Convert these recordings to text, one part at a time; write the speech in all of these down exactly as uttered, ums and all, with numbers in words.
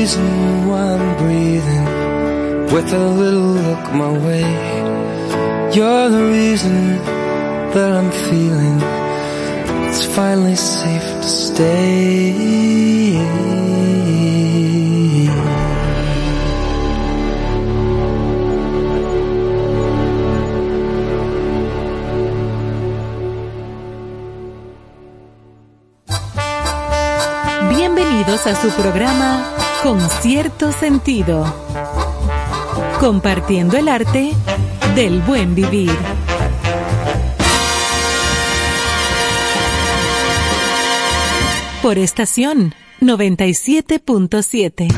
reason why I'm breathing with a little look my way. You're the reason that I'm feeling it's finally safe to stay. Bienvenidos a su programa Concierto Sentido, compartiendo el arte del buen vivir. Por Estación noventa y siete punto siete.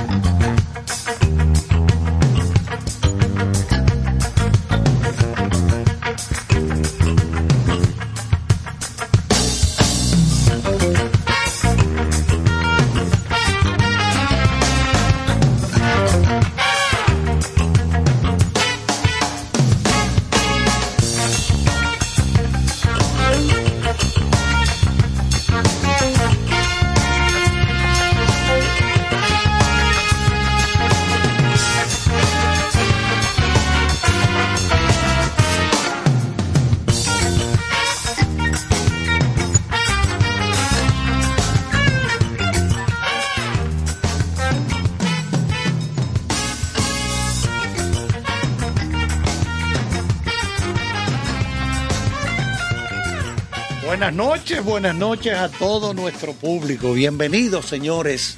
Buenas noches, buenas noches a todo nuestro público. Bienvenidos, señores,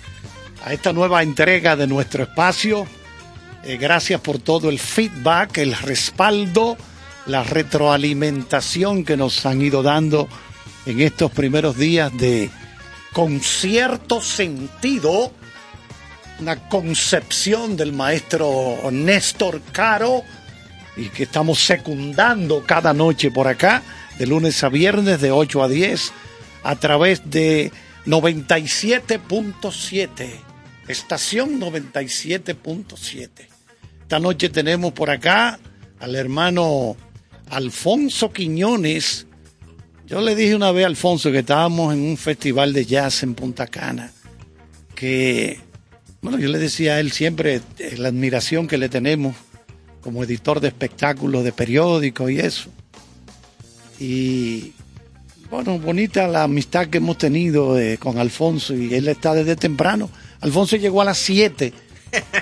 a esta nueva entrega de nuestro espacio. Eh, gracias por todo el feedback, el respaldo, la retroalimentación que nos han ido dando en estos primeros días de Concierto Sentido, una concepción del maestro Néstor Caro y que estamos secundando cada noche por acá, de lunes a viernes de ocho a diez a través de noventa y siete punto siete, estación noventa y siete punto siete. Esta noche tenemos por acá al hermano Alfonso Quiñones. Yo le dije una vez a Alfonso que estábamos en un festival de jazz en Punta Cana, que, bueno, yo le decía a él siempre la admiración que le tenemos como editor de espectáculos, de periódicos y eso. Y bueno, bonita la amistad que hemos tenido eh, con Alfonso, y él está desde temprano. Alfonso llegó a las siete,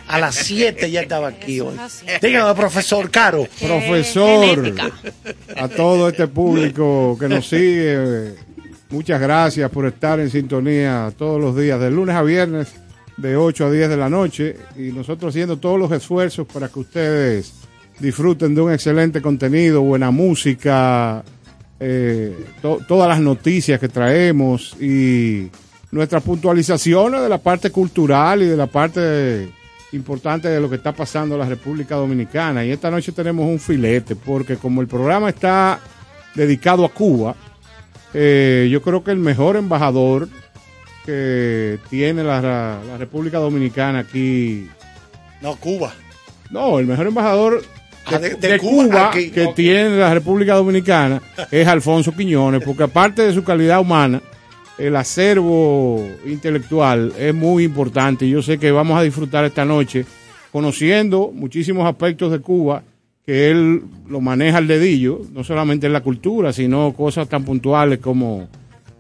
a las siete ya estaba aquí hoy. Dígame, profesor Caro. Profesor, a todo este público que nos sigue, muchas gracias por estar en sintonía todos los días, de lunes a viernes, de ocho a diez de la noche, y nosotros haciendo todos los esfuerzos para que ustedes disfruten de un excelente contenido, buena música. Eh, to, todas las noticias que traemos y nuestras puntualizaciones de la parte cultural y de la parte importante de lo que está pasando en la República Dominicana. Y esta noche tenemos un filete, porque como el programa está dedicado a Cuba, eh, yo creo que el mejor embajador que tiene la, la República Dominicana aquí... No, Cuba. No, el mejor embajador... De, de, de Cuba, Cuba aquí, que okay. tiene la República Dominicana es Alfonso Quiñones, porque aparte de su calidad humana, el acervo intelectual es muy importante. Yo sé que vamos a disfrutar esta noche conociendo muchísimos aspectos de Cuba que él lo maneja al dedillo, no solamente en la cultura, sino cosas tan puntuales como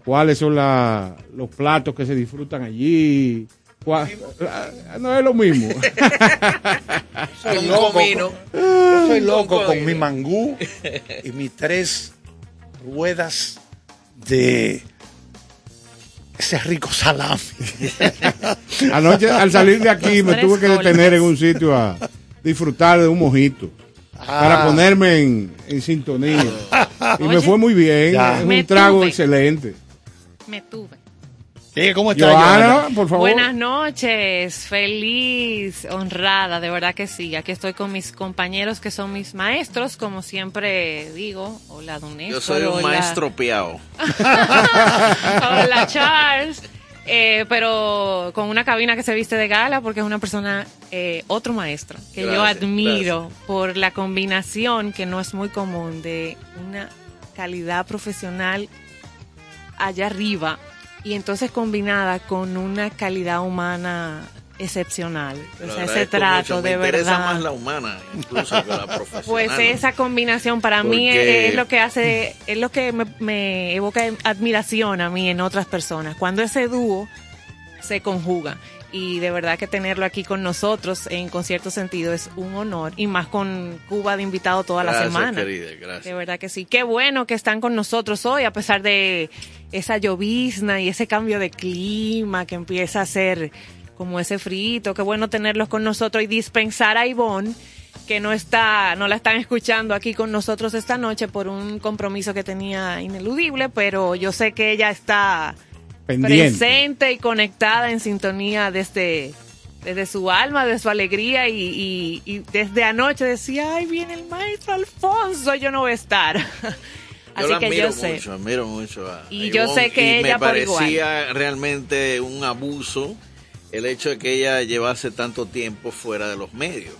cuáles son la, los platos que se disfrutan allí. No es lo mismo. Soy loco, yo soy loco con mi mangú y mis tres ruedas de ese rico salami. Anoche, al salir de aquí, me tuve que detener en un sitio a disfrutar de un mojito. Ah. Para ponerme en, en sintonía. Y me fue muy bien. Ya. Es un trago excelente. Me tuve. Sí, ¿cómo estás, Joana? Por favor. Buenas noches, feliz, honrada, de verdad que sí. Aquí estoy con mis compañeros que son mis maestros, como siempre digo. Hola, don Néstor. Yo soy un hola. maestro piao. Hola, Charles. Eh, pero con una cabina que se viste de gala, porque es una persona, eh, otro maestro, que gracias, yo admiro gracias. por la combinación que no es muy común de una calidad profesional allá arriba. Y entonces combinada con una calidad humana excepcional. O sea, ese trato, mucho. Me de verdad. Me interesa más la humana, incluso que la profesional. Pues esa combinación para Porque... mí es, es lo que hace, es lo que me, me evoca admiración a mí en otras personas. Cuando ese dúo se conjuga. Y de verdad que tenerlo aquí con nosotros en Concierto Sentido es un honor. Y más con Cuba de invitado toda gracias, la semana. Querida, gracias. De verdad que sí. Qué bueno que están con nosotros hoy, a pesar de esa llovizna y ese cambio de clima que empieza a ser como ese frito. Qué bueno tenerlos con nosotros y dispensar a Ivonne, que no está, no la están escuchando aquí con nosotros esta noche por un compromiso que tenía ineludible, pero yo sé que ella está... pendiente. Presente y conectada en sintonía desde, desde su alma, desde su alegría y, y, y desde anoche decía, ay, viene el maestro Alfonso, yo no voy a estar. Así yo que admiro yo mucho, sé. admiro mucho a, y a Ivonne, yo sé que ella me por parecía igual. Realmente un abuso el hecho de que ella llevase tanto tiempo fuera de los medios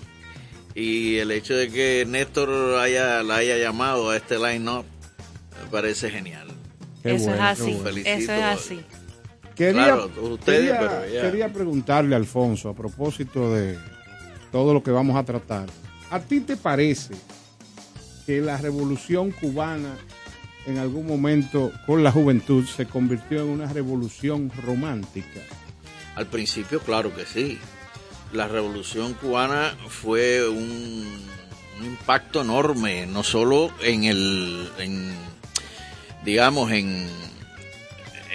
y el hecho de que Néstor haya, la haya llamado a este line-up me parece genial. Qué eso bueno, es así, bueno. eso es así. Quería, claro, ustedes, quería, pero ya. quería preguntarle, Alfonso, a propósito de todo lo que vamos a tratar. ¿A ti te parece que la revolución cubana en algún momento con la juventud se convirtió en una revolución romántica? Al principio, claro que sí. La revolución cubana fue un, un impacto enorme, no solo en el... en, digamos, en,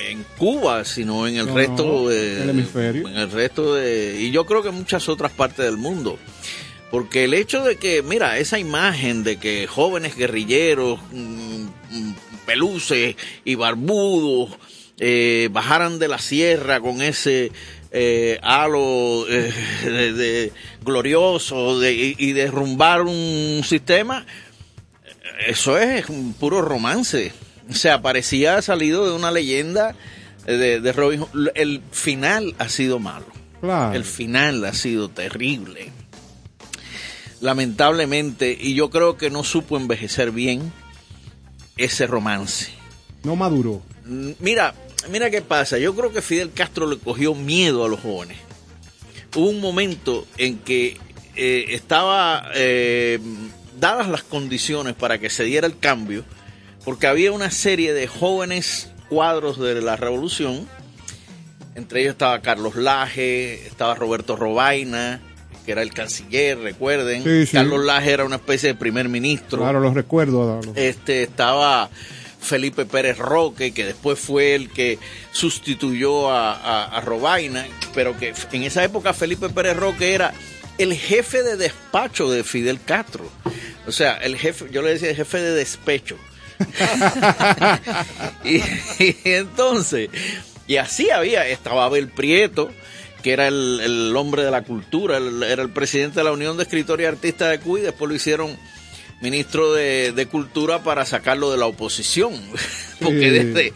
en Cuba, sino en el no, resto de, el hemisferio. En el resto de, y yo creo que en muchas otras partes del mundo. Porque el hecho de que, mira, esa imagen de que jóvenes guerrilleros, peluces y barbudos, eh, bajaran de la sierra con ese eh, halo eh, de, de, glorioso de, y, y derrumbar un sistema, eso es un puro romance. O sea, parecía salido de una leyenda de, de Robin Hood. El final ha sido malo. Claro. El final ha sido terrible. Lamentablemente, y yo creo que no supo envejecer bien ese romance. No maduró. Mira, mira qué pasa. Yo creo que Fidel Castro le cogió miedo a los jóvenes. Hubo un momento en que eh, estaba eh, dadas las condiciones para que se diera el cambio, porque había una serie de jóvenes cuadros de la revolución, entre ellos estaba Carlos Laje, estaba Roberto Robaina, que era el canciller, recuerden, sí, sí. Carlos Laje era una especie de primer ministro. Claro, los recuerdo. Los... Este, estaba Felipe Pérez Roque, que después fue el que sustituyó a, a, a Robaina, pero que en esa época Felipe Pérez Roque era el jefe de despacho de Fidel Castro. O sea, el jefe, yo le decía el jefe de despecho. y, y entonces y así había, estaba Abel Prieto, que era el, el hombre de la cultura, el, era el presidente de la Unión de Escritores y Artistas de Cuba, y después lo hicieron ministro de, de Cultura para sacarlo de la oposición, porque desde,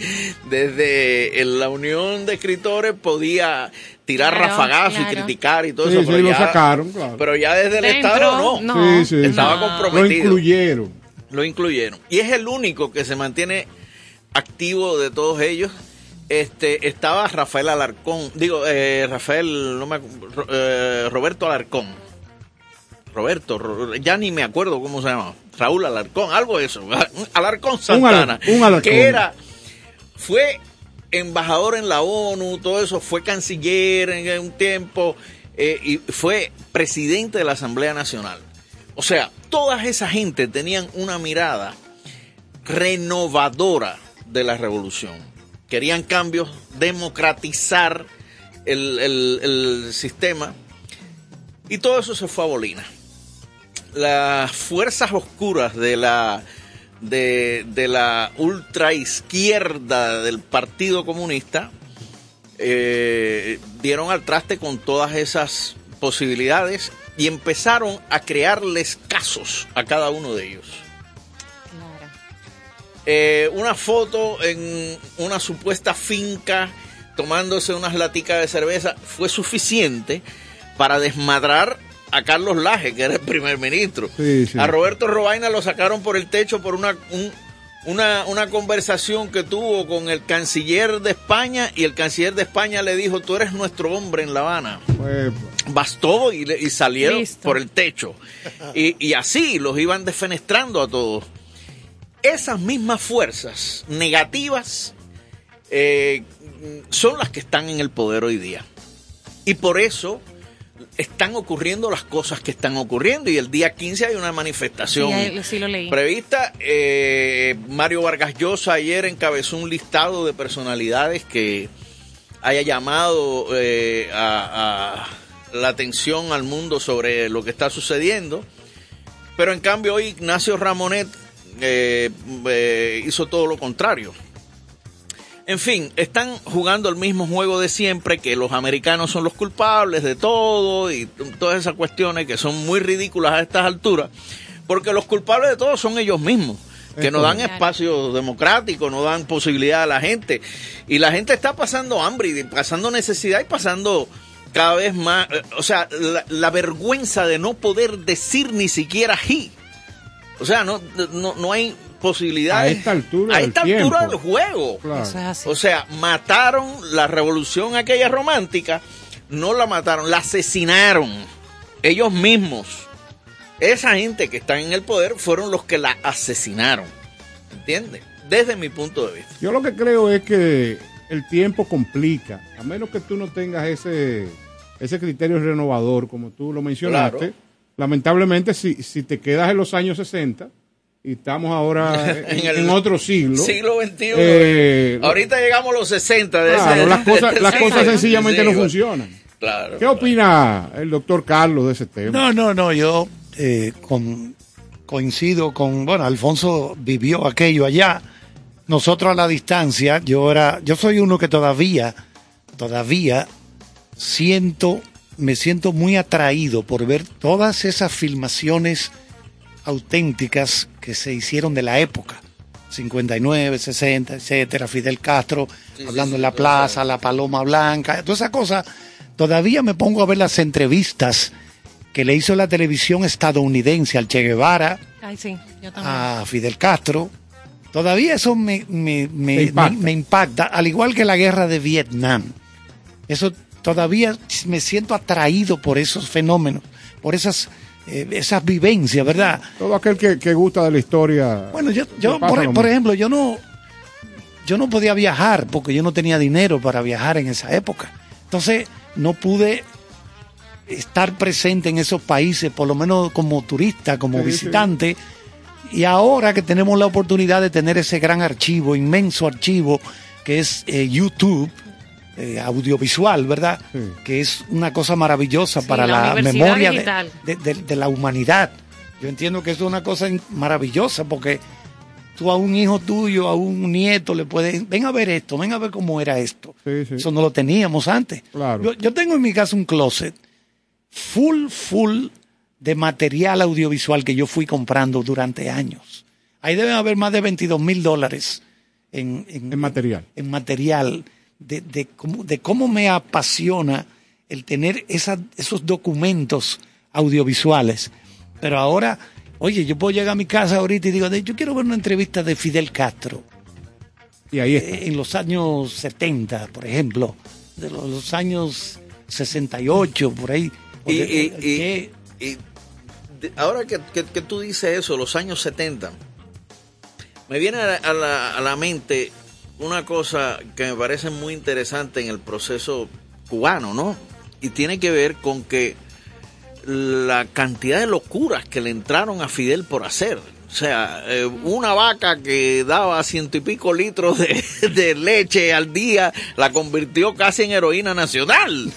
desde la Unión de Escritores podía tirar claro, rafagazos claro. y criticar y todo sí, eso sí, pero, lo ya, sacaron, claro. pero ya desde el Dentro, Estado no, no. Sí, sí, estaba no. comprometido, lo incluyeron Lo incluyeron. Y es el único que se mantiene activo de todos ellos. Este, estaba Rafael Alarcón, digo, eh, Rafael, no me acuerdo, eh, Roberto Alarcón. Roberto, ya ni me acuerdo cómo se llama. Raúl Alarcón, algo de eso. Alarcón Santana. Un Alarcón, un Alarcón. Que era, fue embajador en la ONU, todo eso, fue canciller en un tiempo, eh, y fue presidente de la Asamblea Nacional. O sea, todas esa gente tenían una mirada renovadora de la revolución. Querían cambios, democratizar el, el, el sistema, y todo eso se fue a bolina. Las fuerzas oscuras de la, de, de la ultraizquierda del Partido Comunista eh, dieron al traste con todas esas posibilidades y empezaron a crearles casos a cada uno de ellos. Claro. Eh, una foto en una supuesta finca tomándose unas laticas de cerveza fue suficiente para desmadrar a Carlos Laje, que era el primer ministro. Sí, sí. A Roberto Robaina lo sacaron por el techo por una, un, una, una conversación que tuvo con el canciller de España, y el canciller de España le dijo, tú eres nuestro hombre en La Habana. Bueno. Bastó y, y salieron Listo. Por el techo. Y, y así los iban desfenestrando a todos. Esas mismas fuerzas negativas eh, son las que están en el poder hoy día. Y por eso están ocurriendo las cosas que están ocurriendo, y el día quince hay una manifestación sí, sí lo leí. prevista. Eh, Mario Vargas Llosa ayer encabezó un listado de personalidades que haya llamado eh, a, a la atención al mundo sobre lo que está sucediendo, pero en cambio hoy Ignacio Ramonet eh, eh, hizo todo lo contrario. En fin, están jugando el mismo juego de siempre, que los americanos son los culpables de todo y todas esas cuestiones que son muy ridículas a estas alturas, porque los culpables de todo son ellos mismos, que no dan espacio democrático, no dan posibilidad a la gente, y la gente está pasando hambre, pasando necesidad y pasando cada vez más, o sea, la, la vergüenza de no poder decir ni siquiera ají, o sea, no, no, no hay... posibilidades a esta altura, a del, esta altura del juego. Claro. Eso es así. O sea, mataron la revolución aquella romántica, no la mataron, la asesinaron ellos mismos. Esa gente que está en el poder fueron los que la asesinaron, ¿entiendes? Desde mi punto de vista. Yo lo que creo es que el tiempo complica, a menos que tú no tengas ese, ese criterio renovador, como tú lo mencionaste. Claro. Lamentablemente, si, si te quedas en los años sesenta, y estamos ahora en, en, el, en otro siglo. siglo veintiuno. Eh, ahorita llegamos a los sesenta. De claro, ese, las cosas, de las siglo, cosas sencillamente sí, no funcionan. Claro, ¿Qué claro. opina el doctor Carlos de ese tema? No, no, no, yo eh, con, coincido con... Bueno, Alfonso vivió aquello allá. Nosotros a la distancia, yo era, yo soy uno que todavía, todavía siento, me siento muy atraído por ver todas esas filmaciones auténticas que se hicieron de la época, cincuenta y nueve, sesenta, etcétera, Fidel Castro, sí, hablando sí, en la plaza, la Paloma Blanca, toda esa cosa. Todavía me pongo a ver las entrevistas que le hizo la televisión estadounidense al Che Guevara, Ay, sí, yo a Fidel Castro. Todavía eso me, me, me, me, impacta. me, me impacta, al igual que la guerra de Vietnam. Eso todavía me siento atraído por esos fenómenos, por esas... Eh, esas vivencias, ¿verdad? Todo aquel que, que gusta de la historia. Bueno, yo, yo por, por ejemplo, yo no yo no podía viajar porque yo no tenía dinero para viajar en esa época. Entonces, no pude estar presente en esos países, por lo menos como turista, como sí, visitante. Sí. Y ahora que tenemos la oportunidad de tener ese gran archivo, inmenso archivo, que es eh, YouTube, Eh, audiovisual, ¿verdad? Sí. Que es una cosa maravillosa sí, para la, la memoria de, de, de, de la humanidad. Yo entiendo que eso es una cosa maravillosa, porque tú a un hijo tuyo, a un nieto le puedes... Ven a ver esto, ven a ver cómo era esto. Sí, sí. Eso no lo teníamos antes. Claro. Yo, yo tengo en mi casa un closet full, full de material audiovisual que yo fui comprando durante años. Ahí deben haber más de veintidós mil dólares en, en, en material. En, en material. De, de, cómo, de cómo me apasiona el tener esa, esos documentos audiovisuales. Pero ahora, oye, yo puedo llegar a mi casa ahorita y digo, yo quiero ver una entrevista de Fidel Castro. Y ahí está. Eh, en los años setenta, por ejemplo, de los, los años sesenta y ocho, por ahí. Y, de, y, que... y, y de, ahora que, que, que tú dices eso, los años setenta, me viene a la, a la, a la mente... una cosa que me parece muy interesante en el proceso cubano, ¿no? Y tiene que ver con que la cantidad de locuras que le entraron a Fidel por hacer. O sea, eh, una vaca que daba ciento y pico litros de, de leche al día, la convirtió casi en heroína nacional.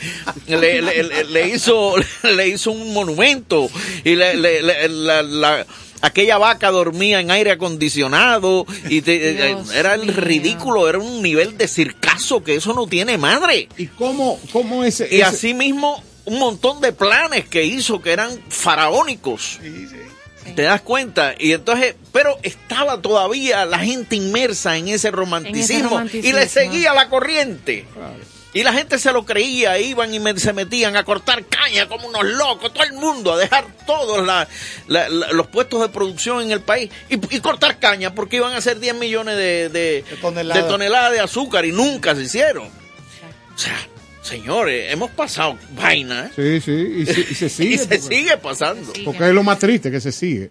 Le, le, le, le, hizo, le hizo un monumento y le... le, le la, la, aquella vaca dormía en aire acondicionado y te, era el ridículo, era un nivel de circazo que eso no tiene madre. ¿Y cómo, cómo ese, ese? Y así mismo un montón de planes que hizo que eran faraónicos. Sí, sí, sí. Te das cuenta. Y entonces, pero estaba todavía la gente inmersa en ese romanticismo, en ese romanticismo. Y le seguía la corriente. Claro. Y la gente se lo creía, iban y me, se metían a cortar caña como unos locos, todo el mundo, a dejar todos la, la, la, los puestos de producción en el país y, y cortar caña porque iban a hacer diez millones de, de, de toneladas de, tonelada de azúcar y nunca se hicieron. O sea, señores, hemos pasado vaina. ¿Eh? Sí, sí, y, si, y se sigue. y se porque, sigue pasando. Porque es lo más triste, que se sigue.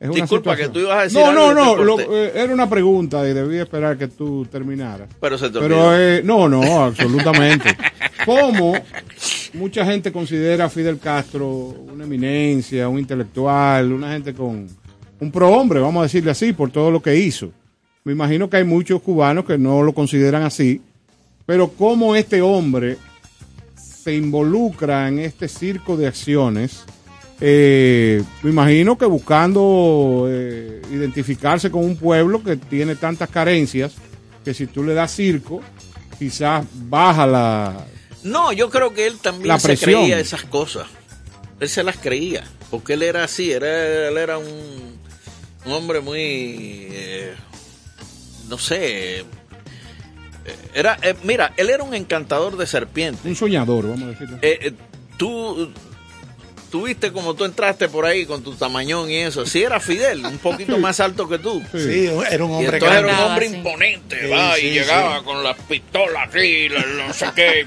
Es Disculpa que tú ibas a decir No, algo no, no, lo, eh, era una pregunta y debí esperar que tú terminaras. Pero se te olvidó. Pero, eh, no, no, absolutamente. ¿Cómo mucha gente considera a Fidel Castro una eminencia, un intelectual, una gente con un prohombre, vamos a decirle así, por todo lo que hizo? Me imagino que hay muchos cubanos que no lo consideran así, pero cómo este hombre se involucra en este circo de acciones. Eh, me imagino que buscando eh, identificarse con un pueblo que tiene tantas carencias que si tú le das circo, quizás baja la... No, yo creo que él también se creía esas cosas. Él se las creía, porque él era así, era, él era un, un hombre muy... Eh, no sé... era eh, Mira, él era un encantador de serpientes. Un soñador, vamos a decirlo. Eh, eh, tú... Tú viste como tú entraste por ahí con tu tamañón y eso. Sí, era Fidel, un poquito más alto que tú. Sí, era un hombre grande. Era un hombre sí. imponente, sí, va, sí, y llegaba sí. con las pistolas aquí, no sé qué.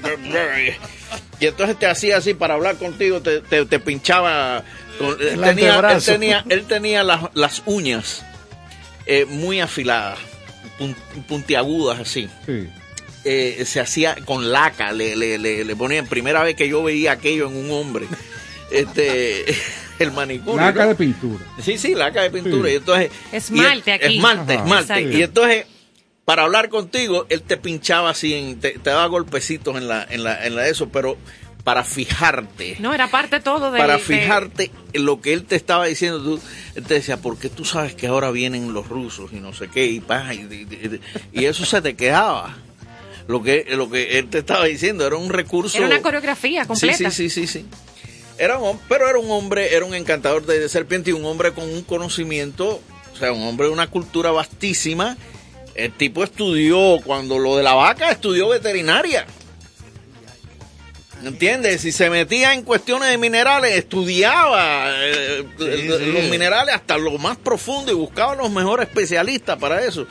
Y entonces te hacía así para hablar contigo, te, te, te pinchaba. Con, él, tenía, él tenía, él tenía las, las uñas eh, muy afiladas, pun, puntiagudas así. Sí. Eh, se hacía con laca, le, le, le, le ponían. Primera vez que yo veía aquello en un hombre. Este, el manicure. Laca ¿no? de pintura. Sí, sí, laca de pintura. Sí. Y entonces, esmalte y el, aquí. Esmalte, Ajá, esmalte. Sí. Y entonces, para hablar contigo, él te pinchaba así, en, te, te daba golpecitos en la, en la, en la de eso, pero para fijarte. No, era parte todo de... Para de... fijarte en lo que él te estaba diciendo. Tú, él te decía, porque tú sabes que ahora vienen los rusos y no sé qué, y pa, y, y, y, y eso se te quedaba. Lo que, lo que él te estaba diciendo era un recurso... Era una coreografía completa. Sí, sí, sí, sí. sí. Era un, pero era un hombre, era un encantador de serpiente y un hombre con un conocimiento, o sea, un hombre de una cultura vastísima. El tipo estudió, cuando lo de la vaca, estudió veterinaria. ¿Entiendes? Si se metía en cuestiones de minerales, estudiaba eh, sí, el, sí. los minerales hasta lo más profundo y buscaba los mejores especialistas para eso.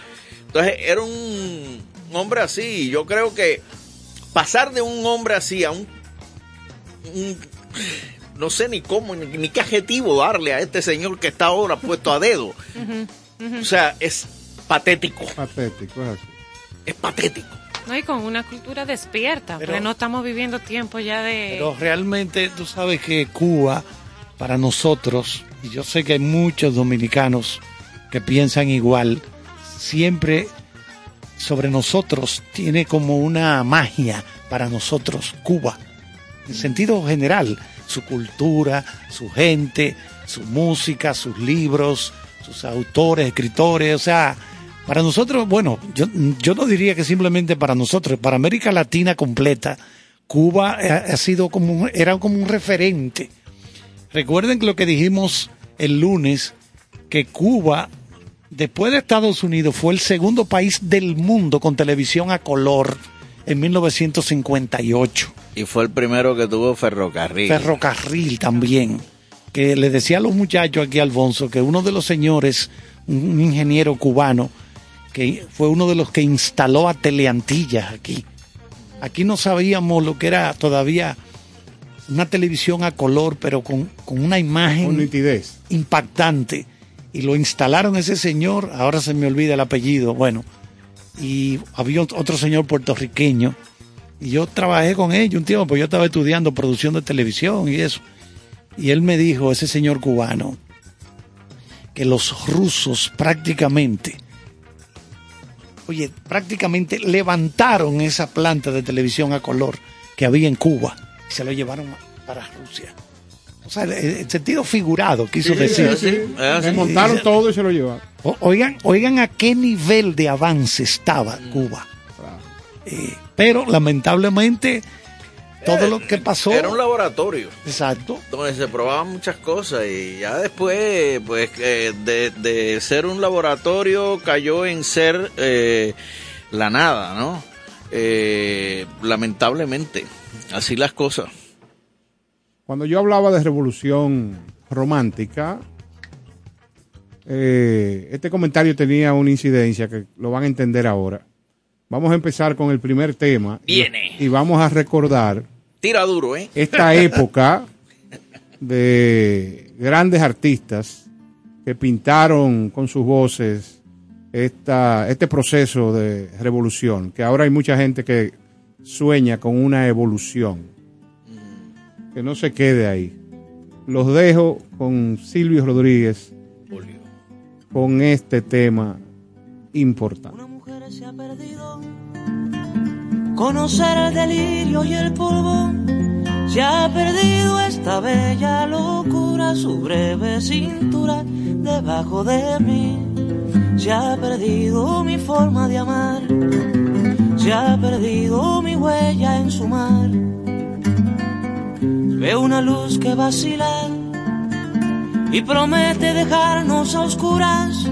Entonces, era un hombre así. Yo creo que pasar de un hombre así a un... un no sé ni cómo, ni, ni qué adjetivo darle a este señor que está ahora puesto a dedo. Uh-huh, uh-huh. O sea, es patético. Patético, es así. Es patético. No, y con una cultura despierta, pero porque no estamos viviendo tiempo ya de... Pero realmente, tú sabes que Cuba, para nosotros, y yo sé que hay muchos dominicanos que piensan igual, siempre sobre nosotros tiene como una magia para nosotros, Cuba. En sentido general, su cultura, su gente, su música, sus libros, sus autores, escritores, o sea, para nosotros, bueno, yo, yo no diría que simplemente para nosotros, para América Latina completa, Cuba ha, ha sido como, era como un referente. Recuerden lo que dijimos el lunes, que Cuba, después de Estados Unidos, fue el segundo país del mundo con televisión a color en mil novecientos cincuenta y ocho. Y fue el primero que tuvo ferrocarril. Ferrocarril también. Que le decía a los muchachos aquí, Alfonso, que uno de los señores, un ingeniero cubano, que fue uno de los que instaló a Teleantillas aquí. Aquí no sabíamos lo que era todavía una televisión a color, pero con, con una imagen... Con nitidez. Impactante. Y lo instalaron ese señor, ahora se me olvida el apellido, bueno. Y había otro señor puertorriqueño. Y yo trabajé con ellos un tiempo, pues yo estaba estudiando producción de televisión y eso. Y él me dijo, ese señor cubano, que los rusos prácticamente, oye, prácticamente levantaron esa planta de televisión a color que había en Cuba y se lo llevaron para Rusia. O sea, en sentido figurado, quiso sí, decir. Sí, sí. Desmontaron todo y se lo llevaron. Oigan, oigan a qué nivel de avance estaba Cuba. Eh, pero lamentablemente todo eh, lo que pasó era un laboratorio, exacto, donde se probaban muchas cosas y ya después pues eh, de, de ser un laboratorio cayó en ser eh, la nada, ¿no? eh, lamentablemente, así las cosas. Cuando yo hablaba de revolución romántica, eh, este comentario tenía una incidencia que lo van a entender ahora. Vamos a empezar con el primer tema. Viene. Y, y vamos a recordar. Tira duro, ¿eh? Esta época de grandes artistas que pintaron con sus voces esta, este proceso de revolución, que ahora hay mucha gente que sueña con una evolución. Que no se quede ahí. Los dejo con Silvio Rodríguez, con este tema importante. Una mujer se ha perdido, conocer el delirio y el polvo. Se ha perdido esta bella locura, su breve cintura debajo de mí. Se ha perdido mi forma de amar, se ha perdido mi huella en su mar. Veo una luz que vacila y promete dejarnos a oscuras.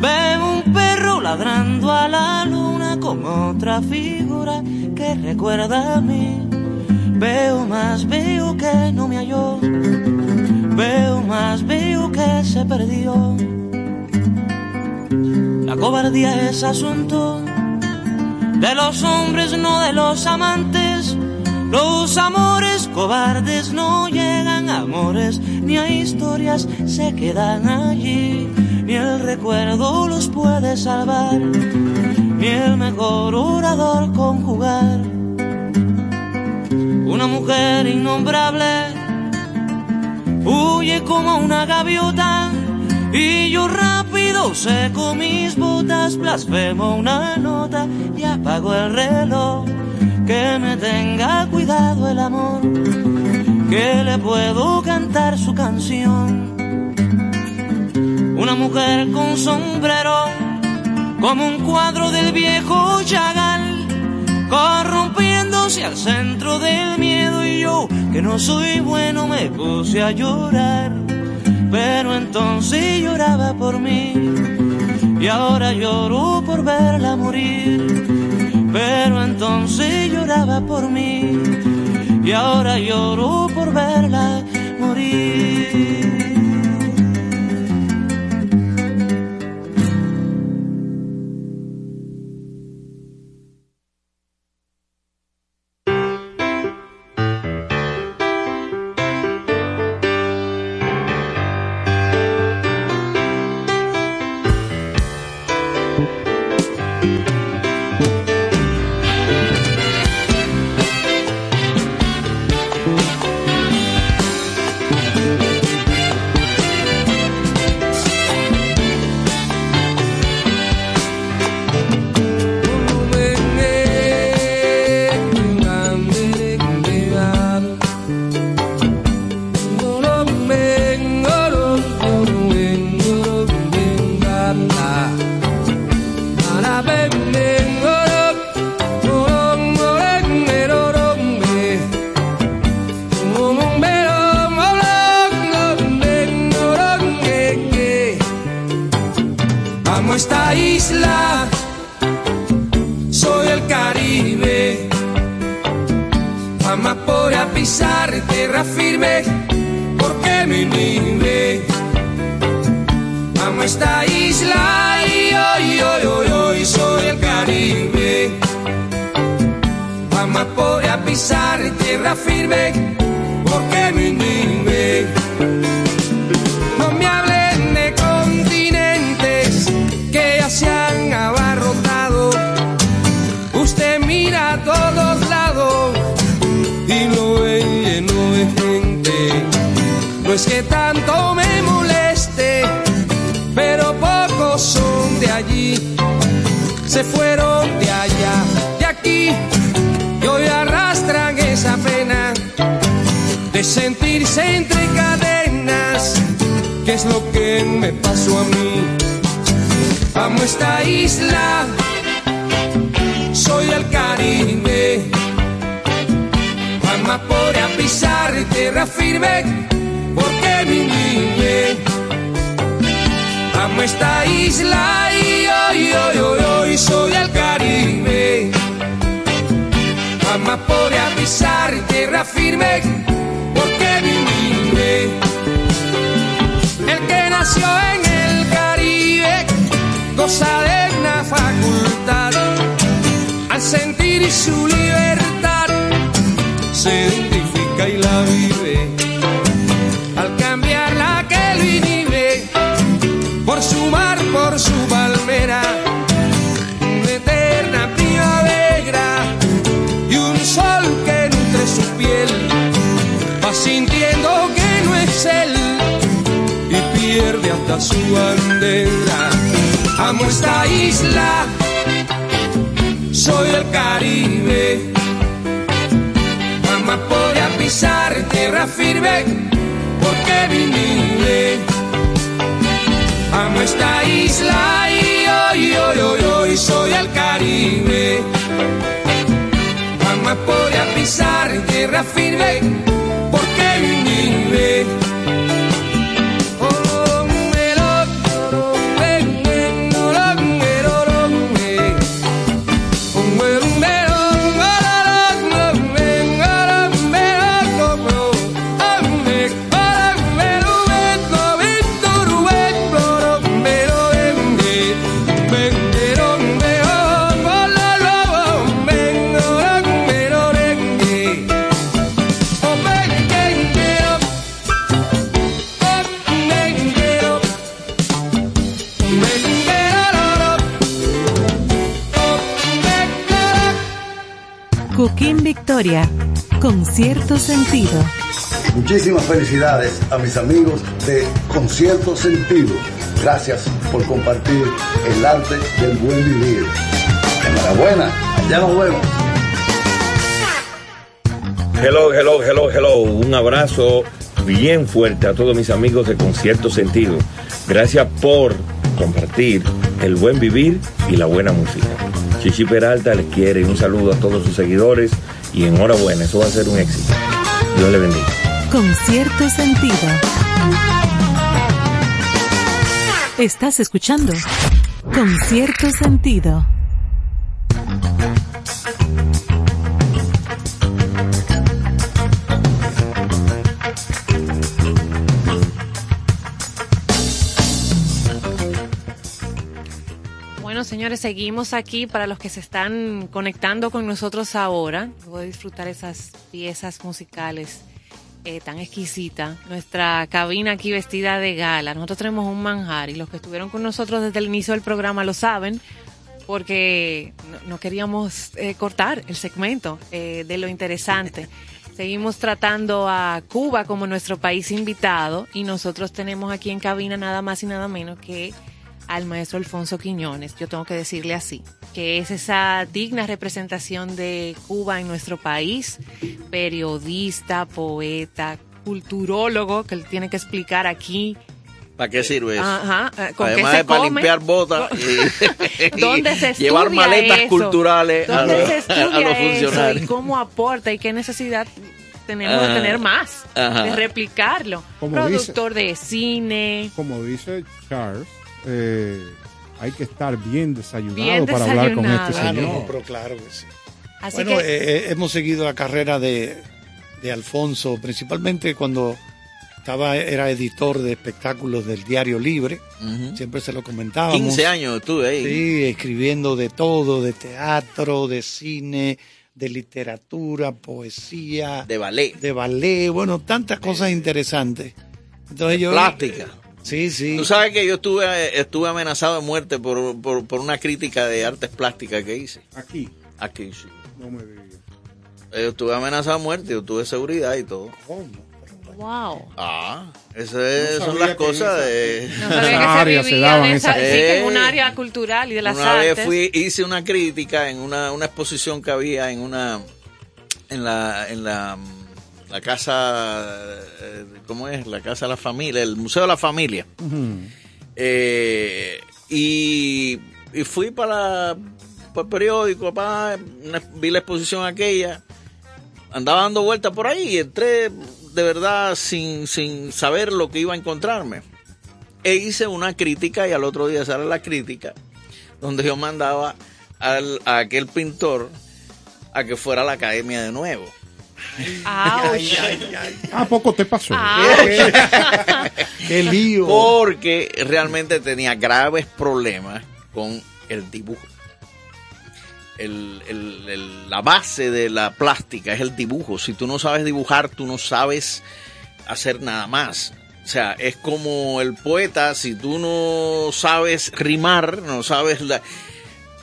Veo un perro ladrando a la luna con otra figura que recuerda a mí. Veo más, veo que no me halló. Veo más, veo que se perdió. La cobardía es asunto de los hombres, no de los amantes. Los amores cobardes no llegan a amores, ni a historias se quedan allí. Ni el recuerdo los puede salvar, ni el mejor orador conjugar. Una mujer innombrable huye como una gaviota, y yo rápido seco mis botas, blasfemo una nota y apago el reloj. Que me tenga cuidado el amor, que le puedo cantar su canción. Una mujer con sombrero, como un cuadro del viejo Chagall, corrompiéndose al centro del miedo, y yo, que no soy bueno, me puse a llorar. Pero entonces lloraba por mí, y ahora lloro por verla morir. Pero entonces lloraba por mí, y ahora lloro por verla morir. Esta isla y hoy, hoy, hoy, hoy soy el Caribe. más por avisar, tierra firme, porque viniste. El que nació en el Caribe goza de una facultad, al sentir y su libertad se identifica y la vive, al cambiarla que lo inhibe, por su mar, por su palmera. Sintiendo que no es él y pierde hasta su bandera. Amo esta isla, soy el Caribe. Jamás podía pisar tierra firme porque viniste. Amo esta isla y hoy, hoy, hoy, hoy soy el Caribe. Jamás podía pisar tierra firme. Victoria, Concierto Sentido. Muchísimas felicidades a mis amigos de Concierto Sentido. Gracias por compartir el arte del buen vivir. Enhorabuena, ya nos vemos. Hello, hello, hello, hello. Un abrazo bien fuerte a todos mis amigos de Concierto Sentido. Gracias por compartir el buen vivir y la buena música. Chichi Peralta les quiere un saludo a todos sus seguidores y enhorabuena, eso va a ser un éxito. Dios le bendiga. Concierto Sentido. Estás escuchando Concierto Sentido. Bueno, señores, seguimos aquí para los que se están conectando con nosotros ahora. Voy a disfrutar esas piezas musicales eh, tan exquisitas. Nuestra cabina aquí vestida de gala. Nosotros tenemos un manjar y los que estuvieron con nosotros desde el inicio del programa lo saben porque no, no queríamos eh, cortar el segmento eh, de lo interesante. Seguimos tratando a Cuba como nuestro país invitado y nosotros tenemos aquí en cabina nada más y nada menos que al maestro Alfonso Quiñones, yo tengo que decirle así, que es esa digna representación de Cuba en nuestro país, periodista, poeta, culturólogo, que él tiene que explicar aquí. ¿Para qué sirve eso? Ajá, ¿con además qué se para come? Limpiar botas y, ¿dónde y se llevar maletas eso? Culturales a, lo, se a los funcionarios. ¿Y cómo aporta y qué necesidad tenemos ajá, de tener más, ajá, de replicarlo? Como productor dice, de cine. Como dice Charles. Eh, hay que estar bien desayunado, bien desayunado para hablar con este señor. Ah, no, pero claro que sí. Así bueno, que... Eh, hemos seguido la carrera de, de Alfonso, principalmente cuando estaba era editor de espectáculos del Diario Libre. Uh-huh. Siempre se lo comentábamos. quince años estuve ahí. Sí, escribiendo de todo, de teatro, de cine, de literatura, poesía. De ballet. De ballet, bueno, tantas cosas interesantes. Entonces yo... Plástica. Sí, sí. Tú sabes que yo estuve estuve amenazado de muerte por, por, por una crítica de artes plásticas que hice. ¿Aquí? Aquí, sí. No me digas. Yo estuve amenazado de muerte, yo tuve seguridad y todo. ¿Cómo? Wow. Ah, esas no son las cosas de... No sabía que se vivía de esa... Sí, que es un área cultural y de las artes. Una vez fui, hice una crítica en una, una exposición que había en una... En la... En la la casa, ¿cómo es? La casa de la familia, el Museo de la Familia. Uh-huh. Eh, y, y fui para, para el periódico, para, vi la exposición aquella, andaba dando vueltas por ahí y entré de verdad sin, sin saber lo que iba a encontrarme. E hice una crítica y al otro día sale la crítica, donde yo mandaba al, a aquel pintor a que fuera a la academia de nuevo. Ay, ay, ay. ¿A poco te pasó? ¿Qué? ¡Qué lío! Porque realmente tenía graves problemas con el dibujo. El, el, el, la base de la plástica es el dibujo. Si tú no sabes dibujar, tú no sabes hacer nada más. O sea, es como el poeta, si tú no sabes rimar, no sabes la...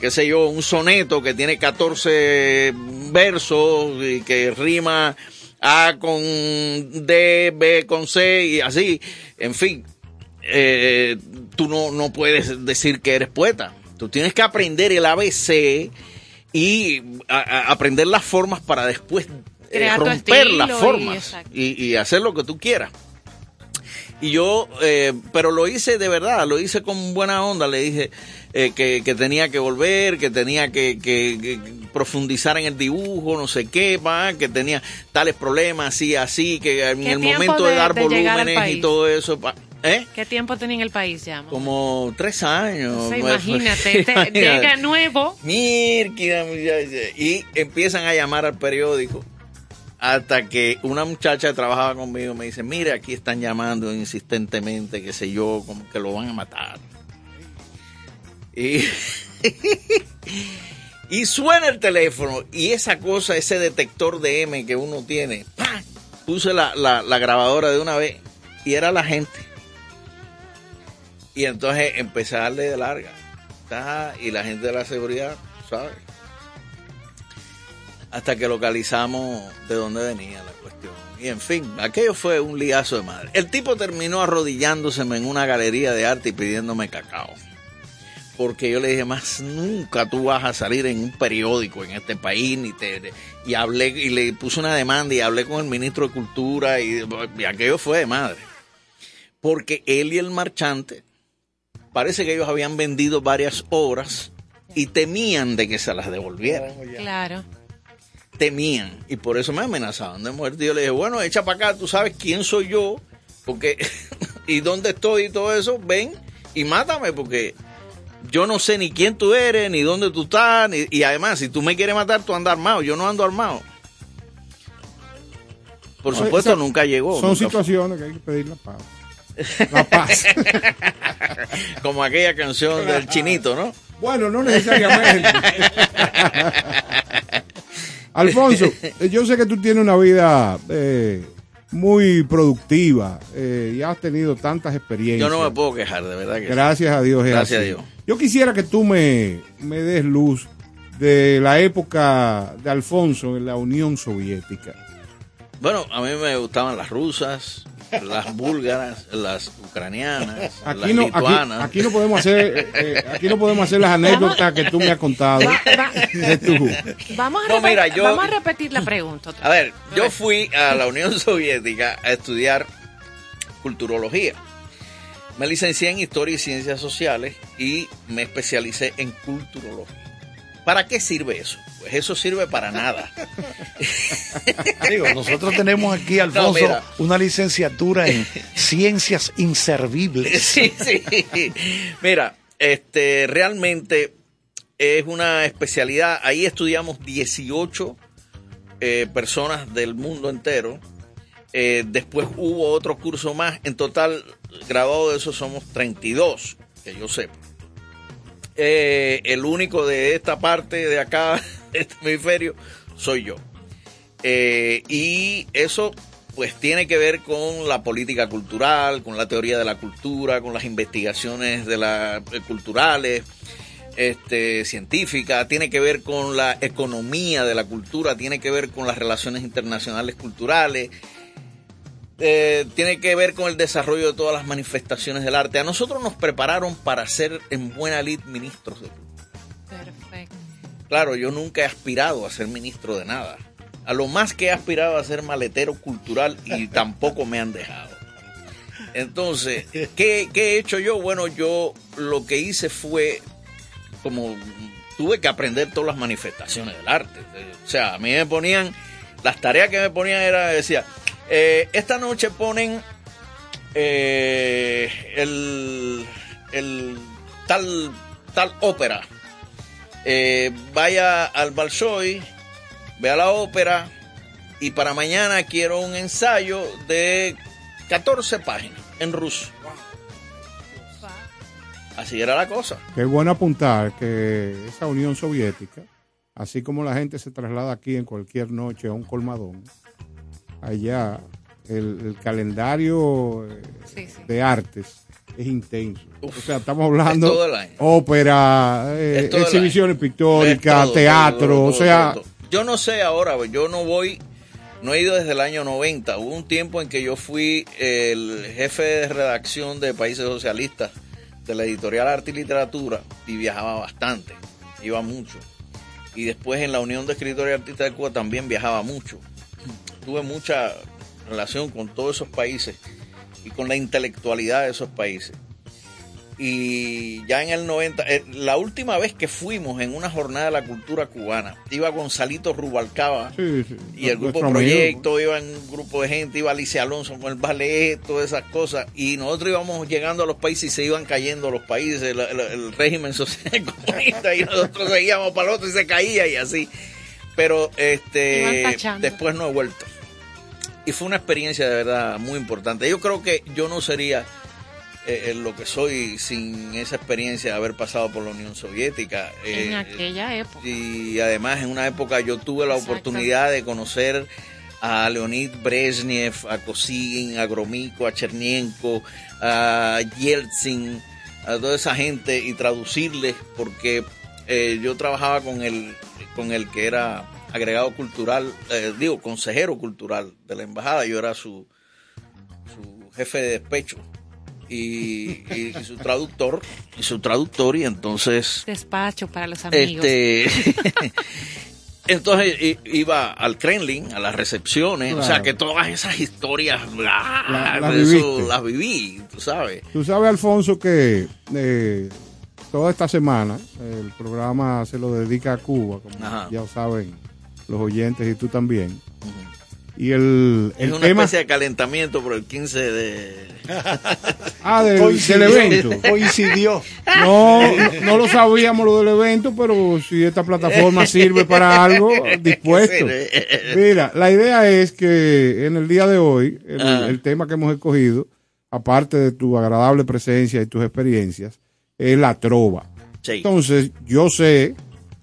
qué sé yo, un soneto que tiene catorce versos y que rima A con D, B con C y así, en fin, eh, tú no, no puedes decir que eres poeta. Tú tienes que aprender el A B C y a, a aprender las formas para después eh, romper las formas y, y, y hacer lo que tú quieras. Y yo, eh, pero lo hice de verdad, lo hice con buena onda. Le dije eh, que, que tenía que volver, que tenía que, que, que profundizar en el dibujo, no sé qué, pa, que tenía tales problemas, así, así, que en el momento de, de dar de volúmenes y todo eso. Pa. ¿Eh? ¿Qué tiempo tenía en el país ya? Mamá? Como tres años. O sea, imagínate, imagínate, llega nuevo. Mirkina, y empiezan a llamar al periódico. Hasta que una muchacha que trabajaba conmigo me dice, mira, aquí están llamando insistentemente, qué sé yo, como que lo van a matar. Y, y suena el teléfono y esa cosa, ese detector de M que uno tiene, ¡pam! Puse la, la, la grabadora de una vez y era la gente. Y entonces empecé a darle de larga. Y la gente de la seguridad, ¿sabes? Hasta que localizamos de dónde venía la cuestión. Y en fin, aquello fue un liazo de madre. El tipo terminó arrodillándoseme en una galería de arte y pidiéndome cacao. Porque yo le dije, más nunca tú vas a salir en un periódico en este país. Ni te, y hablé y le puse una demanda y hablé con el ministro de Cultura y, y aquello fue de madre. Porque él y el marchante, parece que ellos habían vendido varias obras y temían de que se las devolvieran. Claro. Temían y por eso me amenazaban de muerte. Yo le dije, bueno, echa para acá, tú sabes quién soy yo, porque y dónde estoy y todo eso, ven y mátame, porque yo no sé ni quién tú eres, ni dónde tú estás, ni, y además, si tú me quieres matar, tú andas armado, yo no ando armado. Por supuesto, o sea, nunca llegó. Son nunca situaciones fue. Que hay que pedir la paz. La paz. Como aquella canción del Chinito, ¿no? Bueno, no necesariamente. Alfonso, yo sé que tú tienes una vida eh, muy productiva eh, y has tenido tantas experiencias. Yo no me puedo quejar, de verdad que gracias sí. a Dios. Gracias a Dios. Yo quisiera que tú me, me des luz de la época de Alfonso en la Unión Soviética. Bueno, a mí me gustaban las rusas, las búlgaras, las ucranianas, aquí las no, lituanas. Aquí, aquí no podemos hacer, eh, aquí no podemos hacer las anécdotas vamos, que tú me has contado. Va, va, de tu... Vamos a no, repetir, mira, yo, vamos a repetir la pregunta. Otra vez. A ver, yo fui a la Unión Soviética a estudiar culturología. Me licencié en Historia y Ciencias Sociales y me especialicé en culturología. ¿Para qué sirve eso? Pues eso sirve para nada. Digo, nosotros tenemos aquí, Alfonso, no, una licenciatura en ciencias inservibles. Sí, sí. Mira, este, realmente es una especialidad. Ahí estudiamos dieciocho eh, personas del mundo entero. Eh, después hubo otro curso más. En total, graduado de eso somos treinta y dos, que yo sepa. Eh, el único de esta parte de acá, de este hemisferio, soy yo. Eh, y eso pues tiene que ver con la política cultural, con la teoría de la cultura, con las investigaciones de la, eh, culturales, este, científicas, tiene que ver con la economía de la cultura, tiene que ver con las relaciones internacionales culturales. Eh, tiene que ver con el desarrollo de todas las manifestaciones del arte. A nosotros nos prepararon para ser en buena lid ministros de cultura. Perfecto. Claro, yo nunca he aspirado a ser ministro de nada. A lo más que he aspirado a ser maletero cultural y tampoco me han dejado. Entonces, ¿qué, qué he hecho yo? Bueno, yo lo que hice fue como tuve que aprender todas las manifestaciones del arte. O sea, a mí me ponían, las tareas que me ponían era, decía... Eh, esta noche ponen eh, el, el tal tal ópera. Eh, vaya al Bolshoi vea la ópera, y para mañana quiero un ensayo de catorce páginas en ruso. Así era la cosa. Qué bueno apuntar que esa Unión Soviética, así como la gente se traslada aquí en cualquier noche a un colmadón, allá el, el calendario sí, sí. de artes es intenso. Uf, o sea, estamos hablando es todo el año. Ópera, eh, es exhibiciones pictóricas, teatro, todo, todo, todo, o sea... Todo, todo. Yo no sé ahora, yo no voy, no he ido desde el año noventa. Hubo un tiempo en que yo fui el jefe de redacción de Países Socialistas, de la editorial Arte y Literatura, y viajaba bastante, iba mucho. Y después en la Unión de Escritores y Artistas de Cuba también viajaba mucho. Tuve mucha relación con todos esos países y con la intelectualidad de esos países. Y ya en el noventa, la última vez que fuimos en una jornada de la cultura cubana, iba Gonzalito Rubalcaba sí, sí, y el grupo Proyecto, amigo. Iba un grupo de gente, iba Alicia Alonso con el ballet, todas esas cosas, y nosotros íbamos llegando a los países y se iban cayendo los países, el, el, el régimen social comunista, y nosotros seguíamos para el otro y se caía y así, pero este después no he vuelto. Y fue una experiencia de verdad muy importante. Yo creo que yo no sería Eh, eh, lo que soy sin esa experiencia de haber pasado por la Unión Soviética eh, en aquella época, y además en una época yo tuve la oportunidad de conocer a Leonid Brezhnev, a Kosygin, a Gromyko, a Chernienko, a Yeltsin, a toda esa gente, y traducirles, porque eh, yo trabajaba con el con el que era agregado cultural, eh, digo consejero cultural de la embajada. Yo era su, su jefe de despecho Y, y, y su traductor y su traductor y entonces despacho para los amigos este, entonces iba al Kremlin, a las recepciones, claro. O sea que todas esas historias bla, la, la eso, las viví, tú sabes tú sabes Alfonso que eh, toda esta semana el programa se lo dedica a Cuba, como Ajá. ya saben los oyentes y tú también. Uh-huh. Y el, el es una tema... especie de calentamiento por el quince de... Ah, del, coincidió, del evento. Coincidió. No, no lo sabíamos lo del evento, pero si esta plataforma sirve para algo, dispuesto. Mira, la idea es que en el día de hoy, el, ah. el tema que hemos escogido, aparte de tu agradable presencia y tus experiencias, es la trova. Sí. Entonces, yo sé...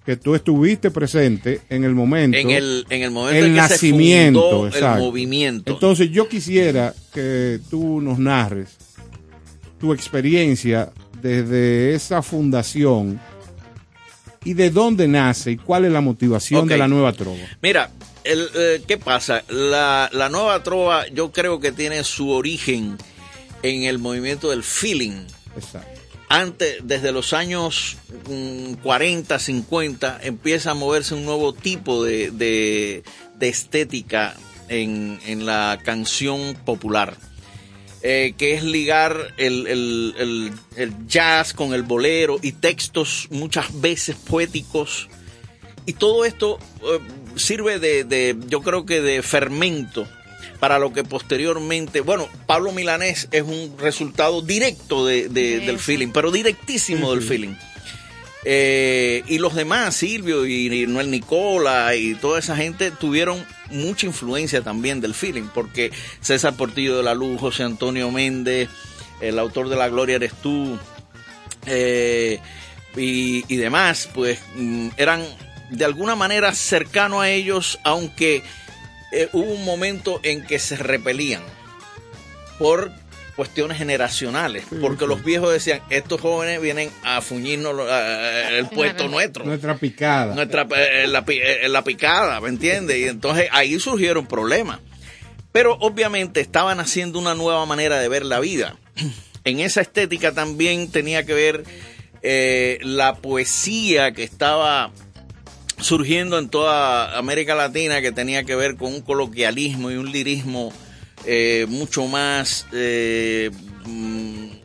que tú estuviste presente en el momento en el, en el momento en que nacimiento, se fundó exacto. el movimiento. Entonces yo quisiera que tú nos narres tu experiencia desde esa fundación y de dónde nace y cuál es la motivación okay. de la nueva trova. Mira, el, eh, ¿qué pasa? La, la nueva trova yo creo que tiene su origen en el movimiento del feeling. Exacto. Antes, desde los años cuarenta, cincuenta, empieza a moverse un nuevo tipo de, de, de estética en, en la canción popular, eh, que es ligar el, el, el, el jazz con el bolero y textos muchas veces poéticos. Y todo esto eh, sirve de, de, yo creo que de fermento para lo que posteriormente, bueno, Pablo Milanés es un resultado directo de, de, del feeling, pero directísimo uh-huh. del feeling. Eh, y los demás, Silvio y, y Noel Nicola y toda esa gente tuvieron mucha influencia también del feeling, porque César Portillo de la Luz, José Antonio Méndez, el autor de La Gloria Eres Tú, eh, y, y demás, pues eran de alguna manera cercanos a ellos, aunque... Eh, hubo un momento en que se repelían por cuestiones generacionales, sí, porque sí. los viejos decían, estos jóvenes vienen a fuñirnos eh, el puesto nuestro. Nuestra picada. Nuestra, eh, la, eh, la picada, ¿me entiendes? Y entonces ahí surgieron problemas. Pero obviamente estaban haciendo una nueva manera de ver la vida. En esa estética también tenía que ver eh, la poesía que estaba... surgiendo en toda América Latina, que tenía que ver con un coloquialismo y un lirismo eh, mucho más eh,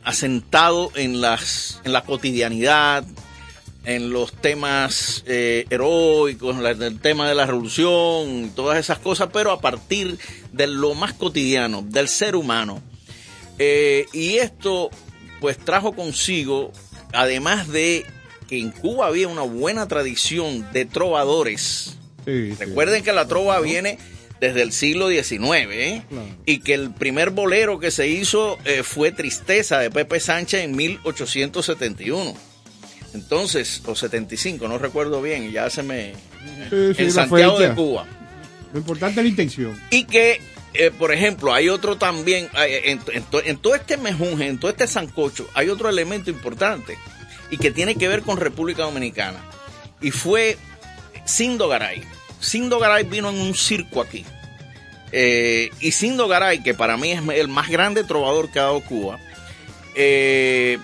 asentado en las en la cotidianidad, en los temas eh, heroicos, en el tema de la revolución, todas esas cosas, pero a partir de lo más cotidiano, del ser humano. Eh, y esto pues trajo consigo, además de que en Cuba había una buena tradición de trovadores. Sí, recuerden sí. que la trova viene desde el siglo diecinueve, ¿eh? Claro. Y que el primer bolero que se hizo eh, fue Tristeza de Pepe Sánchez en mil ochocientos setenta y uno. Entonces, o setenta y cinco, no recuerdo bien, ya se me... Sí, sí, en Santiago fecha. De Cuba. Lo importante es la intención. Y que, eh, por ejemplo, hay otro también, en, en, en todo este mejunje, en todo este sancocho, hay otro elemento importante y que tiene que ver con República Dominicana. Y fue Sindo Garay. Sindo Garay vino en un circo aquí. Eh, y Sindo Garay, que para mí es el más grande trovador que ha dado Cuba, eh,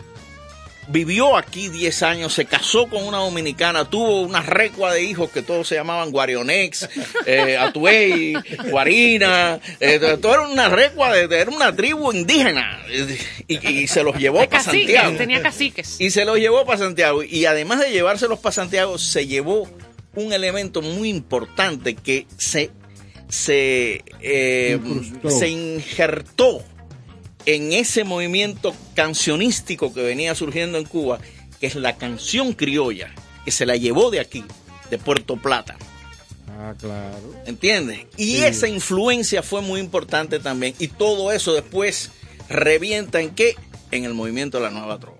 vivió aquí diez años, se casó con una dominicana, tuvo una recua de hijos que todos se llamaban Guarionex, eh, Atuey, Guarina, eh, todo era una recua, de, de, era una tribu indígena, y, y se los llevó para Santiago. Tenía caciques. Y se los llevó para Santiago, y además de llevárselos para Santiago, se llevó un elemento muy importante que se, se, eh, se injertó en ese movimiento cancionístico que venía surgiendo en Cuba, que es la canción criolla, que se la llevó de aquí, de Puerto Plata. Ah, claro. ¿Entiendes? Y sí. esa influencia fue muy importante también. Y todo eso después revienta ¿en qué? En el movimiento de la nueva trova.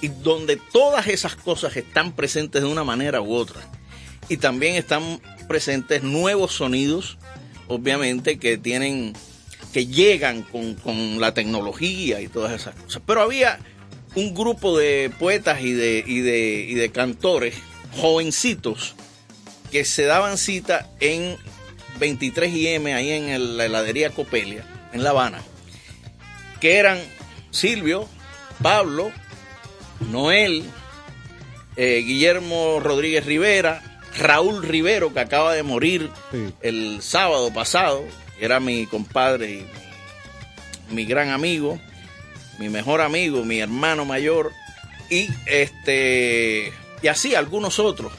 Y donde todas esas cosas están presentes de una manera u otra. Y también están presentes nuevos sonidos, obviamente, que tienen... que llegan con, con la tecnología y todas esas cosas. Pero había un grupo de poetas y de, y de, y de cantores jovencitos que se daban cita en veintitrés y eme, ahí en el, la heladería Copelia, en La Habana, que eran Silvio, Pablo, Noel, eh, Guillermo Rodríguez Rivera, Raúl Rivero, que acaba de morir sí. el sábado pasado, era mi compadre y mi, mi gran amigo, mi mejor amigo, mi hermano mayor, y este y así algunos otros.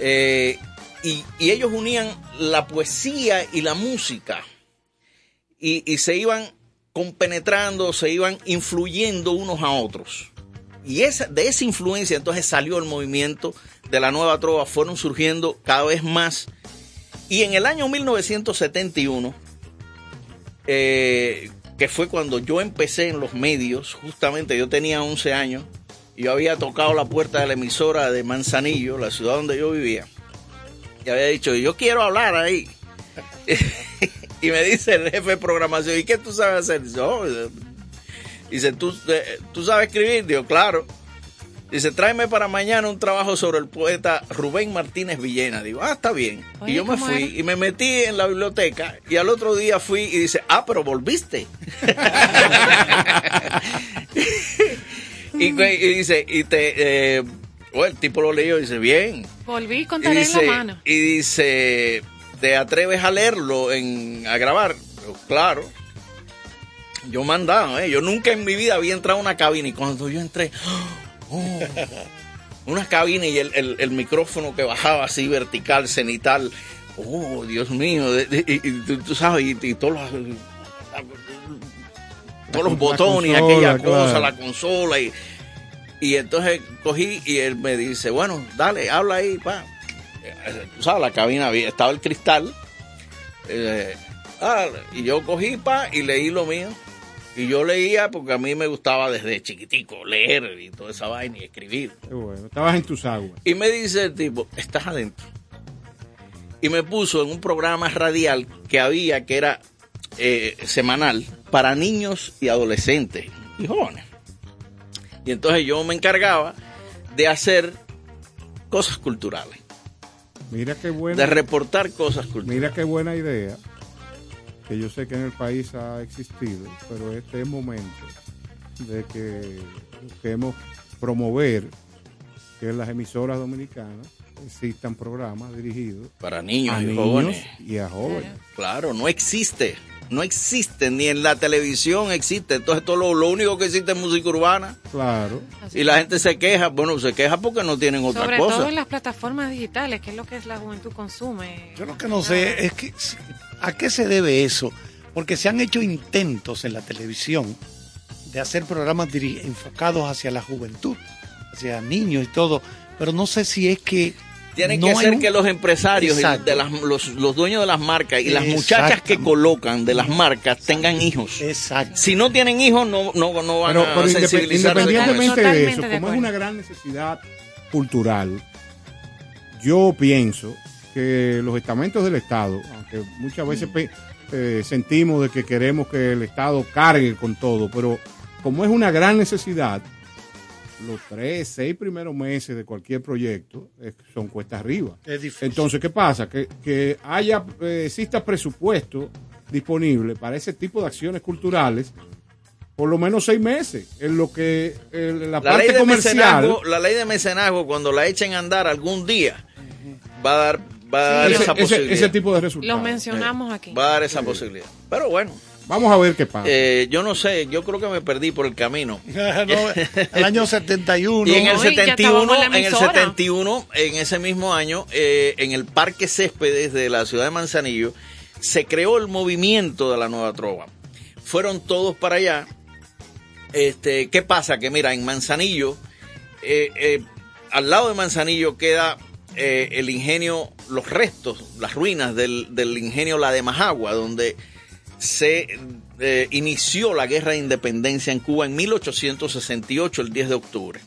Eh, y, y ellos unían la poesía y la música, y, y se iban compenetrando, se iban influyendo unos a otros. Y esa, de esa influencia entonces salió el movimiento de la nueva trova, fueron surgiendo cada vez más. Y en el año mil novecientos setenta y uno, eh, que fue cuando yo empecé en los medios, justamente yo tenía once años, y yo había tocado la puerta de la emisora de Manzanillo, la ciudad donde yo vivía, y había dicho, yo quiero hablar ahí. Y me dice el jefe de programación, ¿y qué tú sabes hacer? Dice, oh. Dice ¿Tú, ¿tú sabes escribir? Digo, claro. Dice, tráeme para mañana un trabajo sobre el poeta Rubén Martínez Villena. Digo, ah, está bien. Oye, y yo me fui era? y me metí en la biblioteca. Y al otro día fui y dice, ah, pero volviste. y, y dice, y te... Eh, bueno, el tipo lo leyó y dice, bien. Volví con tarea en la mano. Y dice, ¿te atreves a leerlo, en, a grabar? Digo, claro. Yo mandaba, ¿eh? Yo nunca en mi vida había entrado a una cabina. Y cuando yo entré... Oh, unas cabinas y el, el, el micrófono que bajaba así vertical, cenital. Oh, Dios mío. De, de, de, y tú, tú sabes, y, y todos los, todos los botones, consola, aquella cosa, claro. la consola. Y, y entonces cogí y él me dice, bueno, dale, habla ahí, pa. Tú sabes, la cabina estaba el cristal. Eh, ah, y yo cogí, pa, y leí lo mío. Y yo leía porque a mí me gustaba desde chiquitico leer y toda esa vaina y escribir. Qué bueno, estabas en tus aguas. Y me dice el tipo, estás adentro. Y me puso en un programa radial que había, que era eh, semanal, para niños y adolescentes y jóvenes. Y entonces yo me encargaba de hacer cosas culturales. Mira qué buena. De reportar cosas culturales. Mira qué buena idea. Que yo sé que en el país ha existido, pero este es momento de que busquemos promover que en las emisoras dominicanas existan programas dirigidos para niños, a y, niños jóvenes. y a jóvenes. Claro, no existe, no existe, ni en la televisión existe, entonces todo lo, lo único que existe es música urbana. Claro. Así y la gente se queja, bueno, se queja porque no tienen otra cosa. Sobre todo en las plataformas digitales, que es lo que es la juventud consume. Yo lo que no sé es que... ¿A qué se debe eso? Porque se han hecho intentos en la televisión de hacer programas enfocados hacia la juventud, hacia niños y todo, pero no sé si es que Tienen no que ser un... que los empresarios, de las, los, los dueños de las marcas y las muchachas que colocan de las marcas tengan hijos. Exacto. Si no tienen hijos, no, no, no van pero, pero a sensibilizarse. Independientemente de, de eso, de como es una gran necesidad cultural, yo pienso que los estamentos del Estado, aunque muchas veces mm. eh, sentimos de que queremos que el Estado cargue con todo, pero como es una gran necesidad, los tres, seis primeros meses de cualquier proyecto son cuesta arriba. Es difícil. Entonces, ¿qué pasa? Que, que haya eh, exista presupuesto disponible para ese tipo de acciones culturales por lo menos seis meses, en lo que en la, la parte comercial... La ley de mecenazgo, cuando la echen a andar algún día, va a dar, va a dar sí, esa ese, posibilidad. Ese tipo de resultados. Lo mencionamos eh, aquí. Va a dar esa sí. posibilidad. Pero bueno... Vamos a ver qué pasa. Eh, yo no sé, yo creo que me perdí por el camino. no, el año setenta y uno. Y en el setenta y uno, en el setenta y uno, en ese mismo año, eh, en el Parque Céspedes de la ciudad de Manzanillo, se creó el movimiento de la Nueva Trova. Fueron todos para allá. Este, ¿qué pasa? Que mira, en Manzanillo, eh, eh, al lado de Manzanillo queda eh, el ingenio, los restos, las ruinas del, del ingenio La de Majagua, donde se eh, inició la guerra de independencia en Cuba en mil ochocientos sesenta y ocho, el diez de octubre.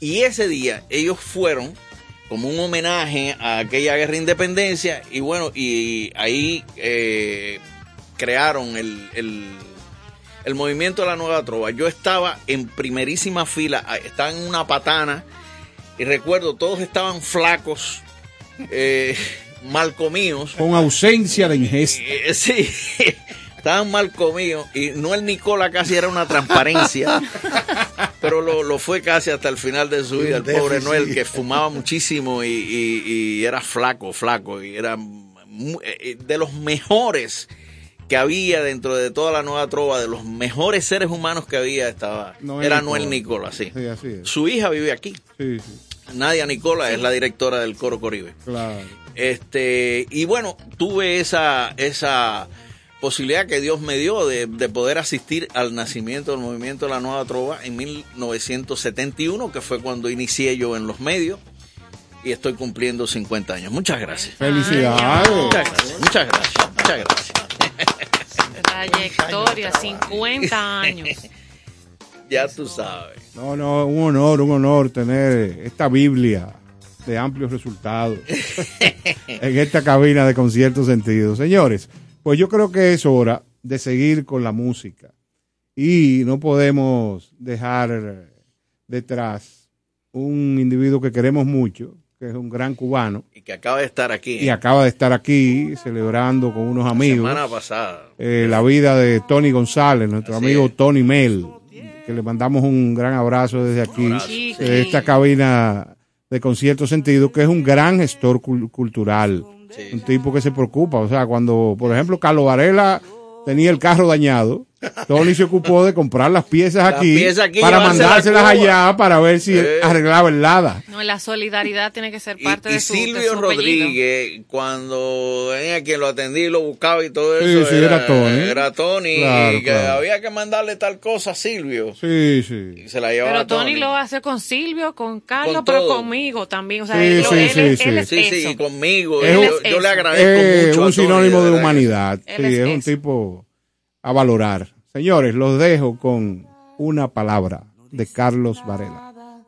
Y ese día ellos fueron como un homenaje a aquella guerra de independencia y bueno, y ahí eh, crearon el, el, el movimiento de la Nueva Trova. Yo estaba en primerísima fila, estaba en una patana y recuerdo, todos estaban flacos, eh, mal comidos. Con ausencia de ingesta. Eh, sí, estaban mal comidos. Y Noel Nicola casi era una transparencia, pero lo, lo fue casi hasta el final de su vida. El pobre Noel, que fumaba muchísimo y, y, y era flaco, flaco. Y era de los mejores que había dentro de toda la Nueva Trova, de los mejores seres humanos que había, estaba Noel era Nicola. Noel Nicola, sí. Sí, así es. Su hija vive aquí. Sí, sí. Nadia Nicola es la directora del Coro Coribe. Claro. Este, y bueno, tuve esa, esa posibilidad que Dios me dio de, de poder asistir al nacimiento del movimiento de la Nueva Trova en mil novecientos setenta y uno, que fue cuando inicié yo en los medios, y estoy cumpliendo cincuenta años. Muchas gracias. Felicidades. Muchas gracias, muchas gracias, muchas gracias. Trayectoria, cincuenta años. Ya tú sabes. No, no, un honor, un honor tener esta Biblia de amplios resultados en esta cabina de Concierto Sentido. Señores, pues yo creo que es hora de seguir con la música y no podemos dejar detrás un individuo que queremos mucho, que es un gran cubano. Y que acaba de estar aquí. ¿eh? Y acaba de estar aquí celebrando con unos amigos. La semana pasada. Eh, la vida de Tony González, nuestro Así amigo es. Tony Mel, que le mandamos un gran abrazo desde aquí, abrazo. De esta cabina de Concierto Sentido, que es un gran gestor cul- cultural, sí. Un tipo que se preocupa, o sea, cuando, por ejemplo, Carlos Varela tenía el carro dañado, Tony se ocupó de comprar las piezas aquí, las piezas aquí para mandárselas allá para ver si eh. arreglaba el Lada. No, la solidaridad tiene que ser parte y, y de su Silvio de su Rodríguez, apellido. Cuando venía quien lo atendía y lo buscaba y todo eso, sí, sí, era, era Tony, era Tony claro, y que claro. había que mandarle tal cosa a Silvio. Sí, sí. Y se la llevaba pero Tony, Tony lo hace con Silvio, con Carlos, con pero conmigo también. O sea, sí, él, sí, él, sí, él, sí. Él es sí, eso. Sí, conmigo. Él yo, es yo le agradezco eh, mucho. Es un sinónimo de humanidad. Sí, es un tipo a valorar. Señores, los dejo con una palabra de Carlos Varela.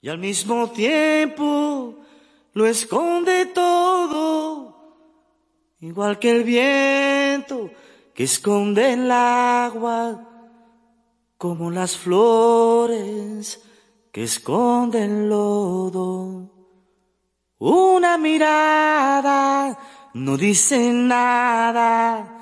Y al mismo tiempo lo esconde todo, igual que el viento que esconde el agua, como las flores que esconden el lodo. Una mirada no dice nada,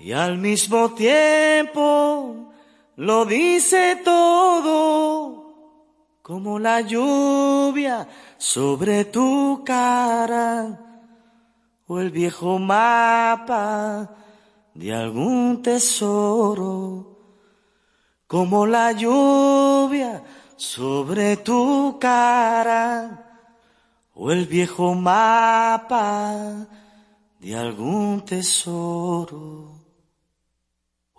y al mismo tiempo lo dice todo, como la lluvia sobre tu cara, o el viejo mapa de algún tesoro, como la lluvia sobre tu cara, o el viejo mapa de algún tesoro.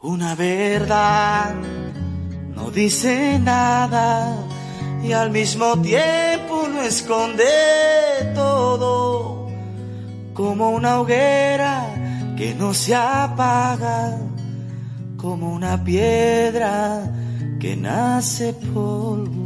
Una verdad no dice nada, y al mismo tiempo uno esconde todo, como una hoguera que no se apaga, como una piedra que nace polvo.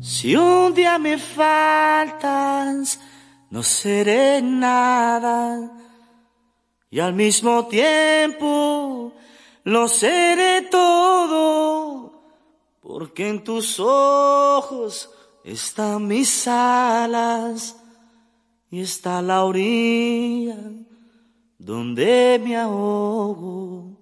Si un día me faltas, no seré nada, y al mismo tiempo lo seré todo, porque en tus ojos están mis alas, y está la orilla donde me ahogo,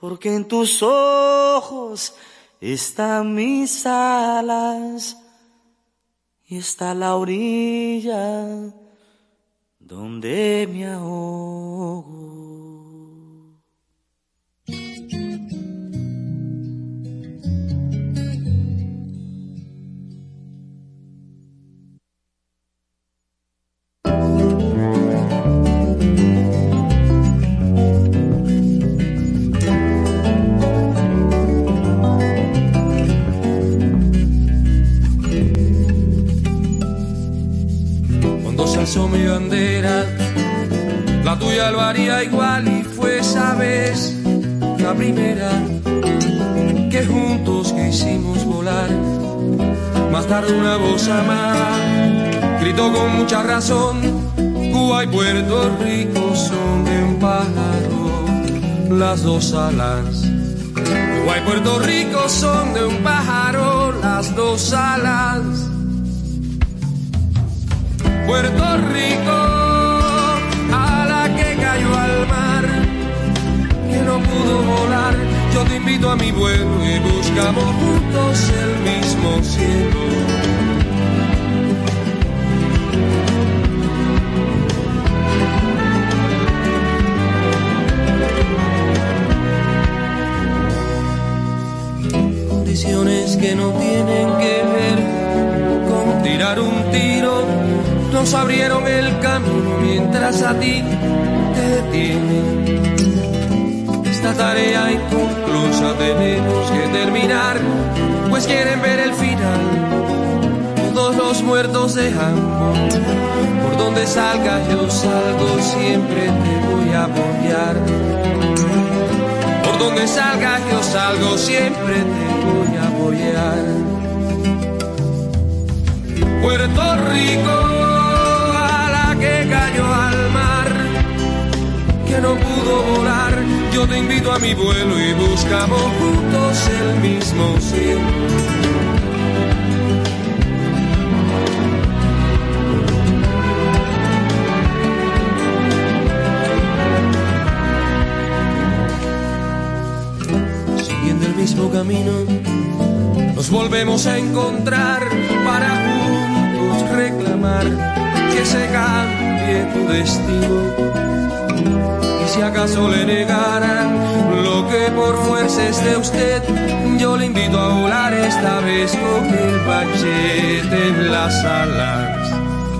porque en tus ojos están mis alas, y está la orilla donde me ahogo. Alzó mi bandera, la tuya lo haría igual, y fue, sabes, la primera que juntos que hicimos volar. Más tarde una voz amada gritó con mucha razón: Cuba y Puerto Rico son de un pájaro las dos alas. Cuba y Puerto Rico son de un pájaro las dos alas. Puerto Rico, ala que cayó al mar, que no pudo volar. Yo te invito a mi vuelo y buscamos juntos el mismo cielo. Condiciones que no tienen que ver con tirar un tiro nos abrieron el camino, mientras a ti te detienen. Esta tarea inconclusa tenemos que terminar, pues quieren ver el final. Todos los muertos dejan, por donde salgas yo salgo, siempre te voy a apoyar. Por donde salgas yo salgo, siempre te voy a apoyar. Puerto Rico, que cayó al mar, que no pudo volar. Yo te invito a mi vuelo y buscamos juntos el mismo cielo. Siguiendo el mismo camino, nos volvemos a encontrar para juntos reclamar que se cambie tu destino. Y si acaso le negaran lo que por fuerza es de usted, yo le invito a volar esta vez con el machete en las alas.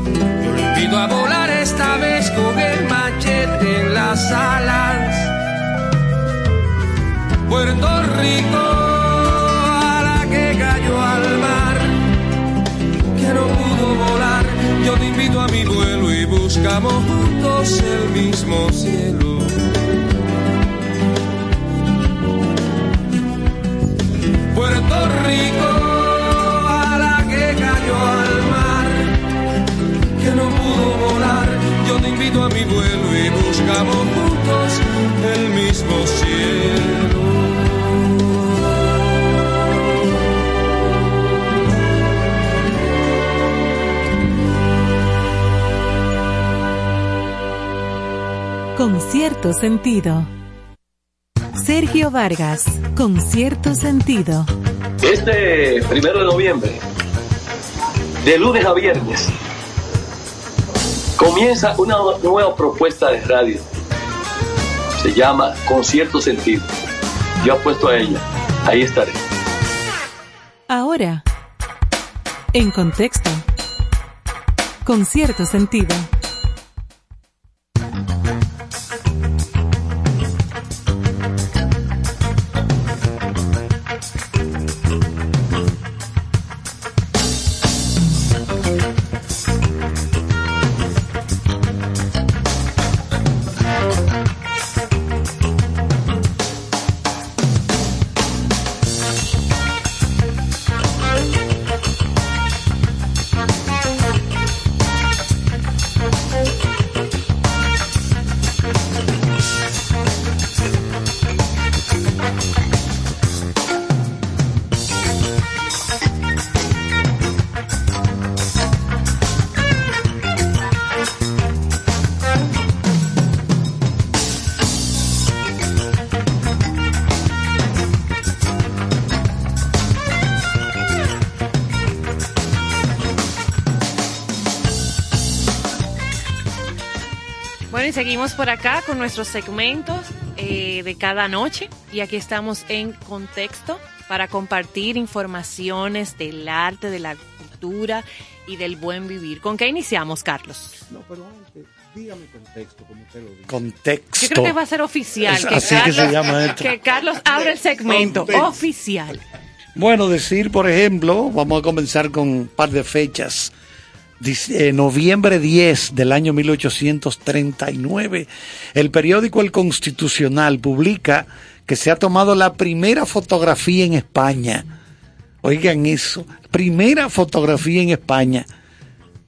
Yo le invito a volar esta vez con el machete en las alas. Puerto Rico, a la que cayó al mar, que no pudo volar. Yo te invito a mi vuelo y buscamos juntos el mismo cielo. Puerto Rico, a la que cayó al mar, que no pudo volar. Yo te invito a mi vuelo y buscamos juntos el mismo cielo. Concierto Sentido. Sergio Vargas, Concierto Sentido. Este primero de noviembre, de lunes a viernes, comienza una nueva propuesta de radio. Se llama Concierto Sentido. Yo apuesto a ella. Ahí estaré. Ahora, en contexto, Concierto Sentido. Seguimos por acá con nuestros segmentos eh, de cada noche, y aquí estamos en Contexto para compartir informaciones del arte, de la cultura y del buen vivir. ¿Con qué iniciamos, Carlos? No, perdón, dígame Contexto, como usted lo dice. Contexto. Yo creo que va a ser oficial. Es, que así Carlos, que se llama esto. Que Carlos abre el segmento, contexto. Oficial. Bueno, decir, por ejemplo, vamos a comenzar con un par de fechas. Dice, noviembre diez del año mil ochocientos treinta y nueve, el periódico El Constitucional publica que se ha tomado la primera fotografía en España. Oigan eso, primera fotografía en España.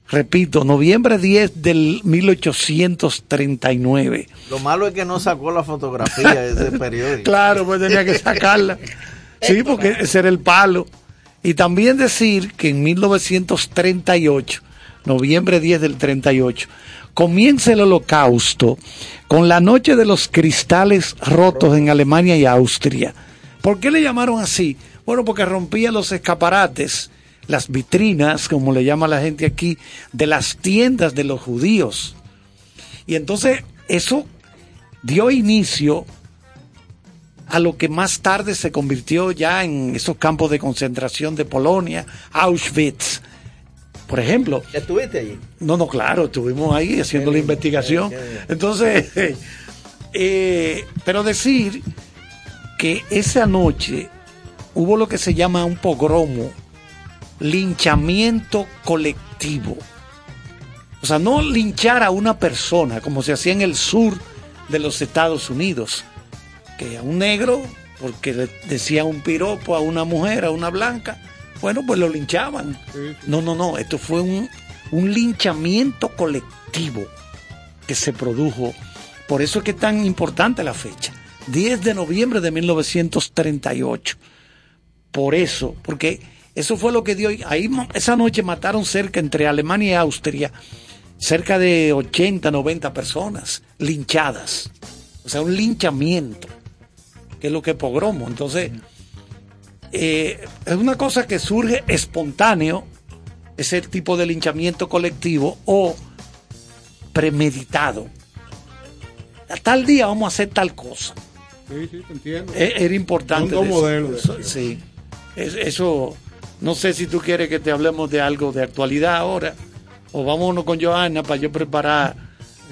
Repito, noviembre diez del mil ochocientos treinta y nueve. Lo malo es que no sacó la fotografía de ese periódico. Claro, pues tenía que sacarla. Sí, porque ese era el palo. Y también decir que en mil novecientos treinta y ocho... noviembre diez del treinta y ocho, comienza el Holocausto con la noche de los cristales rotos en Alemania y Austria. ¿Por qué le llamaron así? Bueno, porque rompía los escaparates, las vitrinas, como le llama la gente aquí, de las tiendas de los judíos. Y entonces eso dio inicio a lo que más tarde se convirtió ya en esos campos de concentración de Polonia, Auschwitz. Por ejemplo... ¿Ya estuviste allí? No, no, claro, estuvimos ahí haciendo la investigación. Entonces, eh, pero decir que esa noche hubo lo que se llama un pogromo, linchamiento colectivo. O sea, no linchar a una persona, como se hacía en el sur de los Estados Unidos, que a un negro, porque le decía un piropo a una mujer, a una blanca... Bueno, pues lo linchaban. No, no, no. Esto fue un, un linchamiento colectivo que se produjo. Por eso es que es tan importante la fecha. diez de noviembre de mil novecientos treinta y ocho. Por eso, porque eso fue lo que dio. Ahí esa noche mataron cerca, entre Alemania y Austria, cerca de ochenta, noventa personas linchadas. O sea, un linchamiento, que es lo que es pogromo. Entonces... Eh, es una cosa que surge espontáneo, ese tipo de linchamiento colectivo, o premeditado. A tal día vamos a hacer tal cosa. Sí, sí, te entiendo. Eh, era importante. Un modelo de eso. Sí. Es, eso, no sé si tú quieres que te hablemos de algo de actualidad ahora, o vámonos con Joana para yo preparar.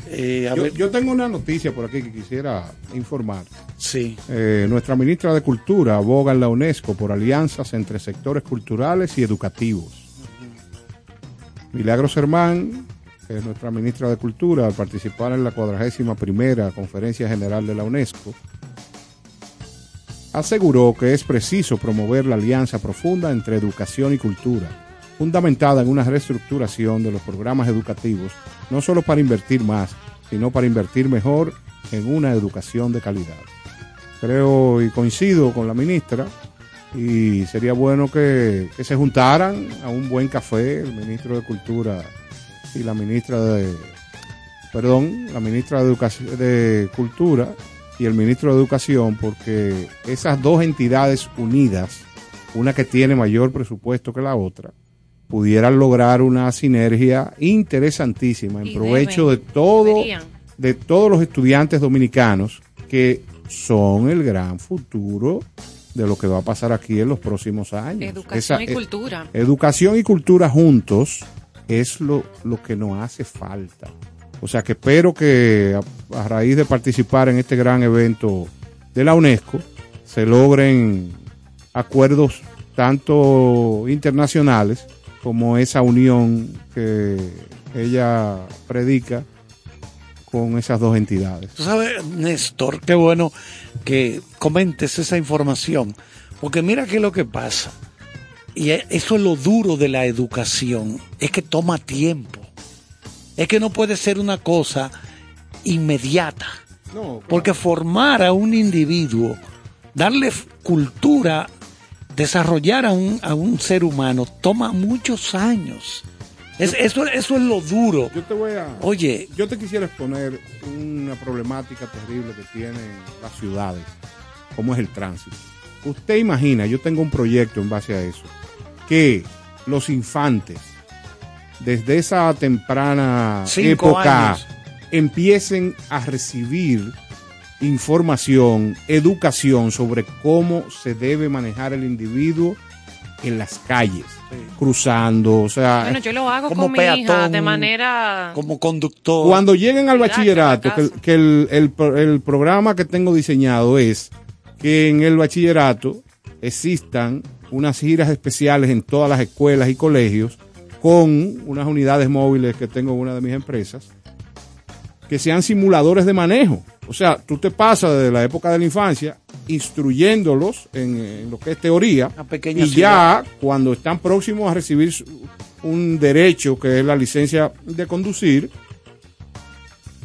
Eh, a yo, ver. yo tengo una noticia por aquí que quisiera informar. Sí. Eh, nuestra ministra de Cultura aboga en la UNESCO por alianzas entre sectores culturales y educativos. Milagros Hermán, que es nuestra ministra de Cultura, al participar en la cuadragésima primera Conferencia General de la UNESCO, aseguró que es preciso promover la alianza profunda entre educación y cultura, fundamentada en una reestructuración de los programas educativos, no solo para invertir más, sino para invertir mejor en una educación de calidad. Creo y coincido con la ministra, y sería bueno que, que se juntaran a un buen café el ministro de Cultura y la ministra de, perdón, la ministra de, Educación, de Cultura y el ministro de Educación, porque esas dos entidades unidas, una que tiene mayor presupuesto que la otra, pudieran lograr una sinergia interesantísima en provecho de todo, de todos los estudiantes dominicanos que son el gran futuro de lo que va a pasar aquí en los próximos años. Educación Esa, y cultura. Ed, educación y cultura juntos es lo, lo que nos hace falta. O sea que espero que a, a raíz de participar en este gran evento de la UNESCO se logren acuerdos tanto internacionales como esa unión que ella predica con esas dos entidades. Tú sabes, Néstor, qué bueno que comentes esa información, porque mira qué es lo que pasa, y eso es lo duro de la educación, es que toma tiempo, es que no puede ser una cosa inmediata, no, claro. Porque formar a un individuo, darle cultura, desarrollar a un, a un ser humano toma muchos años. Es, eso, eso es lo duro. Yo te voy a, Oye, yo te quisiera exponer una problemática terrible que tienen las ciudades, como es el tránsito. Usted imagina, yo tengo un proyecto en base a eso, que los infantes, desde esa temprana Cinco época, años. empiecen a recibir información, educación sobre cómo se debe manejar el individuo en las calles, sí. cruzando, o sea... Bueno, yo lo hago como con peatón, mi hija, de manera... Como conductor. Cuando lleguen al bachillerato, que, que el, el, el programa que tengo diseñado es que en el bachillerato existan unas giras especiales en todas las escuelas y colegios con unas unidades móviles que tengo en una de mis empresas, que sean simuladores de manejo. O sea, tú te pasas desde la época de la infancia instruyéndolos en, en lo que es teoría, y ciudad. ya cuando están próximos a recibir un derecho que es la licencia de conducir,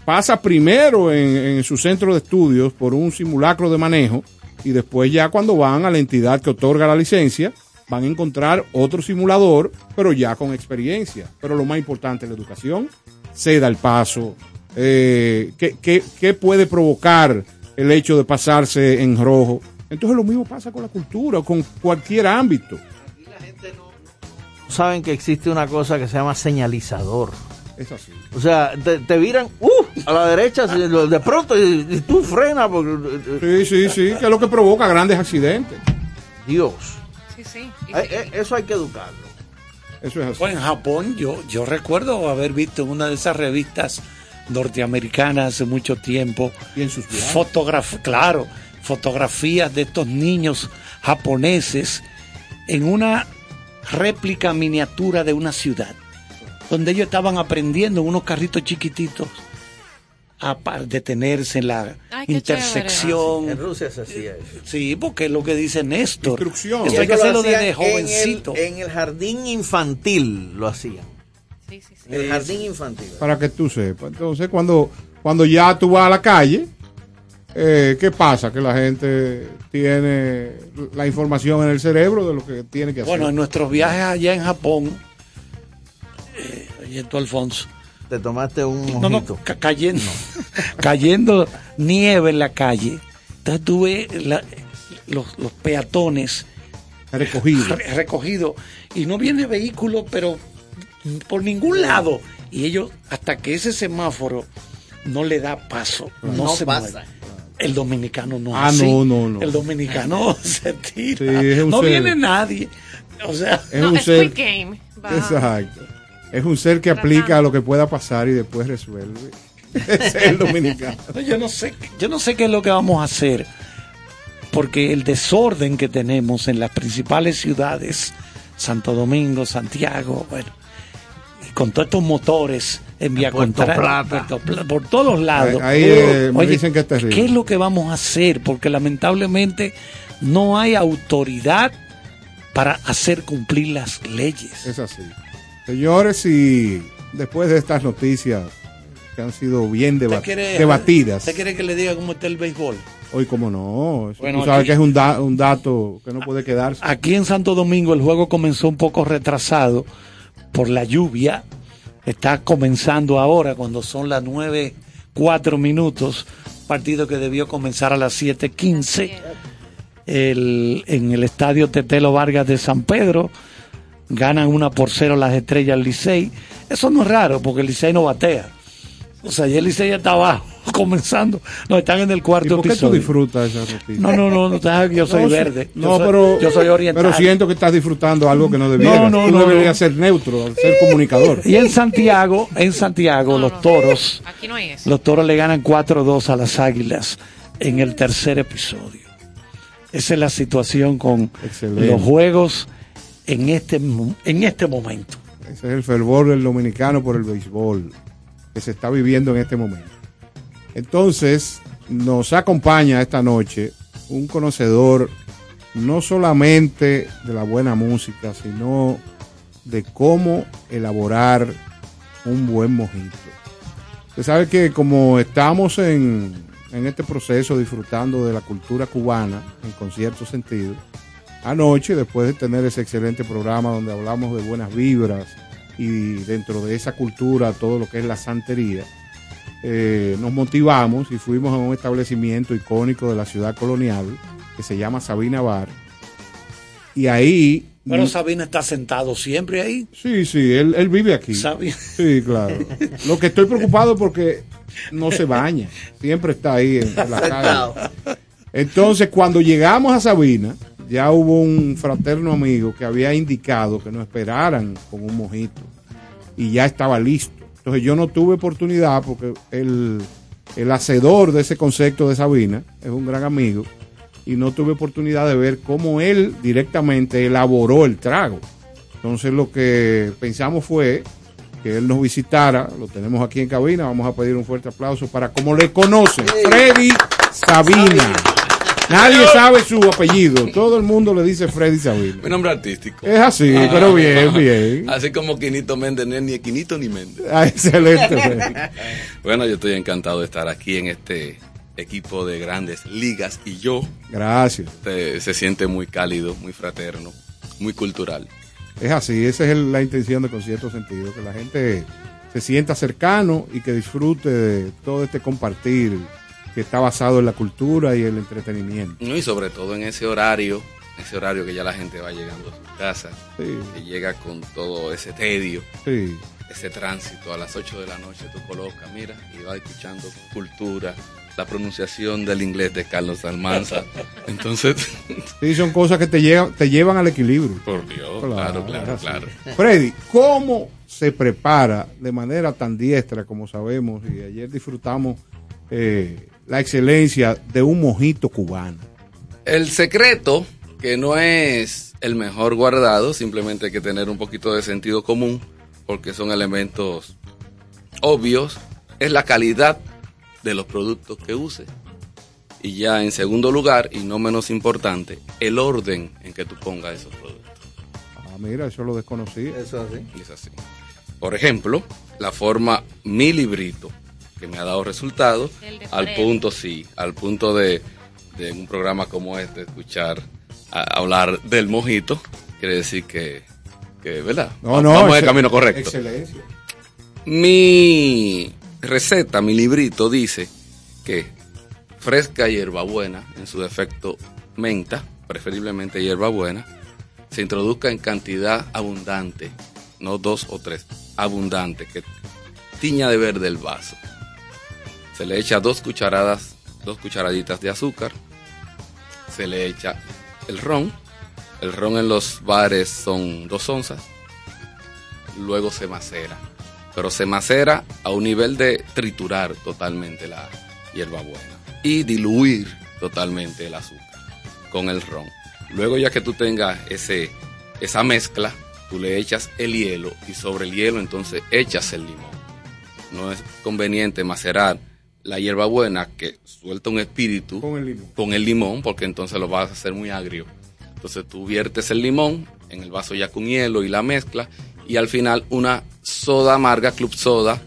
pasa primero en, en su centro de estudios por un simulacro de manejo, y después ya cuando van a la entidad que otorga la licencia van a encontrar otro simulador, pero ya con experiencia. Pero lo más importante es la educación, se da el paso. Eh, ¿qué, qué, ¿Qué puede provocar el hecho de pasarse en rojo? Entonces lo mismo pasa con la cultura, con cualquier ámbito. Aquí la gente no, no saben que existe una cosa que se llama señalizador. Es así. O sea, te, te viran uh, a la derecha de pronto y, y tú frenas. Porque... Sí, sí, sí, que es lo que provoca grandes accidentes. Dios. Sí, sí. Eh, eso hay que educarlo. Eso es así. Pues en Japón yo, yo recuerdo haber visto en una de esas revistas norteamericana hace mucho tiempo, fotograf- claro, fotografías de estos niños japoneses en una réplica miniatura de una ciudad, donde ellos estaban aprendiendo unos carritos chiquititos a detenerse en la Ay, intersección. En Rusia se hacía eso. Sí, porque es lo que dice Néstor. Instrucción. Esto hay que hacerlo desde jovencito. En el, en el jardín infantil lo hacían. Sí, sí, sí. El jardín infantil. Para que tú sepas. Entonces, cuando, cuando ya tú vas a la calle, eh, ¿qué pasa? Que la gente tiene la información en el cerebro de lo que tiene que hacer. Bueno, en nuestros viajes allá en Japón, eh, oyendo Alfonso, te tomaste un mojito. No, no, ca- cayendo, cayendo nieve en la calle. Entonces tú ves la, los, los peatones recogidos. Re- recogido, y no viene vehículo, pero... por ningún lado, y ellos hasta que ese semáforo no le da paso, no, no se pasa. Mueve. El dominicano no ah, es así. No, no, no. El dominicano se tira. Sí, no ser. Viene nadie. O sea, es no, un ser. Game. Exacto. Es un ser que aplica a lo que pueda pasar y después resuelve. Es el dominicano. Yo no sé, yo no sé qué es lo que vamos a hacer, porque el desorden que tenemos en las principales ciudades, Santo Domingo, Santiago, bueno, con todos estos motores en vía contraria, por todos lados. Ahí, ahí eh, me Oye, dicen que es terrible. ¿Qué es lo que vamos a hacer? Porque lamentablemente no hay autoridad para hacer cumplir las leyes. Es así. Señores, y después de estas noticias que han sido bien debat- ¿Te quiere, debatidas. ¿Usted quiere que le diga cómo está el béisbol? Hoy, cómo no. Eso, bueno, tú sabes aquí, que es un, da- un dato que no puede quedarse. Aquí en Santo Domingo el juego comenzó un poco retrasado por la lluvia. Está comenzando ahora cuando son las nueve cuatro minutos, partido que debió comenzar a las siete quince el, en el estadio Tetelo Vargas de San Pedro. Ganan una por cero las Estrellas Licey. Eso no es raro porque el Licey no batea, o sea, ya el Licey ya está abajo. comenzando. No, están en el cuarto episodio. ¿Por qué episodio. Tú disfrutas esa noticia? No, no, no, no sabes que yo soy no, verde. Yo no, soy, pero yo soy oriental. Pero siento que estás disfrutando algo que no debería. No, no, tú no, deberías no. ser neutro, ser comunicador. Y en Santiago, en Santiago, no, los no, toros, aquí no hay eso. Los toros le ganan cuatro dos a las Águilas en el tercer episodio. Esa es la situación con Excelente. Los juegos en este, en este momento. Ese es el fervor del dominicano por el béisbol que se está viviendo en este momento. Entonces, nos acompaña esta noche un conocedor no solamente de la buena música, sino de cómo elaborar un buen mojito. Usted sabe que como estamos en... en este proceso disfrutando de la cultura cubana en concierto sentido, anoche después de tener ese excelente programa donde hablamos de buenas vibras y dentro de esa cultura todo lo que es la santería, eh, nos motivamos y fuimos a un establecimiento icónico de la ciudad colonial que se llama Sabina Bar, y ahí... Pero Sabina está sentado siempre ahí. Sí, sí, él, él vive aquí. Sabina. Sí, claro. Lo que estoy preocupado porque no se baña. Siempre está ahí en la calle. Entonces, cuando llegamos a Sabina, ya hubo un fraterno amigo que había indicado que nos esperaran con un mojito. Y ya estaba listo. Entonces, yo no tuve oportunidad porque el, el hacedor de ese concepto de Sabina es un gran amigo. Y no tuve oportunidad de ver cómo él directamente elaboró el trago. Entonces lo que pensamos fue que él nos visitara, lo tenemos aquí en cabina, vamos a pedir un fuerte aplauso para, como le conocen, Freddy Sabina. Nadie sabe su apellido, todo el mundo le dice Freddy Sabina. Mi nombre artístico. Es así, ah, pero bien, bien. Así como Quinito Méndez, ni Quinito ni Méndez. Ah, excelente, Freddy. Bueno, yo estoy encantado de estar aquí en este... equipo de grandes ligas y yo. Gracias. Te, se siente muy cálido, muy fraterno, muy cultural. Es así, esa es el, la intención de Concierto Sentido, que la gente se sienta cercano y que disfrute de todo este compartir que está basado en la cultura y el entretenimiento. Y sobre todo en ese horario, ese horario que ya la gente va llegando a su casa, sí. Que llega con todo ese tedio. Sí. Ese tránsito a las ocho de la noche tú colocas, mira, y vas escuchando cultura, la pronunciación del inglés de Carlos Almanza. Entonces... sí, son cosas que te llevan, te llevan al equilibrio. Por Dios, claro, claro, claro, claro. Freddy, ¿cómo se prepara de manera tan diestra como sabemos? Y ayer disfrutamos eh, la excelencia de un mojito cubano. El secreto, que no es el mejor guardado, simplemente hay que tener un poquito de sentido común, porque son elementos obvios, es la calidad de los productos que use. Y ya en segundo lugar, y no menos importante, el orden en que tú pongas esos productos. Ah, mira, eso lo desconocí. Eso así. Y es así. Por ejemplo, la forma mi librito, que me ha dado resultados, al punto, sí, al punto de, de un programa como este, escuchar a, hablar del mojito, quiere decir que... que verdad, no, no, vamos en el camino correcto. Excelencia. Mi receta, mi librito dice que fresca hierbabuena, en su defecto menta, preferiblemente hierbabuena, se introduzca en cantidad abundante, no dos o tres, abundante, que tiña de verde el vaso. Se le echa dos cucharadas, dos cucharaditas de azúcar, se le echa el ron. El ron en los bares son dos onzas, luego se macera, pero se macera a un nivel de triturar totalmente la hierbabuena y diluir totalmente el azúcar con el ron. Luego, ya que tú tengas ese, esa mezcla, tú le echas el hielo y sobre el hielo entonces echas el limón. No es conveniente macerar la hierbabuena, que suelta un espíritu, con el limón, con el limón, porque entonces lo vas a hacer muy agrio. Entonces tú viertes el limón en el vaso ya con hielo y la mezcla, y al final una soda amarga, club soda,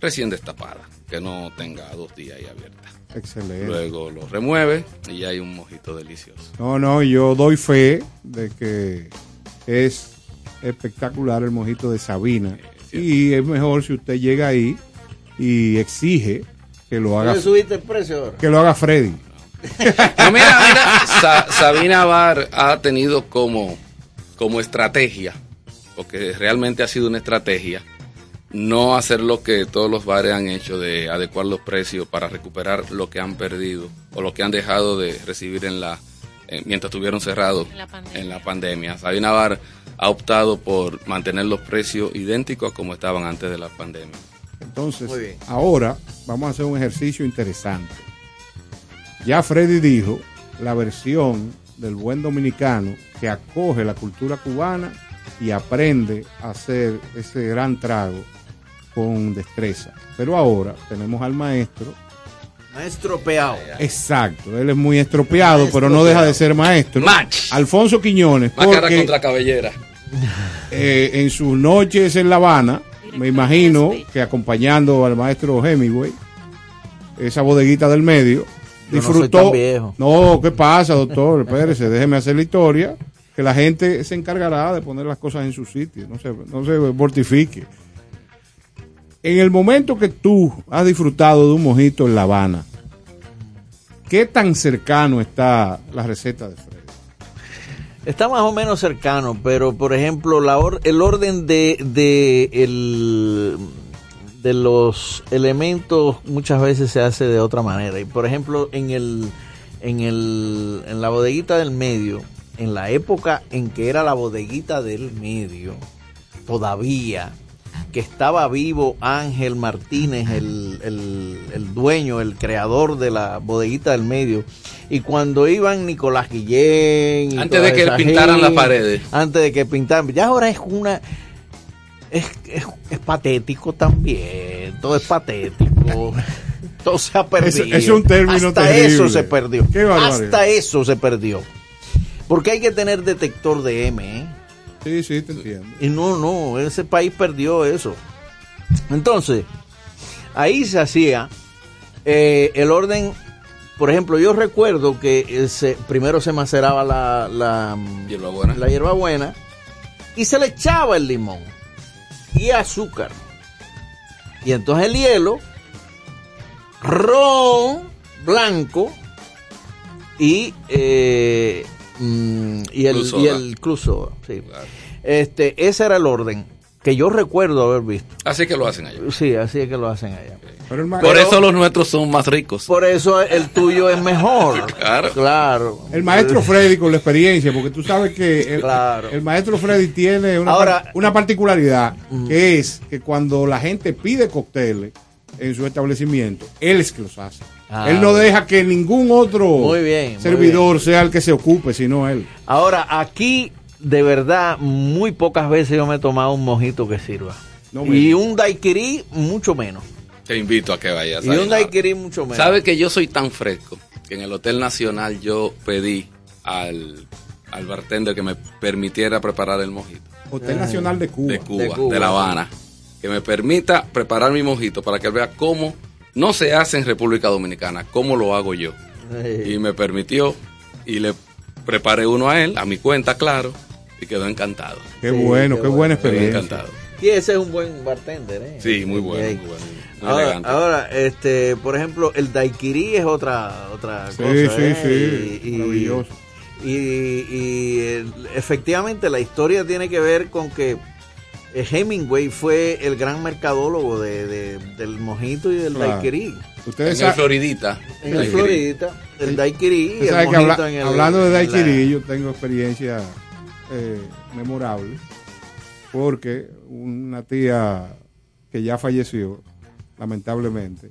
recién destapada, que no tenga dos días ahí abierta. Excelente. Luego lo remueve y ya hay un mojito delicioso. No, no, yo doy fe de que es espectacular el mojito de Sabina. Sí, es y es mejor si usted llega ahí y exige que lo haga. ¿No le subiste el precio ahora? Que lo haga Freddy. No, mira, mira, Sa- Sabina Bar ha tenido como, como estrategia, porque realmente ha sido una estrategia, no hacer lo que todos los bares han hecho de adecuar los precios para recuperar lo que han perdido o lo que han dejado de recibir en la eh, mientras estuvieron cerrados en la pandemia. En la pandemia. Sabina Bar ha optado por mantener los precios idénticos a como estaban antes de la pandemia. Entonces, ahora vamos a hacer un ejercicio interesante. Ya Freddy dijo la versión del buen dominicano que acoge la cultura cubana y aprende a hacer ese gran trago con destreza. Pero ahora tenemos al maestro. Maestro Peao. Exacto, él es muy estropeado, maestro, pero no deja de ser maestro. Match. Alfonso Quiñones. Más cara contra cabellera. Eh, en sus noches en La Habana, me imagino que acompañando al maestro Hemingway, esa bodeguita del medio, disfrutó. Yo no, no, ¿qué pasa, doctor? Espérese, déjeme hacer la historia, que la gente se encargará de poner las cosas en su sitio, no se, no se mortifique. En el momento que tú has disfrutado de un mojito en La Habana, ¿qué tan cercano está la receta de Fred? Está más o menos cercano, pero por ejemplo, la or, el orden de, de, el, de los elementos muchas veces se hace de otra manera. Y por ejemplo, en, el, en, el, en la bodeguita del medio, en la época en que era la bodeguita del medio, todavía... que estaba vivo Ángel Martínez, el, el, el dueño, el creador de la bodeguita del medio, y cuando iban Nicolás Guillén y antes de que pintaran gente, las paredes antes de que pintaran, ya ahora es una es, es, es patético también, todo es patético. Todo se ha perdido, es, es un término hasta terrible. Eso se perdió, hasta eso se perdió, porque hay que tener detector de M, ¿eh? Sí, sí, te entiendo. Y no, no, ese país perdió eso. Entonces, ahí se hacía eh, el orden. Por ejemplo, yo recuerdo que ese, primero se maceraba la, la, hierbabuena. la hierbabuena y se le echaba el limón y azúcar. Y entonces el hielo, ron blanco y... Eh, y el Club Soda. Y el Club Soda, sí. Claro. Este, ese era el orden que yo recuerdo haber visto. Así que lo hacen allá. Sí, así es que lo hacen allá. Okay. Pero el maestro, por eso los nuestros son más ricos. Por eso el tuyo es mejor. Claro. Claro. El maestro Freddy con la experiencia, porque tú sabes que el, claro. el maestro Freddy tiene una, Ahora, par- una particularidad, uh-huh. que es que cuando la gente pide cócteles en su establecimiento, él es que los hace. Ah, él no deja que ningún otro bien, servidor sea el que se ocupe, sino él. Ahora, aquí, de verdad, muy pocas veces yo me he tomado un mojito que sirva. No, y un daiquiri, mucho menos. Te invito a que vayas. Y un daiquiri, mucho menos. ¿Sabes que yo soy tan fresco que en el Hotel Nacional yo pedí al, al bartender que me permitiera preparar el mojito? Hotel ah, Nacional de Cuba. De Cuba, de, Cuba, de La Habana. Que me permita preparar mi mojito para que él vea cómo... No se hace en República Dominicana, ¿cómo lo hago yo? Ay. Y me permitió, y le preparé uno a él, a mi cuenta, claro, y quedó encantado. Qué sí, bueno, qué, qué buena experiencia. Encantado. Y ese es un buen bartender, ¿eh? Sí, muy bueno, muy bueno. Muy ahora, elegante. Ahora, este, por ejemplo, el daiquiri es otra, otra sí, cosa, sí, ¿eh? Sí, sí, maravilloso. Y, y efectivamente la historia tiene que ver con que Hemingway fue el gran mercadólogo de, de, del mojito y del claro. daiquiri. Ustedes en el Floridita. En el Floridita, el daiquiri. El mojito habla, en el, hablando de daiquiri, la... yo tengo experiencia eh, memorable, porque una tía que ya falleció, lamentablemente,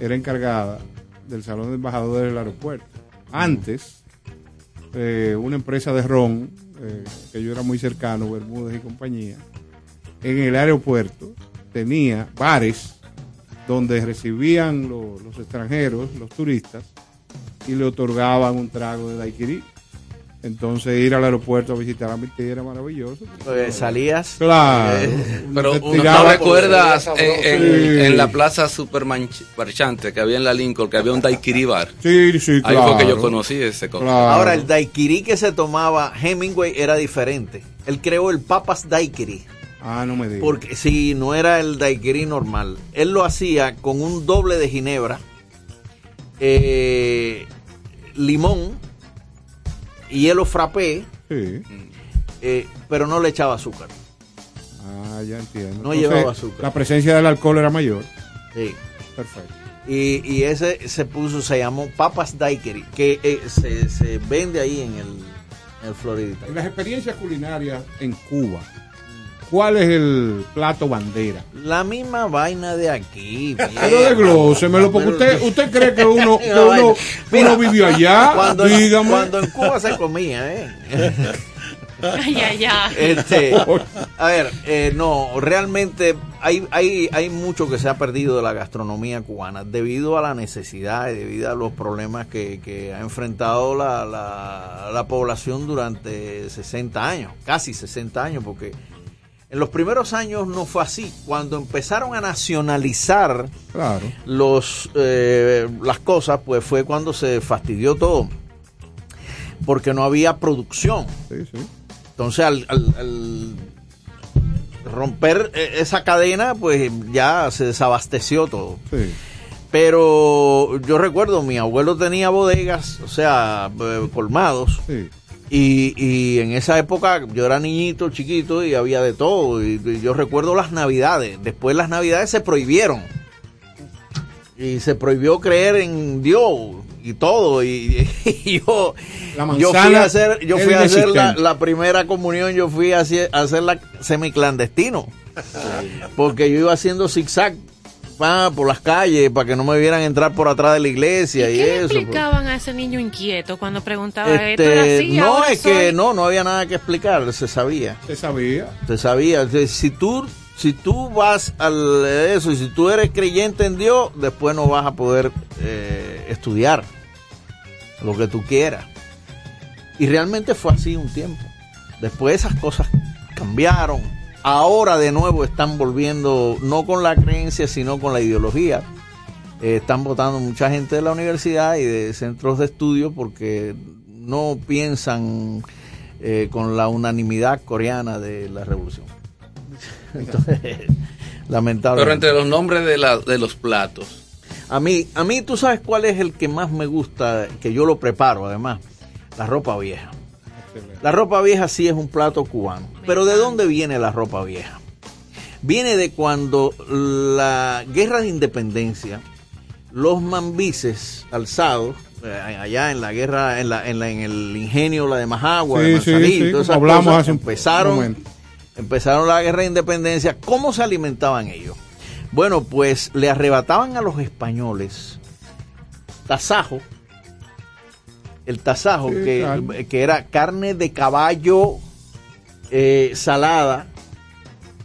era encargada del Salón de Embajadores del aeropuerto. Antes, eh, una empresa de ron, eh, que yo era muy cercano, Bermúdez y compañía, en el aeropuerto tenía bares donde recibían lo, los extranjeros, los turistas, y le otorgaban un trago de daiquiri. Entonces ir al aeropuerto a visitar a mi tía era maravilloso. Pues, salías. Claro. Eh, pero uno, ¿no recuerdas en, en, en la plaza Supermarchante que había en la Lincoln, que había un daiquiri bar? Sí, sí, claro. Ahí fue que yo conocí ese cóctel. Claro. Ahora, el daiquiri que se tomaba Hemingway era diferente. Él creó el Papas Daiquiri. Ah, no me digas. Porque sí, no era el daiquiri normal. Él lo hacía con un doble de ginebra, eh, limón, hielo frappé, sí. eh, pero no le echaba azúcar. Ah, Ah, ya entiendo. No Entonces, llevaba azúcar. La presencia del alcohol era mayor. Sí. Perfecto. Y, y ese se puso, se llamó Papas Daiquiri, que eh, se, se vende ahí en el, en el Floridita. En las experiencias culinarias en Cuba, ¿cuál es el plato bandera? La misma vaina de aquí. Pero desglósemelo, porque usted, usted cree que uno, que uno, Mira, uno vivió allá. Cuando, dígame. Cuando en Cuba se comía, ¿eh? Ay, ay, ay. Este, a ver, eh, no, realmente hay, hay, hay mucho que se ha perdido de la gastronomía cubana debido a la necesidad y debido a los problemas que, que ha enfrentado la, la, la población durante sesenta años, casi sesenta años, porque en los primeros años no fue así. Cuando empezaron a nacionalizar claro. los eh, las cosas, pues fue cuando se fastidió todo, porque no había producción. Sí, sí. Entonces, al, al, al romper esa cadena, pues ya se desabasteció todo. Sí. Pero yo recuerdo, mi abuelo tenía bodegas, o sea, colmados. Sí. Y, y en esa época yo era niñito, chiquito, y había de todo. Y, y yo recuerdo las navidades. Después las navidades se prohibieron. Y se prohibió creer en Dios y todo. Y, y yo, yo fui a hacer, yo fui a hacer la, la primera comunión, yo fui a hacer, a hacerla semiclandestino. Porque yo iba haciendo zigzag por las calles para que no me vieran entrar por atrás de la iglesia. ¿Y, y qué eso, le explicaban pues? A ese niño inquieto cuando preguntaba este, esto era así, no es soy... que no no había nada que explicar, se sabía se sabía se sabía si tú si tú vas al eso y si tú eres creyente en Dios, después no vas a poder eh, estudiar lo que tú quieras. Y realmente fue así un tiempo. Después esas cosas cambiaron. Ahora de nuevo están volviendo, no con la creencia, sino con la ideología. Eh, están votando mucha gente de la universidad y de centros de estudio porque no piensan eh, con la unanimidad coreana de la revolución. Entonces, lamentablemente. Pero entre los nombres de, la, de los platos. A mí, a mí, tú sabes cuál es el que más me gusta, que yo lo preparo además, la ropa vieja. La ropa vieja sí es un plato cubano. Pero ¿de dónde viene la ropa vieja? Viene de cuando la guerra de independencia, los mambises alzados, eh, allá en la guerra, en, la, en, la, en el ingenio, la de Majagua, sí, de Gonzalito, sí, sí, hablamos cosas, hace empezaron, empezaron la guerra de independencia. ¿Cómo se alimentaban ellos? Bueno, pues le arrebataban a los españoles tasajo. El tasajo, sí, que, claro. que era carne de caballo eh, salada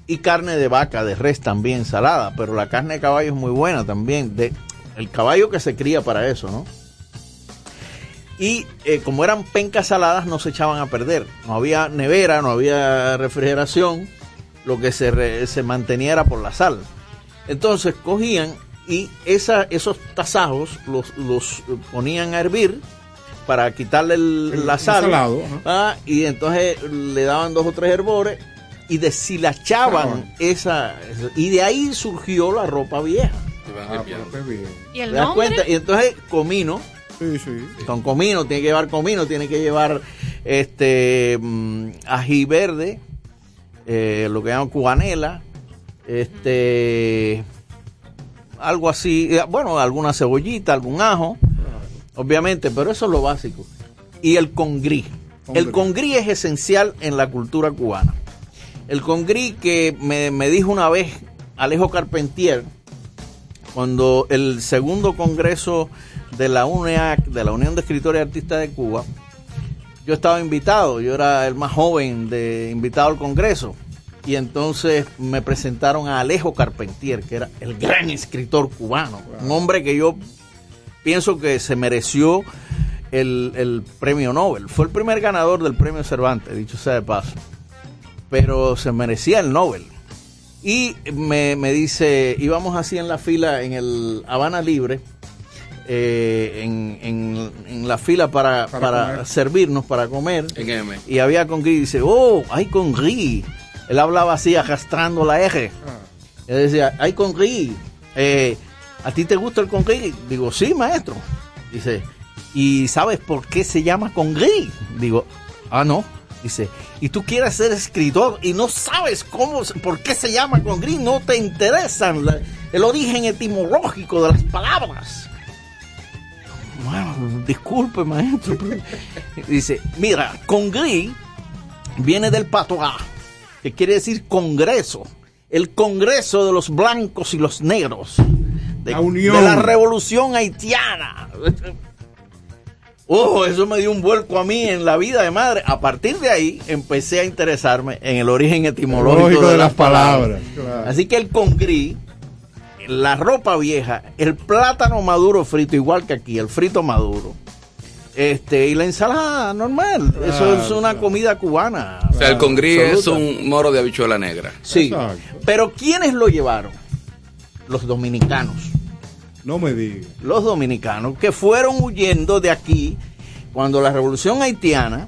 y carne de vaca, de res también salada, pero la carne de caballo es muy buena también, de, el caballo que se cría para eso, ¿no? Y eh, como eran pencas saladas no se echaban a perder, no había nevera, no había refrigeración, lo que se, re, se mantenía era por la sal. Entonces cogían y esa, esos tasajos los, los ponían a hervir para quitarle el, el, la sal, salado, ¿ah? Y entonces le daban dos o tres hervores y deshilachaban claro. esa, esa, y de ahí surgió la ropa vieja. Ah, ¿Y el ¿Te das nombre? Cuenta? Y entonces comino, sí, sí, sí. con comino, tiene que llevar comino, tiene que llevar este ají verde, eh, lo que llaman cubanela, este algo así, bueno, alguna cebollita, algún ajo. Obviamente, pero eso es lo básico. Y el congrí. Hombre. El congrí es esencial en la cultura cubana. El congrí que me, me dijo una vez Alejo Carpentier, cuando el segundo congreso de la U N E A C, de la Unión de Escritores y Artistas de Cuba, yo estaba invitado, yo era el más joven de invitado al congreso. Y entonces me presentaron a Alejo Carpentier, que era el gran escritor cubano, wow. un hombre que yo... pienso que se mereció el, el premio Nobel. Fue el primer ganador del premio Cervantes, dicho sea de paso. Pero se merecía el Nobel. Y me, me dice, íbamos así en la fila, en el Habana Libre, eh, en, en, en la fila para, para, para servirnos, para comer. Dígame. Y había congrí, dice, oh, hay congrí. Él hablaba así, arrastrando la eje. Ah. Él decía, hay congrí. Eh... ¿A ti te gusta el congrí? Digo, sí, maestro. Dice, ¿y sabes por qué se llama congrí? Digo, ah, no. Dice, y tú quieres ser escritor y no sabes cómo, por qué se llama con gris, no te interesan la, el origen etimológico de las palabras. Bueno, disculpe, maestro. Pero... Dice, mira, congrí viene del patois, que quiere decir congreso, el congreso de los blancos y los negros, de la, unión. De la revolución haitiana. Oh, eso me dio un vuelco a mí en la vida de madre. A partir de ahí empecé a interesarme en el origen etimológico de, de las palabras. palabras. Claro. Así que el congrí, la ropa vieja, el plátano maduro frito, igual que aquí, el frito maduro. Este, y la ensalada normal, claro, eso es una claro. comida cubana. O sea, claro, el congrí es un moro de habichuela negra. Sí, exacto. Pero ¿quiénes lo llevaron? Los dominicanos. No me digas. Los dominicanos que fueron huyendo de aquí cuando la revolución haitiana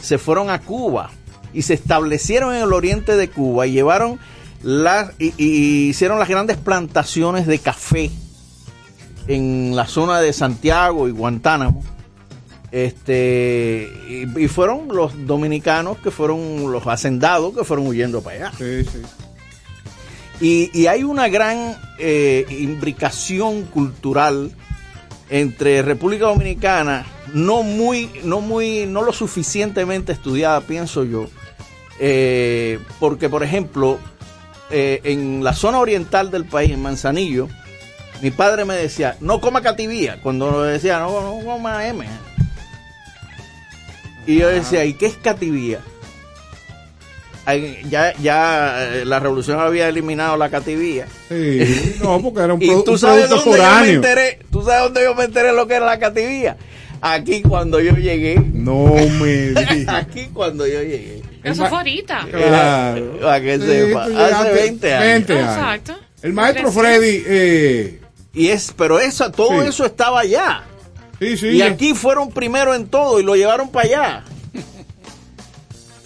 se fueron a Cuba y se establecieron en el oriente de Cuba y llevaron las y, y hicieron las grandes plantaciones de café en la zona de Santiago y Guantánamo. Este y, y fueron los dominicanos que fueron los hacendados que fueron huyendo para allá. Sí, sí. Y, y hay una gran eh, imbricación cultural entre República Dominicana, no muy, no muy, no lo suficientemente estudiada, pienso yo, eh, porque por ejemplo, eh, en la zona oriental del país, en Manzanillo, mi padre me decía, no coma cativía, cuando me decía, no, no coma M. Y yo decía, ¿y qué es cativía? Ya, ya la revolución había eliminado la cativía. Sí, no, porque era un, pro, ¿Y tú un sabes producto foráneo. Enteré, ¿Tú sabes dónde yo me enteré lo que era la cativía? Aquí cuando yo llegué. No me digas. Aquí cuando yo llegué. Eso fue ahorita. Claro. Para que sí, sepa. Hace veinte años. Exacto. El maestro Freddy. Eh, y es, pero eso, todo sí. eso estaba allá. Sí, sí. Y aquí fueron primero en todo y lo llevaron para allá.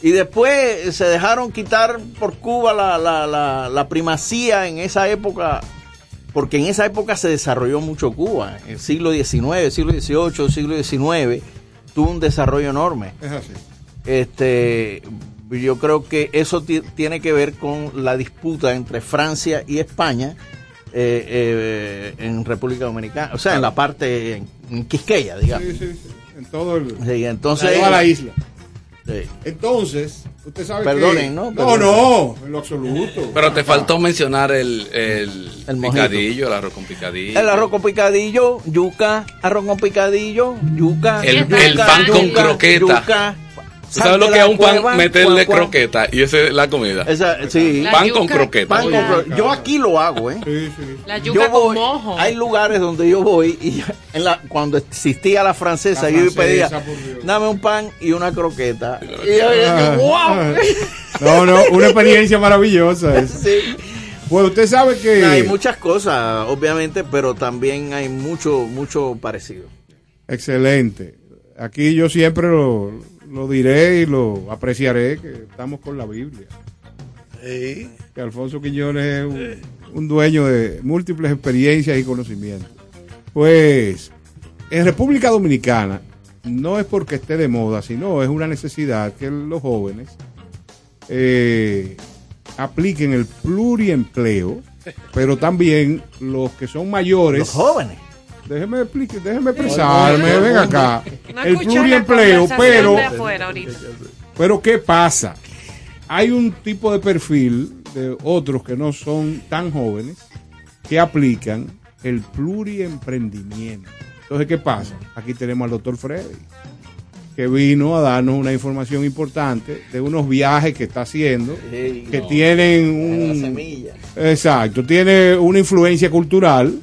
Y después se dejaron quitar por Cuba la, la, la, la primacía en esa época, porque en esa época se desarrolló mucho Cuba. En el siglo diecinueve, siglo dieciocho, siglo diecinueve, tuvo un desarrollo enorme. Es así. Este, yo creo que eso t- tiene que ver con la disputa entre Francia y España eh, eh, en República Dominicana, o sea, claro. en la parte, en, en Quisqueya, digamos. Sí, sí, sí. En todo el... Sí, entonces... Toda la isla. Sí. Entonces, usted sabe Perdonen, que... ¿no? Perdonen, ¿no? No, en lo absoluto. Pero te faltó mencionar el, el, el picadillo, el arroz con picadillo. El arroz con picadillo, yuca, arroz con picadillo, yuca. El, yuca, el pan yuca, con yuca, croqueta. Yuca, ¿sabes lo que es un pan? Cueva, meterle cueva, croqueta. Y esa es la comida. Esa, sí. La pan yuca, con croqueta. Pan con, yo aquí lo hago, ¿eh? Sí, sí. La yuca yo voy, con mojo. Hay lugares donde yo voy y en la, cuando existía la francesa, la francesa yo pedía, dame un pan y una croqueta. Y, y yo dije, wow. No, no, una experiencia maravillosa esa. Sí. Bueno, usted sabe que... Hay muchas cosas, obviamente, pero también hay mucho, mucho parecido. Excelente. Aquí yo siempre lo... Lo diré y lo apreciaré, que estamos con la Biblia. Sí. Que Alfonso Quiñones es un, un dueño de múltiples experiencias y conocimientos. Pues, en República Dominicana, no es porque esté de moda, sino es una necesidad que los jóvenes eh, apliquen el pluriempleo, pero también los que son mayores. Los jóvenes. Déjeme explicar, déjeme expresarme, no, no, no, ven acá. No el pluriempleo, pero pero ¿qué pasa? Hay un tipo de perfil de otros que no son tan jóvenes que aplican el pluriemprendimiento. Entonces, ¿qué pasa? Aquí tenemos al doctor Freddy, que vino a darnos una información importante de unos viajes que está haciendo, sí, que no, tienen un... semilla. Exacto, tiene una influencia cultural,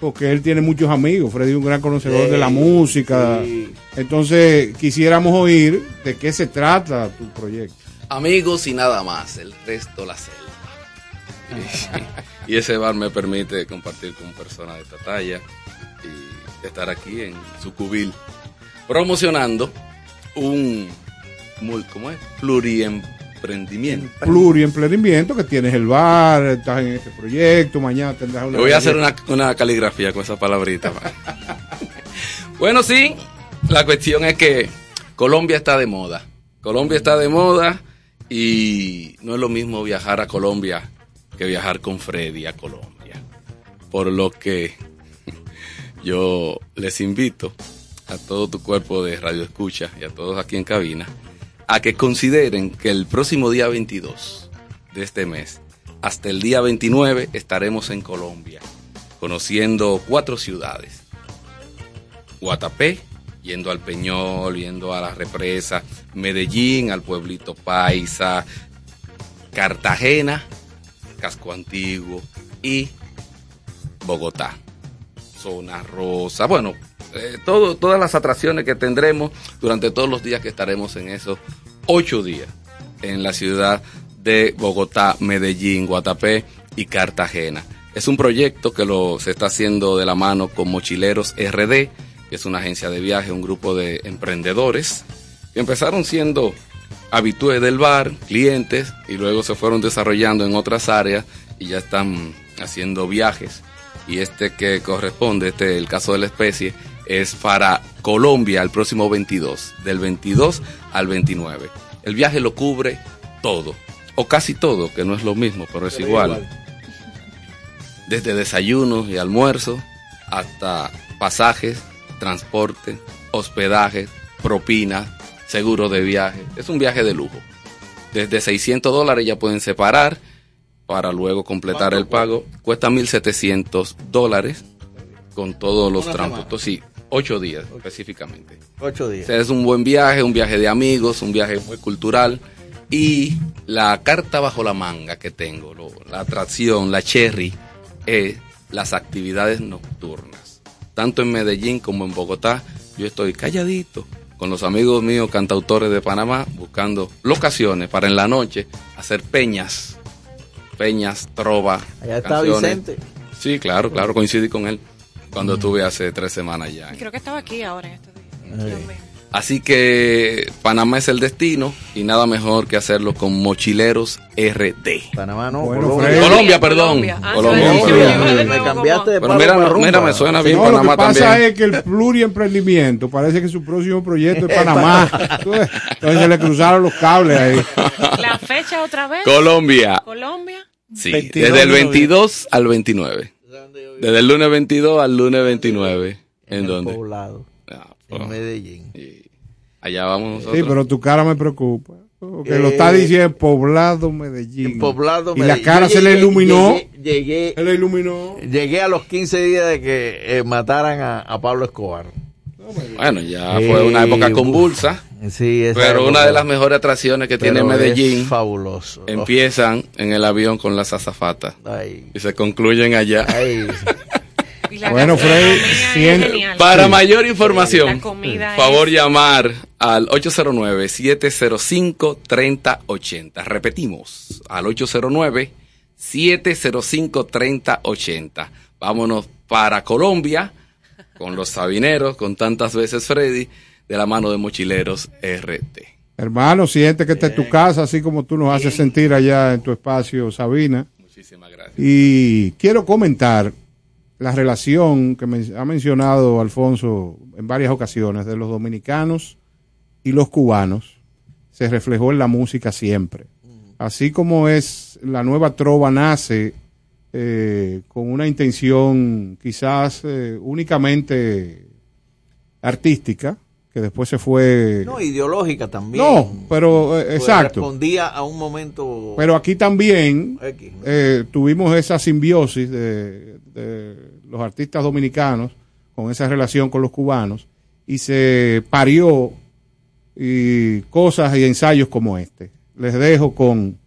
porque él tiene muchos amigos. Freddy es un gran conocedor sí, de la música. Sí. Entonces, quisiéramos oír de qué se trata tu proyecto. Amigos y nada más, el resto la selva. Y, y ese bar me permite compartir con personas de esta talla y estar aquí en Sucubil promocionando un muy, ¿cómo es? pluriemprendimiento. Pluriemprendimiento, que tienes el bar, estás en este proyecto, mañana tendrás una... Yo voy a hacer una, una caligrafía con esa palabrita. Bueno, sí, la cuestión es que Colombia está de moda Colombia está de moda y no es lo mismo viajar a Colombia que viajar con Freddy a Colombia. Por lo que yo les invito a todo tu cuerpo de radioescucha y a todos aquí en cabina a que consideren que el próximo día veintidós de este mes hasta el día veintinueve estaremos en Colombia conociendo cuatro ciudades: Guatapé, yendo al Peñol, yendo a la represa; Medellín, al pueblito paisa; Cartagena, Casco Antiguo; y Bogotá, Zona Rosa. Bueno, eh, todo, todas las atracciones que tendremos durante todos los días que estaremos en esos ocho días en la ciudad de Bogotá, Medellín, Guatapé y Cartagena. Es un proyecto que lo, se está haciendo de la mano con Mochileros R D, que es una agencia de viaje, un grupo de emprendedores que empezaron siendo habitués del bar, clientes, y luego se fueron desarrollando en otras áreas y ya están haciendo viajes. Y este que corresponde, este el caso de la especie, es para Colombia el próximo veintidós, del veintidós al veintinueve. El viaje lo cubre todo, o casi todo, que no es lo mismo, pero es pero igual. igual. Desde desayunos y almuerzos hasta pasajes, transporte, hospedaje, propinas, seguro de viaje. Es un viaje de lujo. Desde seiscientos dólares ya pueden separar para luego completar el pago. Cuesta mil setecientos dólares con todos los transportes. Sí, ocho días ocho. específicamente. Ocho días. O sea, es un buen viaje, un viaje de amigos, un viaje muy cultural. Y la carta bajo la manga que tengo, lo, la atracción, la cherry, es las actividades nocturnas. Tanto en Medellín como en Bogotá, yo estoy calladito con los amigos míos cantautores de Panamá buscando locaciones para en la noche hacer peñas, peñas, trova. Allá está Vicente. Sí, claro, claro, coincidí con él cuando mm. estuve hace tres semanas ya. Y creo que estaba aquí ahora en estos días. Sí. Así que Panamá es el destino y nada mejor que hacerlo con Mochileros R D. Panamá no, bueno, Colombia. Colombia, perdón. Colombia. Ah, Colombia. Colombia. Me cambiaste de Pero mira, mira, me suena bien no, Panamá también. Lo que pasa también es que el pluriemprendimiento, parece que su próximo proyecto es Panamá. Entonces se le cruzaron los cables ahí. La fecha otra vez. Colombia. Colombia. Sí, veintidós, desde el veintidós al veintinueve. Desde el lunes veintidós al lunes veintinueve. ¿En, ¿en dónde? Poblado. En Medellín. Y allá vamos nosotros. Sí, pero tu cara me preocupa. Porque eh, lo está diciendo Poblado Medellín. Poblado Medellín. Y la cara llegué, se le iluminó. Llegué, llegué, se le iluminó. Llegué a los quince días de que eh, mataran a, a Pablo Escobar. Bueno, ya eh, fue una época convulsa. Uf, sí, pero una de las mejores atracciones que tiene Medellín. Es fabuloso. Empiezan en el avión con las azafatas. Ay. Y se concluyen allá. Ay. Bueno, Freddy, cien... para sí. mayor información, favor es... llamar al ocho cero nueve, siete cero cinco, tres cero ocho cero. Repetimos, al ocho cero nueve, siete cero cinco, tres cero ocho cero. Vámonos para Colombia con los sabineros, con tantas veces Freddy, de la mano de Mochileros R T. Hermano, siente que está en tu casa, así como tú nos Bien. haces sentir allá en tu espacio, Sabina. Muchísimas gracias. Y quiero comentar la relación que me ha mencionado Alfonso en varias ocasiones de los dominicanos y los cubanos se reflejó en la música siempre. Así como es la nueva trova nace eh, con una intención quizás eh, únicamente artística, que después se fue... No, ideológica también. No, pero eh, exacto. Respondía a un momento... Pero aquí también eh, tuvimos esa simbiosis de, de los artistas dominicanos con esa relación con los cubanos y se parió y cosas y ensayos como este. Les dejo con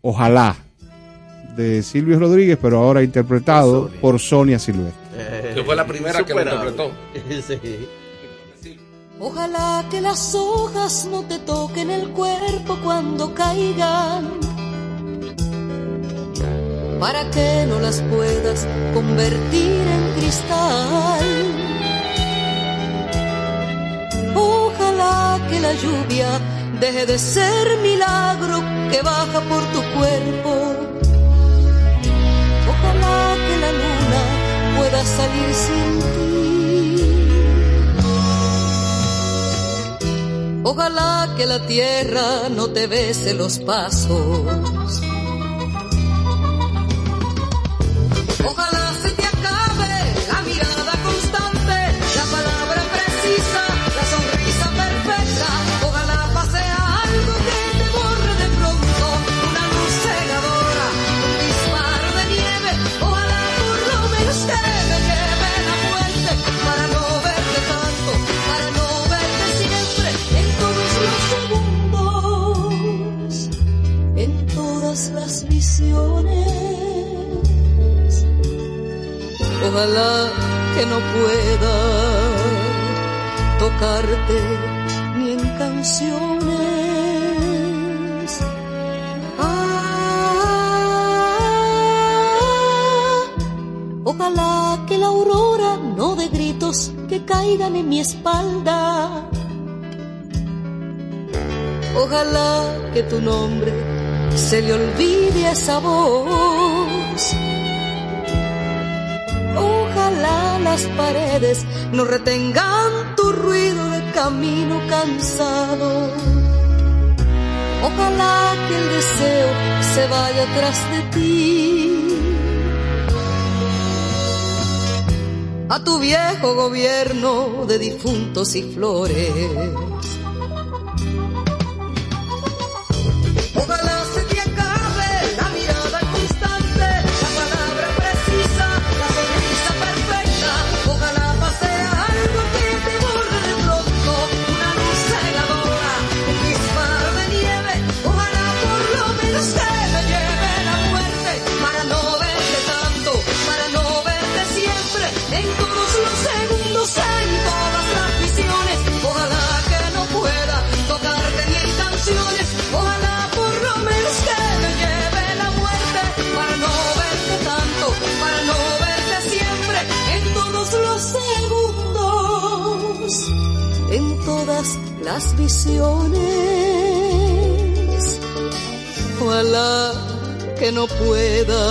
Ojalá de Silvio Rodríguez, pero ahora interpretado Sonia. por Sonia Silvestre. Que fue la primera Superado. que lo interpretó. Sí. Ojalá que las hojas no te toquen el cuerpo cuando caigan, para que no las puedas convertir en cristal. Ojalá que la lluvia deje de ser milagro que baja por tu cuerpo. Ojalá que la luna pueda salir sin ti. Ojalá que la tierra no te bese los pasos. Ojalá se te acabe la mirada constante, la palabra precisa, la sonrisa perfecta. Ojalá pase algo que te borre de pronto, una luz cegadora, un disparo de nieve. Ojalá por lo menos que me lleve la muerte, para no verte tanto, para no verte siempre, en todos los segundos, en todas las visiones. Ojalá que no pueda tocarte ni en canciones. Ah, ojalá que la aurora no dé gritos que caigan en mi espalda. Ojalá que tu nombre se le olvide a esa voz. Ojalá las paredes no retengan tu ruido de camino cansado. Ojalá que el deseo se vaya tras de ti. A tu viejo gobierno de difuntos y flores. Ojalá se te acabe la mirada constante, la palabra precisa, la sonrisa perfecta. Ojalá pase algo que te borre de pronto, una luz cegadora, un disparo de nieve. Ojalá por lo menos que me lleve la muerte, para no verte tanto, para no verte siempre, en todos los segundos, en todas las visiones. Ojalá que no pueda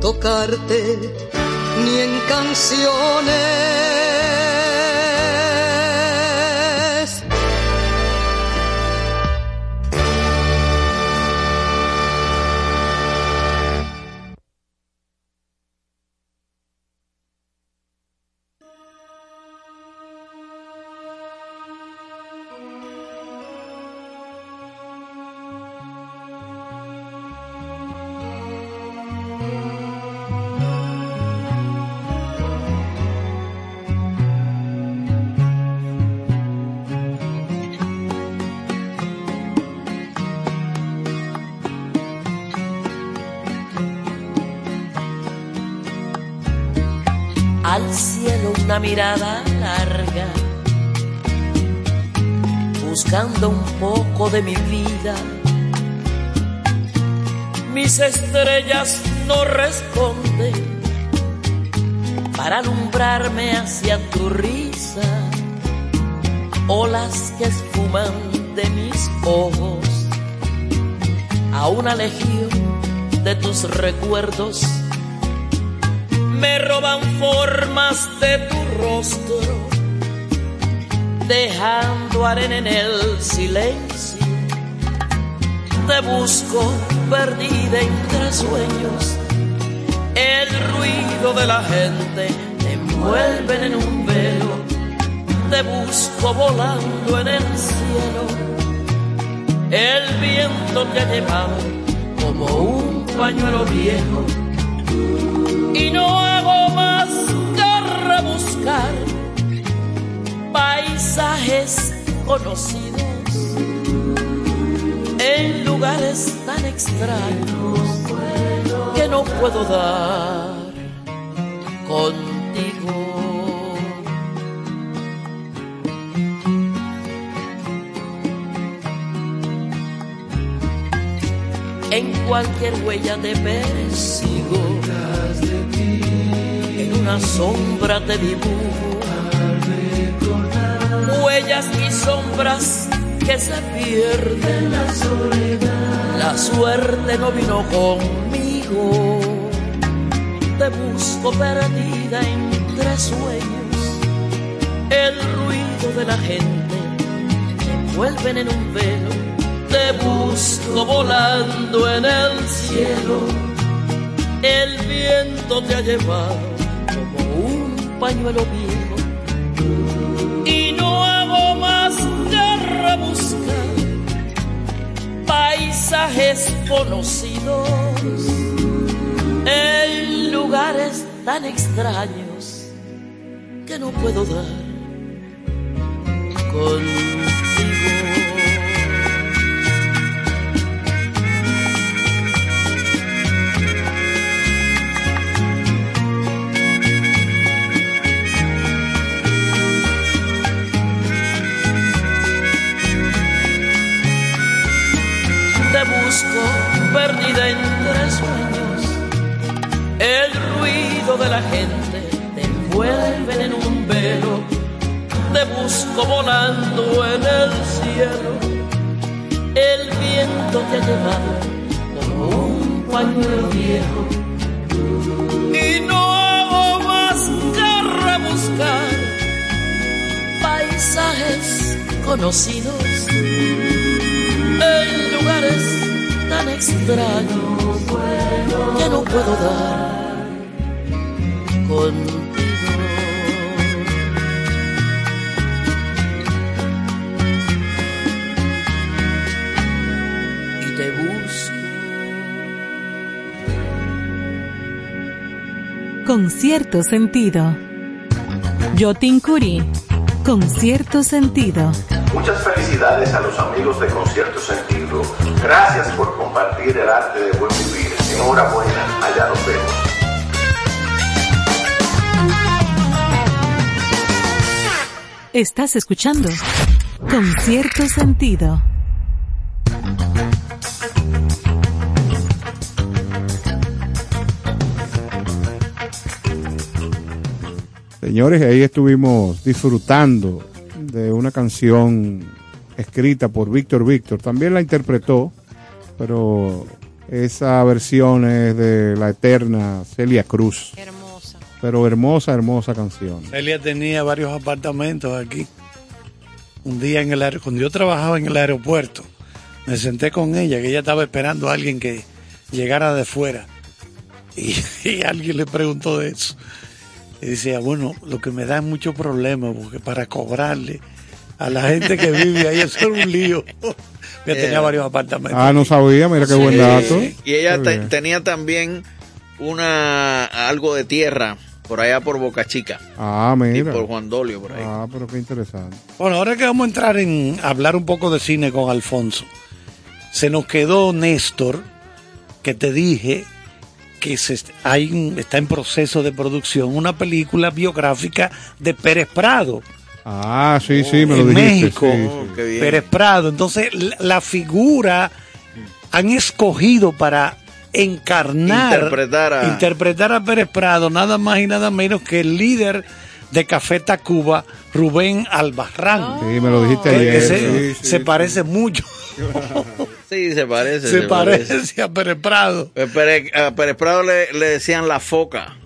tocarte ni en canciones. Ojalá segundos, en todas las visiones. Ojalá que no pueda tocarte ni en canciones. Al cielo una mirada larga, buscando un poco de mi vida. Mis estrellas no responden para alumbrarme hacia tu risa. Olas que esfuman de mis ojos a una legión de tus recuerdos. Me roban formas de tu rostro, dejando arena en el silencio. Te busco perdida entre sueños, el ruido de la gente te envuelven en un velo. Te busco volando en el cielo, el viento te ha llevado como un pañuelo viejo. Y no hago más que rebuscar paisajes conocidos en lugares tan extraños que no puedo dar contigo. En cualquier huella te persigo, en una sombra te dibujo, huellas y sombras que se pierden en la soledad. La suerte no vino conmigo, te busco perdida entre sueños, el ruido de la gente envuelven en un velo. Te busco volando en el cielo. El viento te ha llevado como un pañuelo viejo. Y no hago más que rebuscar paisajes conocidos en lugares tan extraños que no puedo dar contigo. Te busco perdida entre sueños, el ruido de la gente te envuelve en un velo. Te busco volando en el cielo. El viento te ha llevado como un pañuelo viejo. Y no hago más que rebuscar paisajes conocidos en lugares tan extraños que no puedo dar contigo. Concierto Sentido. Yotincuri. Concierto Sentido. Muchas felicidades a los amigos de Concierto Sentido. Gracias por compartir el arte de buen vivir. Enhorabuena. Allá nos vemos. Estás escuchando Concierto Sentido. Señores, ahí estuvimos disfrutando de una canción escrita por Víctor Víctor. También la interpretó, pero esa versión es de la eterna Celia Cruz. Hermosa. Pero hermosa, hermosa canción. Celia tenía varios apartamentos aquí. Un día en el aer- cuando yo trabajaba en el aeropuerto, me senté con ella, que ella estaba esperando a alguien que llegara de fuera. Y, y alguien le preguntó de eso. Y decía, bueno, lo que me da es mucho problema, porque para cobrarle a la gente que vive ahí eso era un lío. Ya tenía varios apartamentos. Ah, no sabía, mira qué sí. Buen dato. Y ella te, tenía también una algo de tierra por allá por Boca Chica. Ah, mira. Y por Juan Dolio, por ahí. Ah, pero qué interesante. Bueno, ahora que vamos a entrar en hablar un poco de cine con Alfonso. Se nos quedó Néstor, que te dije... que se, hay, está en proceso de producción una película biográfica de Pérez Prado. Ah, sí, sí, me lo dijiste. En México, sí, sí. Pérez Prado. Entonces, la, la figura han escogido para encarnar, interpretar a... interpretar a Pérez Prado, nada más y nada menos que el líder de Café Tacuba, Rubén Albarrán. Oh. Sí, me lo dijiste ayer. Se, sí, sí, se sí, parece sí. mucho. Sí, se parece. Se, se parece, parece a Pérez Prado. Pérez, a Pérez Prado le, le decían la foca.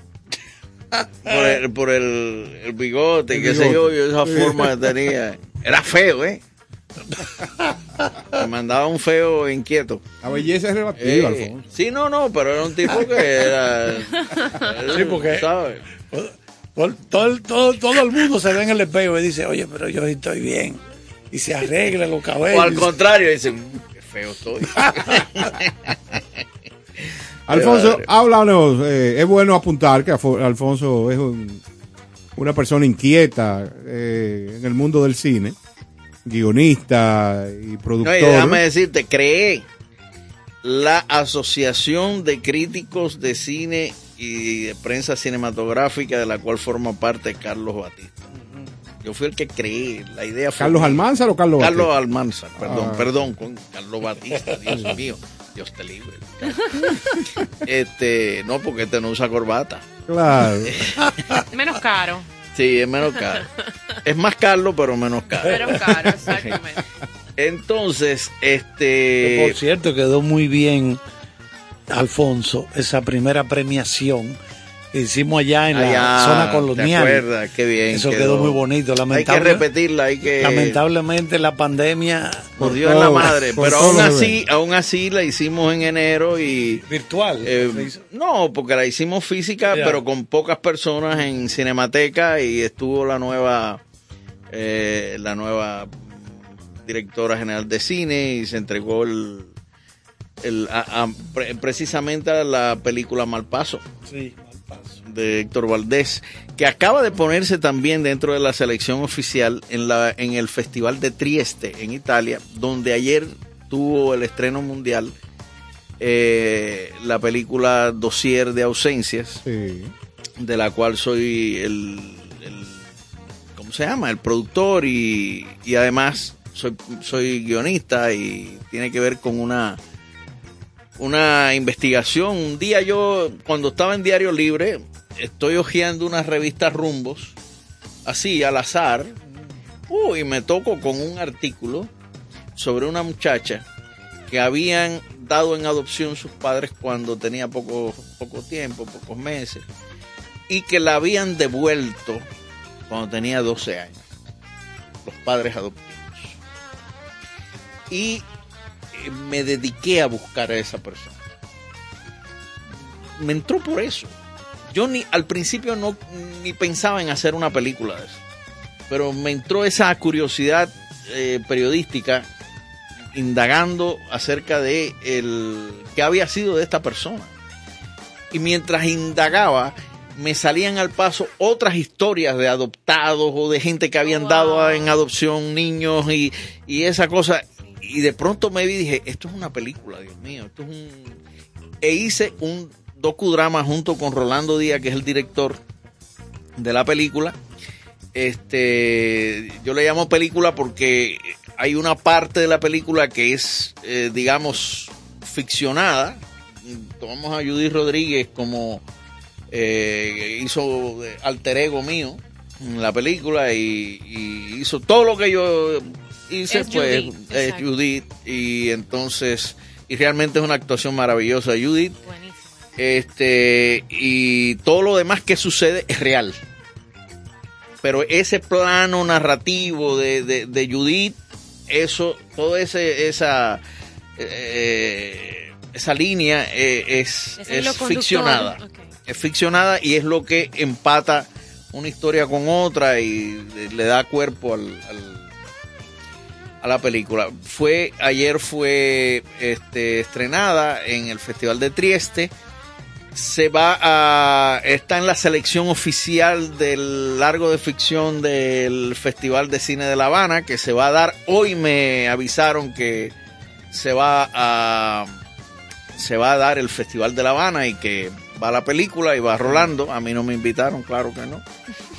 Por el, por el, el bigote, el qué bigote. Sé yo, esa forma que tenía. Era feo, ¿eh? Me mandaba un feo inquieto. La belleza es relativa, eh, Alfonso. Sí, no, no, pero era un tipo que era... era sí, porque... ¿sabes? Todo, todo, todo el mundo se ve en el espejo y dice, oye, pero yo estoy bien. Y se arregla los cabellos. O al contrario, dice, qué feo estoy. Alfonso, háblanos. Eh, es bueno apuntar que Alfonso es un, una persona inquieta eh, en el mundo del cine, guionista y productor. No, y déjame decirte, creé la Asociación de Críticos de Cine y de Prensa Cinematográfica, de la cual forma parte Carlos Batista. Yo fui el que creé, la idea fue... ¿Carlos Almanzar o Carlos Batista? Carlos Almanzar, perdón, ah. perdón, con Carlos Batista, Dios mío, Dios te libre. Este, no, porque este no usa corbata. Claro. Menos caro. Sí, es menos caro. Es más Carlos, pero menos caro. Menos caro, exactamente. Entonces, este... Por cierto, quedó muy bien, Alfonso, esa primera premiación hicimos allá en allá, la zona colonial. ¿Te acuerdas? Qué bien. Eso quedó, quedó muy bonito. Lamentable, hay que repetirla, hay que... Lamentablemente la pandemia... Por Dios todo, la madre, pero aún así, aún así la hicimos en enero y... ¿Virtual? Eh, no, porque la hicimos física, ya, pero con pocas personas en Cinemateca, y estuvo la nueva... Eh, la nueva directora general de cine, y se entregó el... El, a, a, pre, precisamente a la película Malpaso, sí, Malpaso, de Héctor Valdés, que acaba de ponerse también dentro de la selección oficial en, la, en el Festival de Trieste, en Italia, donde ayer tuvo el estreno mundial, eh, la película Dossier de Ausencias, sí, de la cual soy el, el ¿cómo se llama? El productor, y, y además soy, soy guionista, y tiene que ver con una... una investigación. Un día yo, cuando estaba en Diario Libre, estoy hojeando unas revistas Rumbos, así, al azar, uh, y me toco con un artículo sobre una muchacha que habían dado en adopción sus padres cuando tenía poco, poco tiempo, pocos meses, y que la habían devuelto cuando tenía doce años, los padres adoptivos. Y me dediqué a buscar a esa persona. Me entró por eso. Yo ni al principio no ni pensaba en hacer una película de eso, pero me entró esa curiosidad eh, periodística, indagando acerca de el qué había sido de esta persona. Y mientras indagaba, me salían al paso otras historias de adoptados o de gente que habían, wow, dado en adopción niños y, y esa cosa. Y de pronto me vi y dije, esto es una película, Dios mío, esto es un... E hice un docudrama junto con Rolando Díaz, que es el director de la película. Este, yo le llamo película porque hay una parte de la película que es, eh, digamos, ficcionada. Tomamos a Judith Rodríguez como eh, hizo alter ego mío en la película, y, y hizo todo lo que yo... Y se fue Judith, eh, Judith, y entonces, y realmente es una actuación maravillosa, Judith. Buenísimo. Este, y todo lo demás que sucede es real. Pero ese plano narrativo de, de, de Judith, eso, todo ese, esa, eh, esa línea eh, es, es, es ficcionada. Okay. Es ficcionada, y es lo que empata una historia con otra y le da cuerpo al, al a la película. Fue, ayer fue este, estrenada en el Festival de Trieste. Se va a... Está en la selección oficial del largo de ficción del Festival de Cine de La Habana, que se va a dar. Hoy me avisaron que se va a... Se va a dar el Festival de La Habana y que va la película y va Rolando. A mí no me invitaron, claro que no.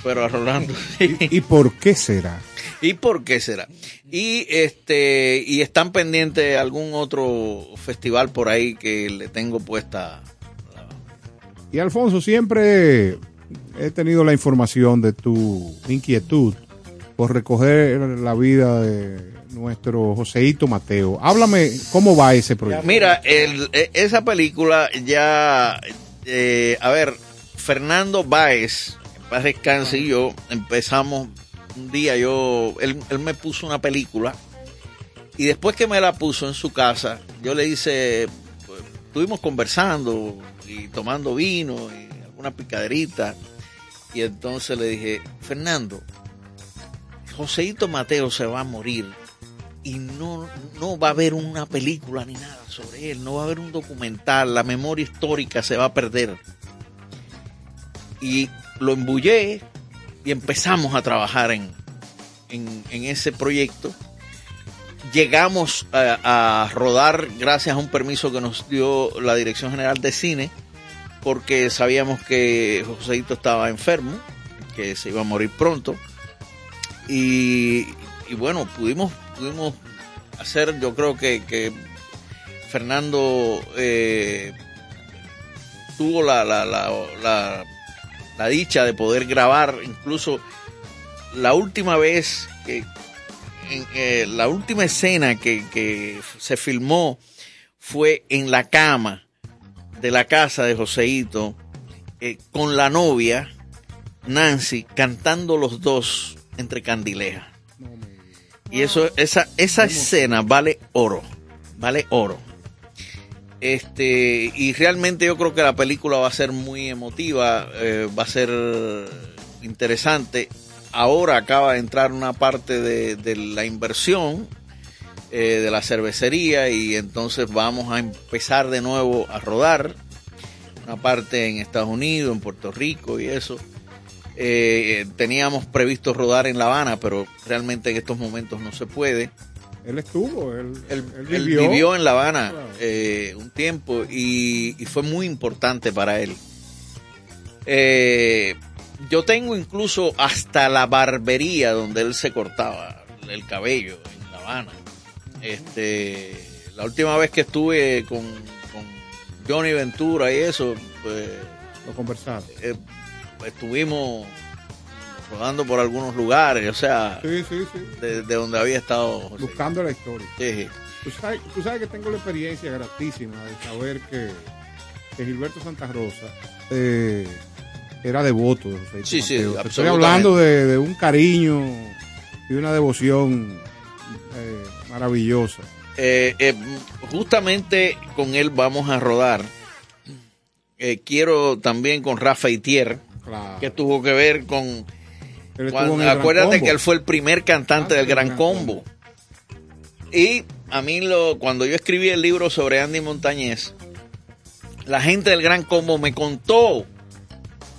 Pero a Rolando sí. ¿Y, y por qué será? ¿Y por qué será? Y este y están pendientes algún otro festival por ahí que le tengo puesta. Y Alfonso, siempre he tenido la información de tu inquietud por recoger la vida de nuestro Joseito Mateo. Háblame, ¿cómo va ese proyecto? Mira, el, esa película ya... Eh, a ver, Fernando Báez, en paz descanse, y yo empezamos... Un día yo, él, él me puso una película, y después que me la puso en su casa, yo le hice, pues, estuvimos conversando y tomando vino y alguna picaderita, y entonces le dije, Fernando, Joseito Mateo se va a morir y no, no va a haber una película ni nada sobre él, no va a haber un documental, la memoria histórica se va a perder. Y lo embullé y empezamos a trabajar en, en, en ese proyecto. Llegamos a, a rodar gracias a un permiso que nos dio la Dirección General de Cine, porque sabíamos que Joseito estaba enfermo, que se iba a morir pronto, y, y bueno, pudimos, pudimos hacer, yo creo que, que Fernando eh, tuvo la... la, la, la la dicha de poder grabar. Incluso la última vez que en, eh, la última escena que, que se filmó fue en la cama de la casa de Joseito, eh, con la novia, Nancy, cantando los dos entre candilejas. No me... Y eso, esa, esa escena vale oro, vale oro. Este, y realmente yo creo que la película va a ser muy emotiva, eh, va a ser interesante. Ahora acaba de entrar una parte de, de la inversión eh, de la cervecería, y entonces vamos a empezar de nuevo a rodar una parte en Estados Unidos, en Puerto Rico y eso. Eh, teníamos previsto rodar en La Habana, pero realmente en estos momentos no se puede. Él estuvo, él, él, él, vivió. él vivió en La Habana claro. eh, un tiempo y, y fue muy importante para él. Eh, yo tengo incluso hasta la barbería donde él se cortaba el cabello en La Habana. Este, la última vez que estuve con, con Johnny Ventura y eso, pues, lo conversamos. Eh, estuvimos rodando por algunos lugares, o sea, sí, sí, sí. De, de donde había estado José. Buscando la historia. Sí. Tú sabes, tú sabes que tengo la experiencia gratísima de saber que, que Gilberto Santa Rosa eh, era devoto de Joseito sí, Mateo. Sí, estoy hablando de, de un cariño y una devoción eh, maravillosa. Eh, eh, justamente con él vamos a rodar. Eh, quiero también con Rafa Itier. Claro. Que tuvo que ver con cuando, acuérdate que él fue el primer cantante ah, del Gran, Gran Combo. Combo y a mí lo, cuando yo escribí el libro sobre Andy Montañez, la gente del Gran Combo me contó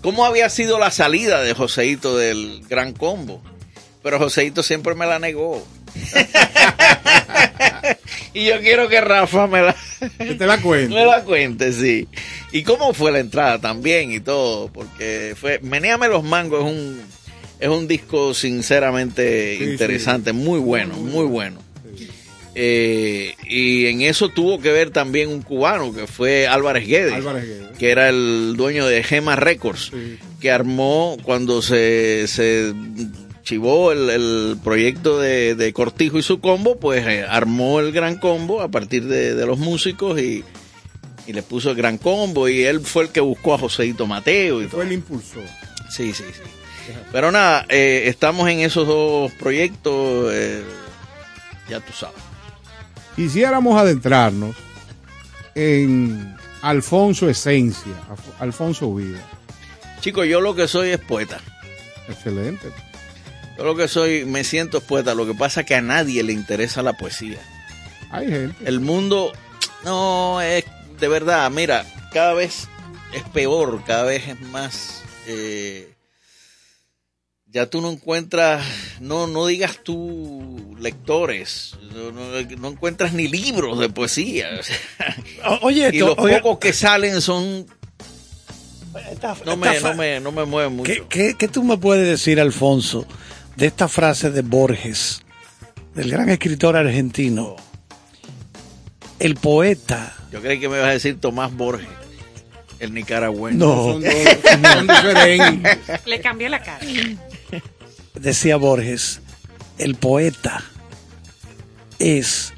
cómo había sido la salida de Joseito del Gran Combo, pero Joseito siempre me la negó. Y yo quiero que Rafa me la, te la cuente. Me la cuente, sí. Y cómo fue la entrada también y todo, porque fue Menéame los Mangos, es un, es un disco sinceramente sí, interesante, sí. muy bueno, muy bueno. Sí. Eh, y en eso tuvo que ver también un cubano que fue Álvarez Guedes, Álvarez Guedes. Que era el dueño de Gema Records, sí. que armó cuando se... se chivó el, el proyecto de, de Cortijo y su combo, pues eh, armó el Gran Combo a partir de, de los músicos y, y le puso el Gran Combo, y él fue el que buscó a Joseito Mateo y todo. Fue el impulsor. Sí, sí, sí. Pero nada, eh, estamos en esos dos proyectos, eh, ya tú sabes. Quisiéramos adentrarnos en Alfonso Esencia, Alfonso Vida. Chicos, yo lo que soy es poeta. Excelente. Yo lo que soy, me siento poeta. Lo que pasa es que a nadie le interesa la poesía. Hay gente. El mundo, no, es de verdad, mira, cada vez es peor, cada vez es más. Eh, ya tú no encuentras, no, no digas tú lectores, no, no encuentras ni libros de poesía. O sea, oye, esto, y los oye, pocos que salen son. Esta, no, me, esta, no, me, no me mueve mucho. ¿Qué, qué, qué tú me puedes decir, Alfonso, de esta frase de Borges, del gran escritor argentino? El poeta. Yo creí que me ibas a decir Tomás Borges, el nicaragüense. No, le cambié la cara. Decía Borges, el poeta es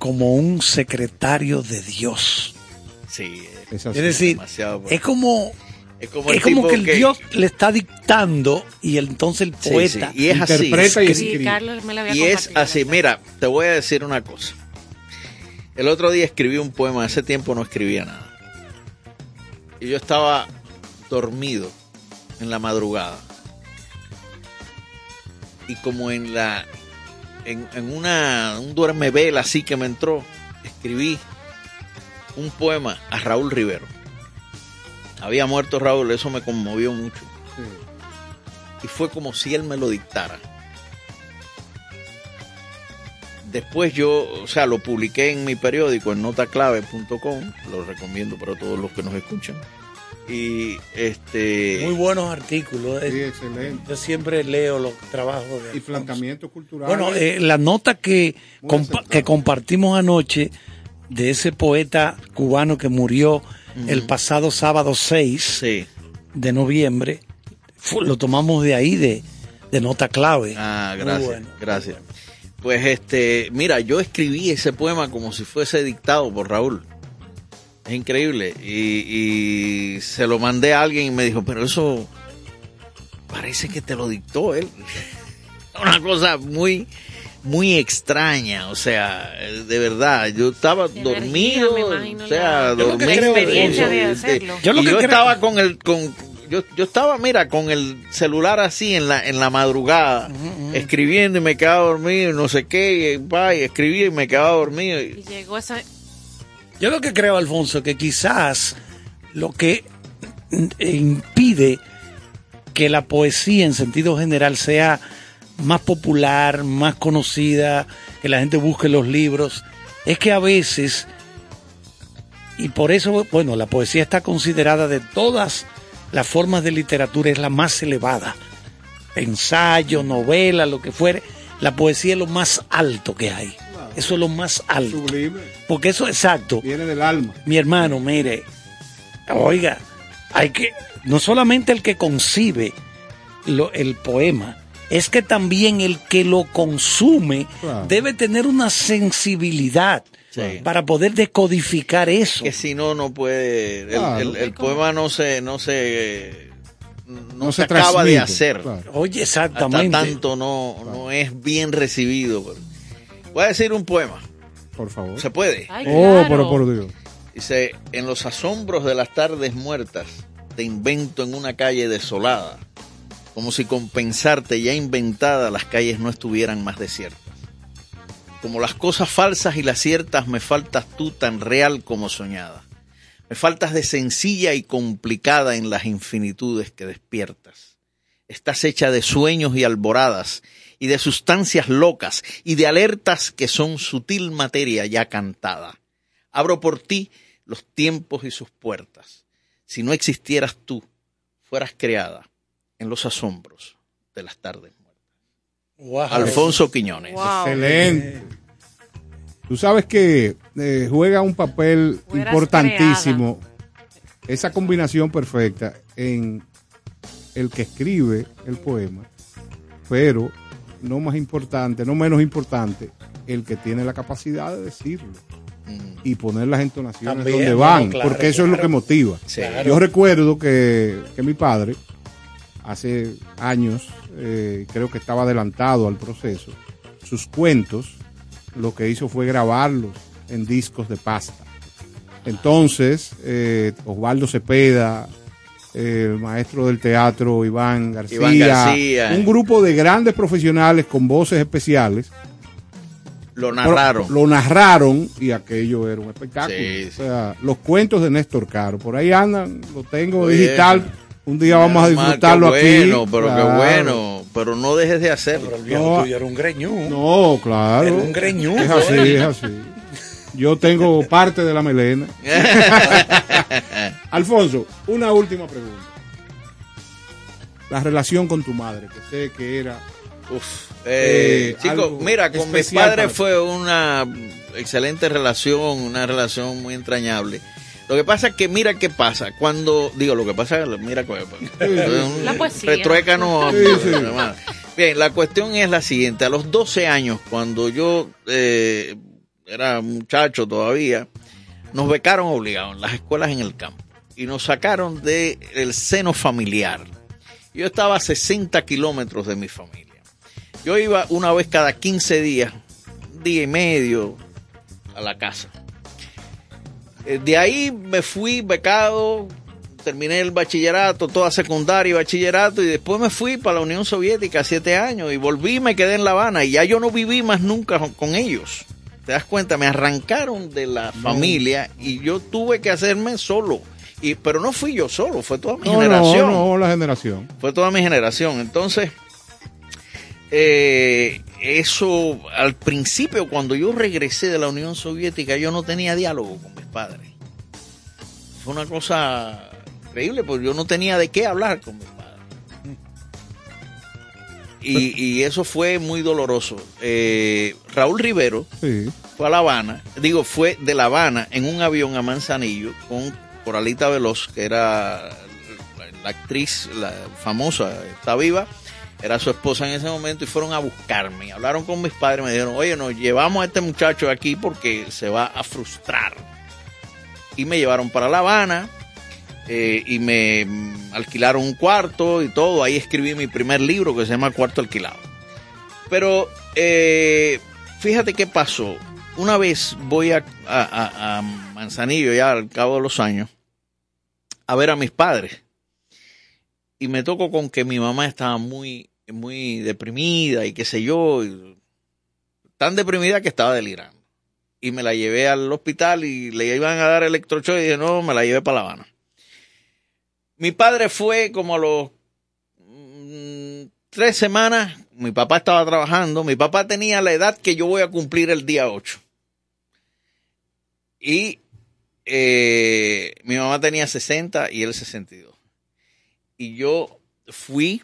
como un secretario de Dios. Sí, es, es decir, es como... Es como, es como que el que... Dios le está dictando y el, entonces el poeta sí, sí. Y es interpreta así. Y, sí, Carlos me lo había y es así. Mira, te voy a decir una cosa. El otro día escribí un poema, hace tiempo no escribía nada. Y yo estaba dormido en la madrugada. Y como en la en, en una un duermevela así que me entró, escribí un poema a Raúl Rivero. Había muerto Raúl, eso me conmovió mucho. Sí. Y fue como si él me lo dictara. Después yo, o sea, lo publiqué en mi periódico, en nota clave punto com, lo recomiendo para todos los que nos escuchan. Y este... Muy buenos artículos. Sí, excelente. Yo siempre leo los trabajos de Alfonso. Y planteamientos culturales. Bueno, eh, la nota que, compa- que compartimos anoche de ese poeta cubano que murió el pasado sábado seis sí. de noviembre, lo tomamos de ahí, de, de nota clave. Ah, gracias, bueno. gracias. Pues este, mira, yo escribí ese poema como si fuese dictado por Raúl. Es increíble. Y, y se lo mandé a alguien y me dijo, pero eso parece que te lo dictó él. Una cosa muy, muy extraña. O sea, de verdad, yo estaba de dormido. Energía, o sea, dormido. Yo, dormido, experiencia de hacerlo. yo, lo que yo estaba con el... Con, Yo, yo estaba, mira, con el celular así en la en la madrugada, uh-huh, uh-huh. escribiendo y me quedaba dormido, no sé qué, y, bah, y escribí y me quedaba dormido. Y... Y llegó esa... Yo lo que creo, Alfonso, que quizás lo que impide que la poesía en sentido general sea más popular, más conocida, que la gente busque los libros, es que a veces, y por eso, bueno, la poesía está considerada de todas las formas de literatura es la más elevada. Ensayo, novela, lo que fuere. La poesía es lo más alto que hay. Claro. Eso es lo más alto. Sublime. Porque eso, exacto. Viene del alma. Mi hermano, mire. Oiga, hay que... No solamente el que concibe lo, el poema, es que también el que lo consume, claro, debe tener una sensibilidad. Sí. Para poder decodificar eso. Que si no, no puede... Claro. El, el, el poema no se... No se, no no se, se acaba transmite, de hacer. Claro. Oye, exactamente. Hasta tanto no, claro. no es bien recibido. Voy a decir un poema. Por favor. ¿Se puede? Ay, claro. Oh, pero por Dios. Dice, en los asombros de las tardes muertas, te invento en una calle desolada, como si con pensarte ya inventada las calles no estuvieran más desiertas. Como las cosas falsas y las ciertas, me faltas tú tan real como soñada. Me faltas de sencilla y complicada en las infinitudes que despiertas. Estás hecha de sueños y alboradas, y de sustancias locas, y de alertas que son sutil materia ya cantada. Abro por ti los tiempos y sus puertas. Si no existieras tú, fueras creada en los asombros de las tardes. Wow. Alfonso Quiñones. Wow. Excelente. Tú sabes que eh, juega un papel Fueras importantísimo creada. Esa combinación perfecta en el que escribe el poema, pero no más importante, no menos importante, el que tiene la capacidad de decirlo mm. y poner las entonaciones También, donde van, no, claro, porque eso claro. es lo que motiva. Sí. Claro. Yo recuerdo que, que mi padre hace años, eh, creo que estaba adelantado al proceso, sus cuentos, lo que hizo fue grabarlos en discos de pasta. Entonces, eh, Osvaldo Cepeda, eh, el maestro del teatro Iván García, Iván García, un grupo de grandes profesionales con voces especiales, lo narraron. Lo, lo narraron y aquello era un espectáculo. Sí, sí. O sea, los cuentos de Néstor Caro, por ahí andan, lo tengo Muy digital. Bien. Un día vamos a disfrutarlo aquí. Qué bueno, pero claro. qué bueno. Pero no dejes de hacerlo. Pero el viejo no, tuyo era un greñú. No, claro. Era un greñú. Es así, es así. Yo tengo parte de la melena. Alfonso, una última pregunta. La relación con tu madre, que sé que era... Uf, eh, eh, chico, mira, con mi padre fue una excelente relación, una relación muy entrañable. Lo que pasa es que mira qué pasa cuando digo lo que pasa mira qué pasa. Retruécanos. Sí, sí. Bien, la cuestión es la siguiente: a los doce años, cuando yo eh, era muchacho todavía, nos becaron obligados en las escuelas en el campo y nos sacaron de el seno familiar. Yo estaba a sesenta kilómetros de mi familia. Yo iba una vez cada quince días, un día y medio a la casa. De ahí me fui becado, terminé el bachillerato, toda secundaria y bachillerato, y después me fui para la Unión Soviética siete años, y volví y me quedé en La Habana, y ya yo no viví más nunca con ellos. ¿Te das cuenta? Me arrancaron de la no. familia y yo tuve que hacerme solo. Y, pero no fui yo solo, fue toda mi no, generación. No, no, la generación. Fue toda mi generación. Entonces, eh, eso al principio, cuando yo regresé de la Unión Soviética, yo no tenía diálogo con padre. Fue una cosa increíble porque yo no tenía de qué hablar con mi padre. Y, y eso fue muy doloroso. Eh, Raúl Rivero sí. fue a La Habana, digo, fue de La Habana en un avión a Manzanillo con Coralita Veloz, que era la actriz la famosa, está viva, era su esposa en ese momento, y fueron a buscarme. Hablaron con mis padres, me dijeron, oye, nos llevamos a este muchacho de aquí porque se va a frustrar. y me llevaron para La Habana eh, y me alquilaron un cuarto y todo. Ahí escribí mi primer libro que se llama Cuarto Alquilado. Pero eh, fíjate qué pasó. Una vez voy a, a, a Manzanillo, ya al cabo de los años, a ver a mis padres. Y me tocó con que mi mamá estaba muy, muy deprimida y qué sé yo. Y tan deprimida que estaba delirando. Y me la llevé al hospital y le iban a dar electrochoque. Y dije, no, me la llevé para La Habana. Mi padre fue como a los mmm, tres semanas. Mi papá estaba trabajando. Mi papá tenía la edad que yo voy a cumplir el día ocho. Y eh, mi mamá tenía sesenta y él sesenta y dos. Y yo fui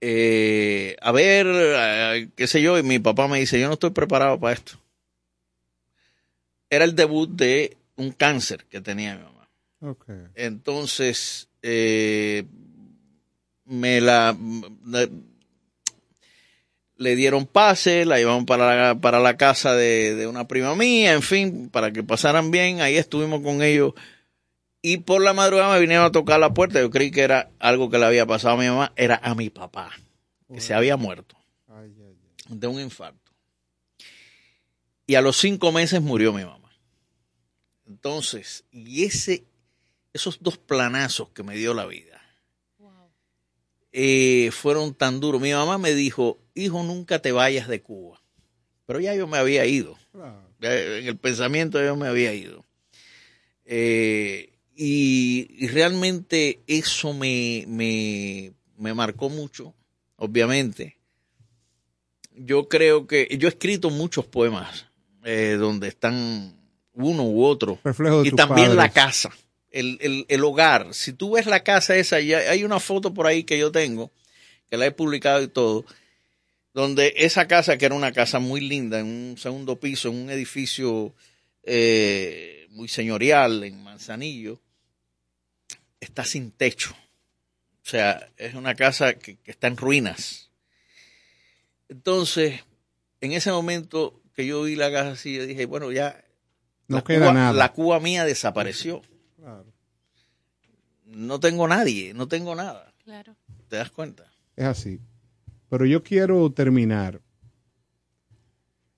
eh, a ver, eh, qué sé yo, y mi papá me dice, yo no estoy preparado para esto. Era el debut de un cáncer que tenía mi mamá. Okay. Entonces, eh, me la, la... le dieron pase, la llevaron para la, para la casa de, de una prima mía, en fin, para que pasaran bien. Ahí estuvimos con ellos. Y por la madrugada me vinieron a tocar la puerta. Yo creí que era algo que le había pasado a mi mamá. Era a mi papá, que se había muerto de un infarto. Y a los cinco meses murió mi mamá. Entonces, y ese, esos dos planazos que me dio la vida eh, fueron tan duros. Mi mamá me dijo, hijo, nunca te vayas de Cuba. Pero ya yo me había ido. En el pensamiento yo me había ido. Eh... Y, y realmente eso me, me, me marcó mucho, obviamente. Yo creo que yo he escrito muchos poemas eh, donde están uno u otro. Reflejo de y también padres. La casa, el, el, el hogar. Si tú ves la casa esa, ya hay una foto por ahí que yo tengo, que la he publicado y todo, donde esa casa, que era una casa muy linda, en un segundo piso, en un edificio eh, muy señorial, en Manzanillo, está sin techo. O sea, es una casa que, que está en ruinas. Entonces, en ese momento que yo vi la casa así, yo dije, bueno, ya no la, queda Cuba, nada. La Cuba mía desapareció. Claro. No tengo nadie, no tengo nada. Claro. ¿Te das cuenta? Es así. Pero yo quiero terminar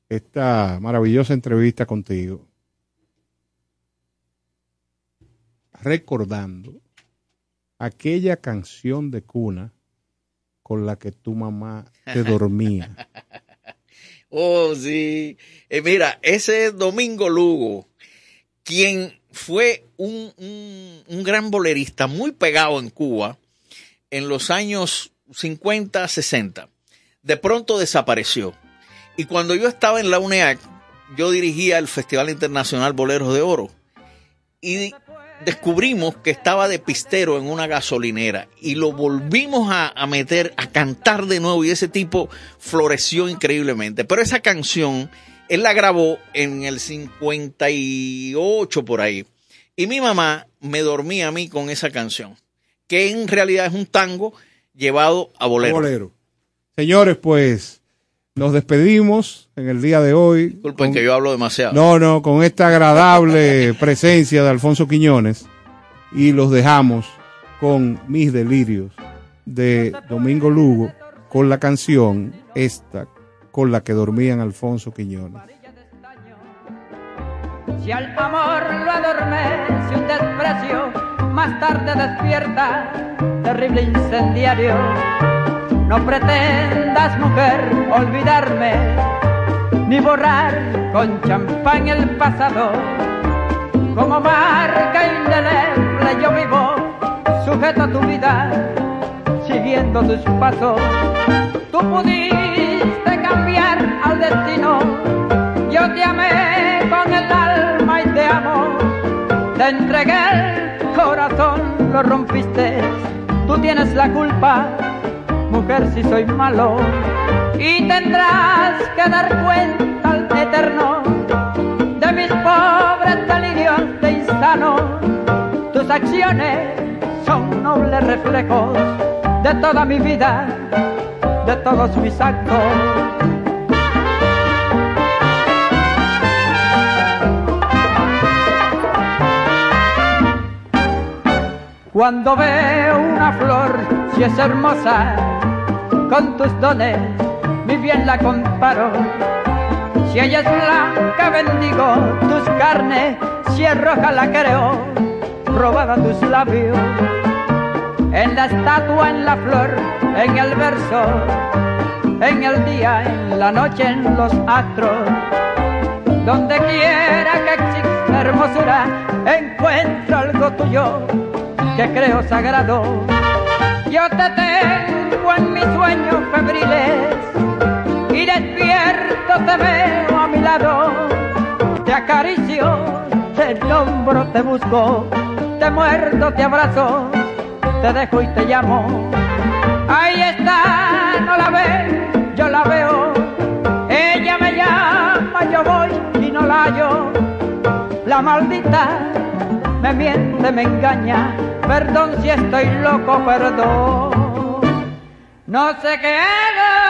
esta maravillosa entrevista contigo recordando aquella canción de cuna con la que tu mamá te dormía. Oh, sí. Eh, mira, ese es Domingo Lugo, quien fue un, un, un gran bolerista muy pegado en Cuba en los años cincuenta, sesenta. De pronto desapareció. Y cuando yo estaba en la UNEAC, yo dirigía el Festival Internacional Boleros de Oro. Y descubrimos que estaba de pistero en una gasolinera y lo volvimos a, a meter a cantar de nuevo, y ese tipo floreció increíblemente. Pero esa canción él la grabó en el cincuenta y ocho por ahí, y mi mamá me dormía a mí con esa canción, que en realidad es un tango llevado a bolero. bolero. Señores, pues nos despedimos en el día de hoy. Disculpen con, que yo hablo demasiado. No, no, con esta agradable presencia de Alfonso Quiñones, y los dejamos con Mis Delirios de Domingo Lugo, con la canción esta con la que dormían Alfonso Quiñones. Si al amor lo adormece un desprecio, más tarde despierta terrible incendiario. No pretendas, mujer, olvidarme, ni borrar con champán el pasado. Como marca indeleble yo vivo, sujeto a tu vida, siguiendo tus pasos. Tú pudiste cambiar al destino, yo te amé con el alma y te amo. Te entregué el corazón, lo rompiste, tú tienes la culpa, mujer, si soy malo. Y tendrás que dar cuenta al eterno de mis pobres delirios de insano. Tus acciones son nobles reflejos de toda mi vida, de todos mis actos. Cuando veo una flor, si es hermosa, con tus dones, mi bien la comparo. Si ella es blanca, bendigo tus carnes, si es roja la creo, robada tus labios. En la estatua, en la flor, en el verso, en el día, en la noche, en los astros. Donde quiera que exista hermosura, encuentro algo tuyo que creo sagrado. Yo te tengo en mis sueños febriles y despierto te veo a mi lado. Te acaricio, te nombro, te busco, te muerdo, te abrazo, te dejo y te llamo. Ahí está, no la ves, yo la veo. Ella me llama, yo voy y no la hallo. La maldita me miente, me engaña. Perdón si estoy loco, perdón. No sé qué hago.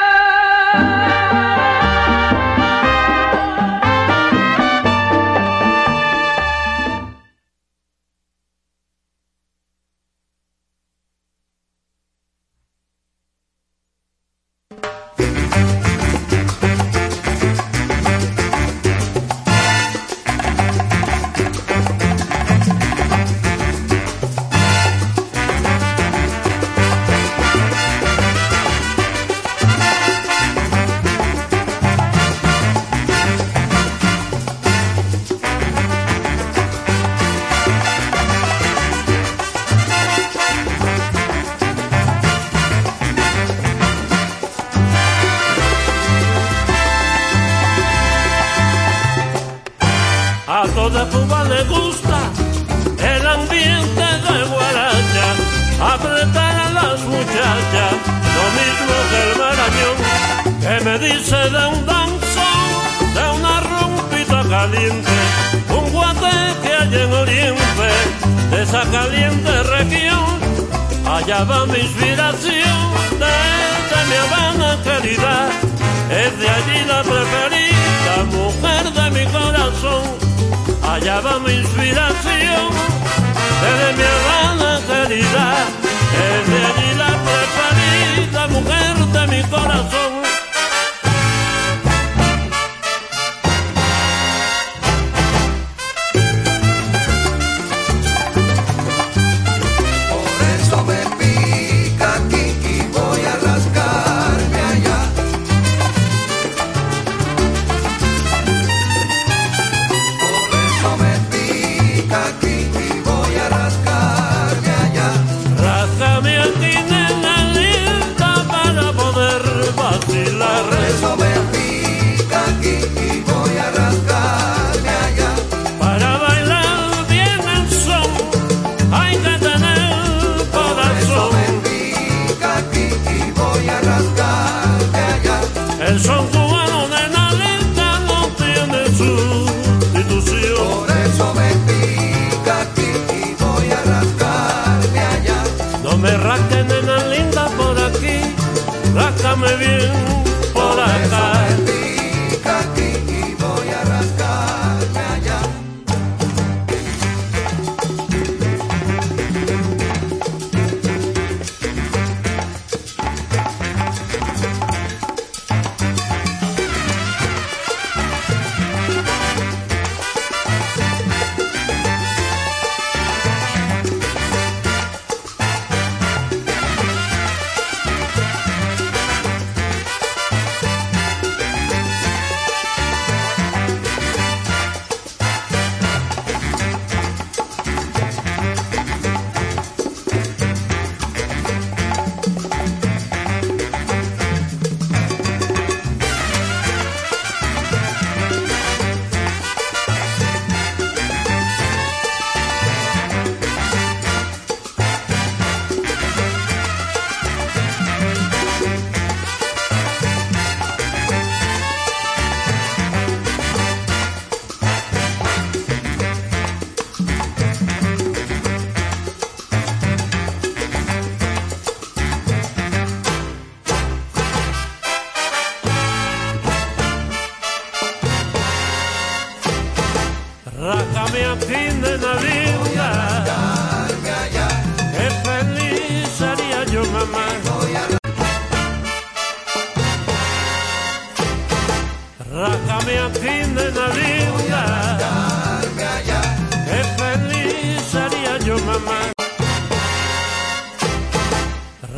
Rácame aquí, nena linda, voy a rascarme allá.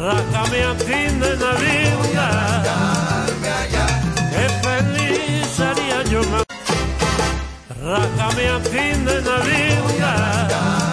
Rájame aquí de Navidad, qué feliz sería yo más. Rájame aquí de Navidad.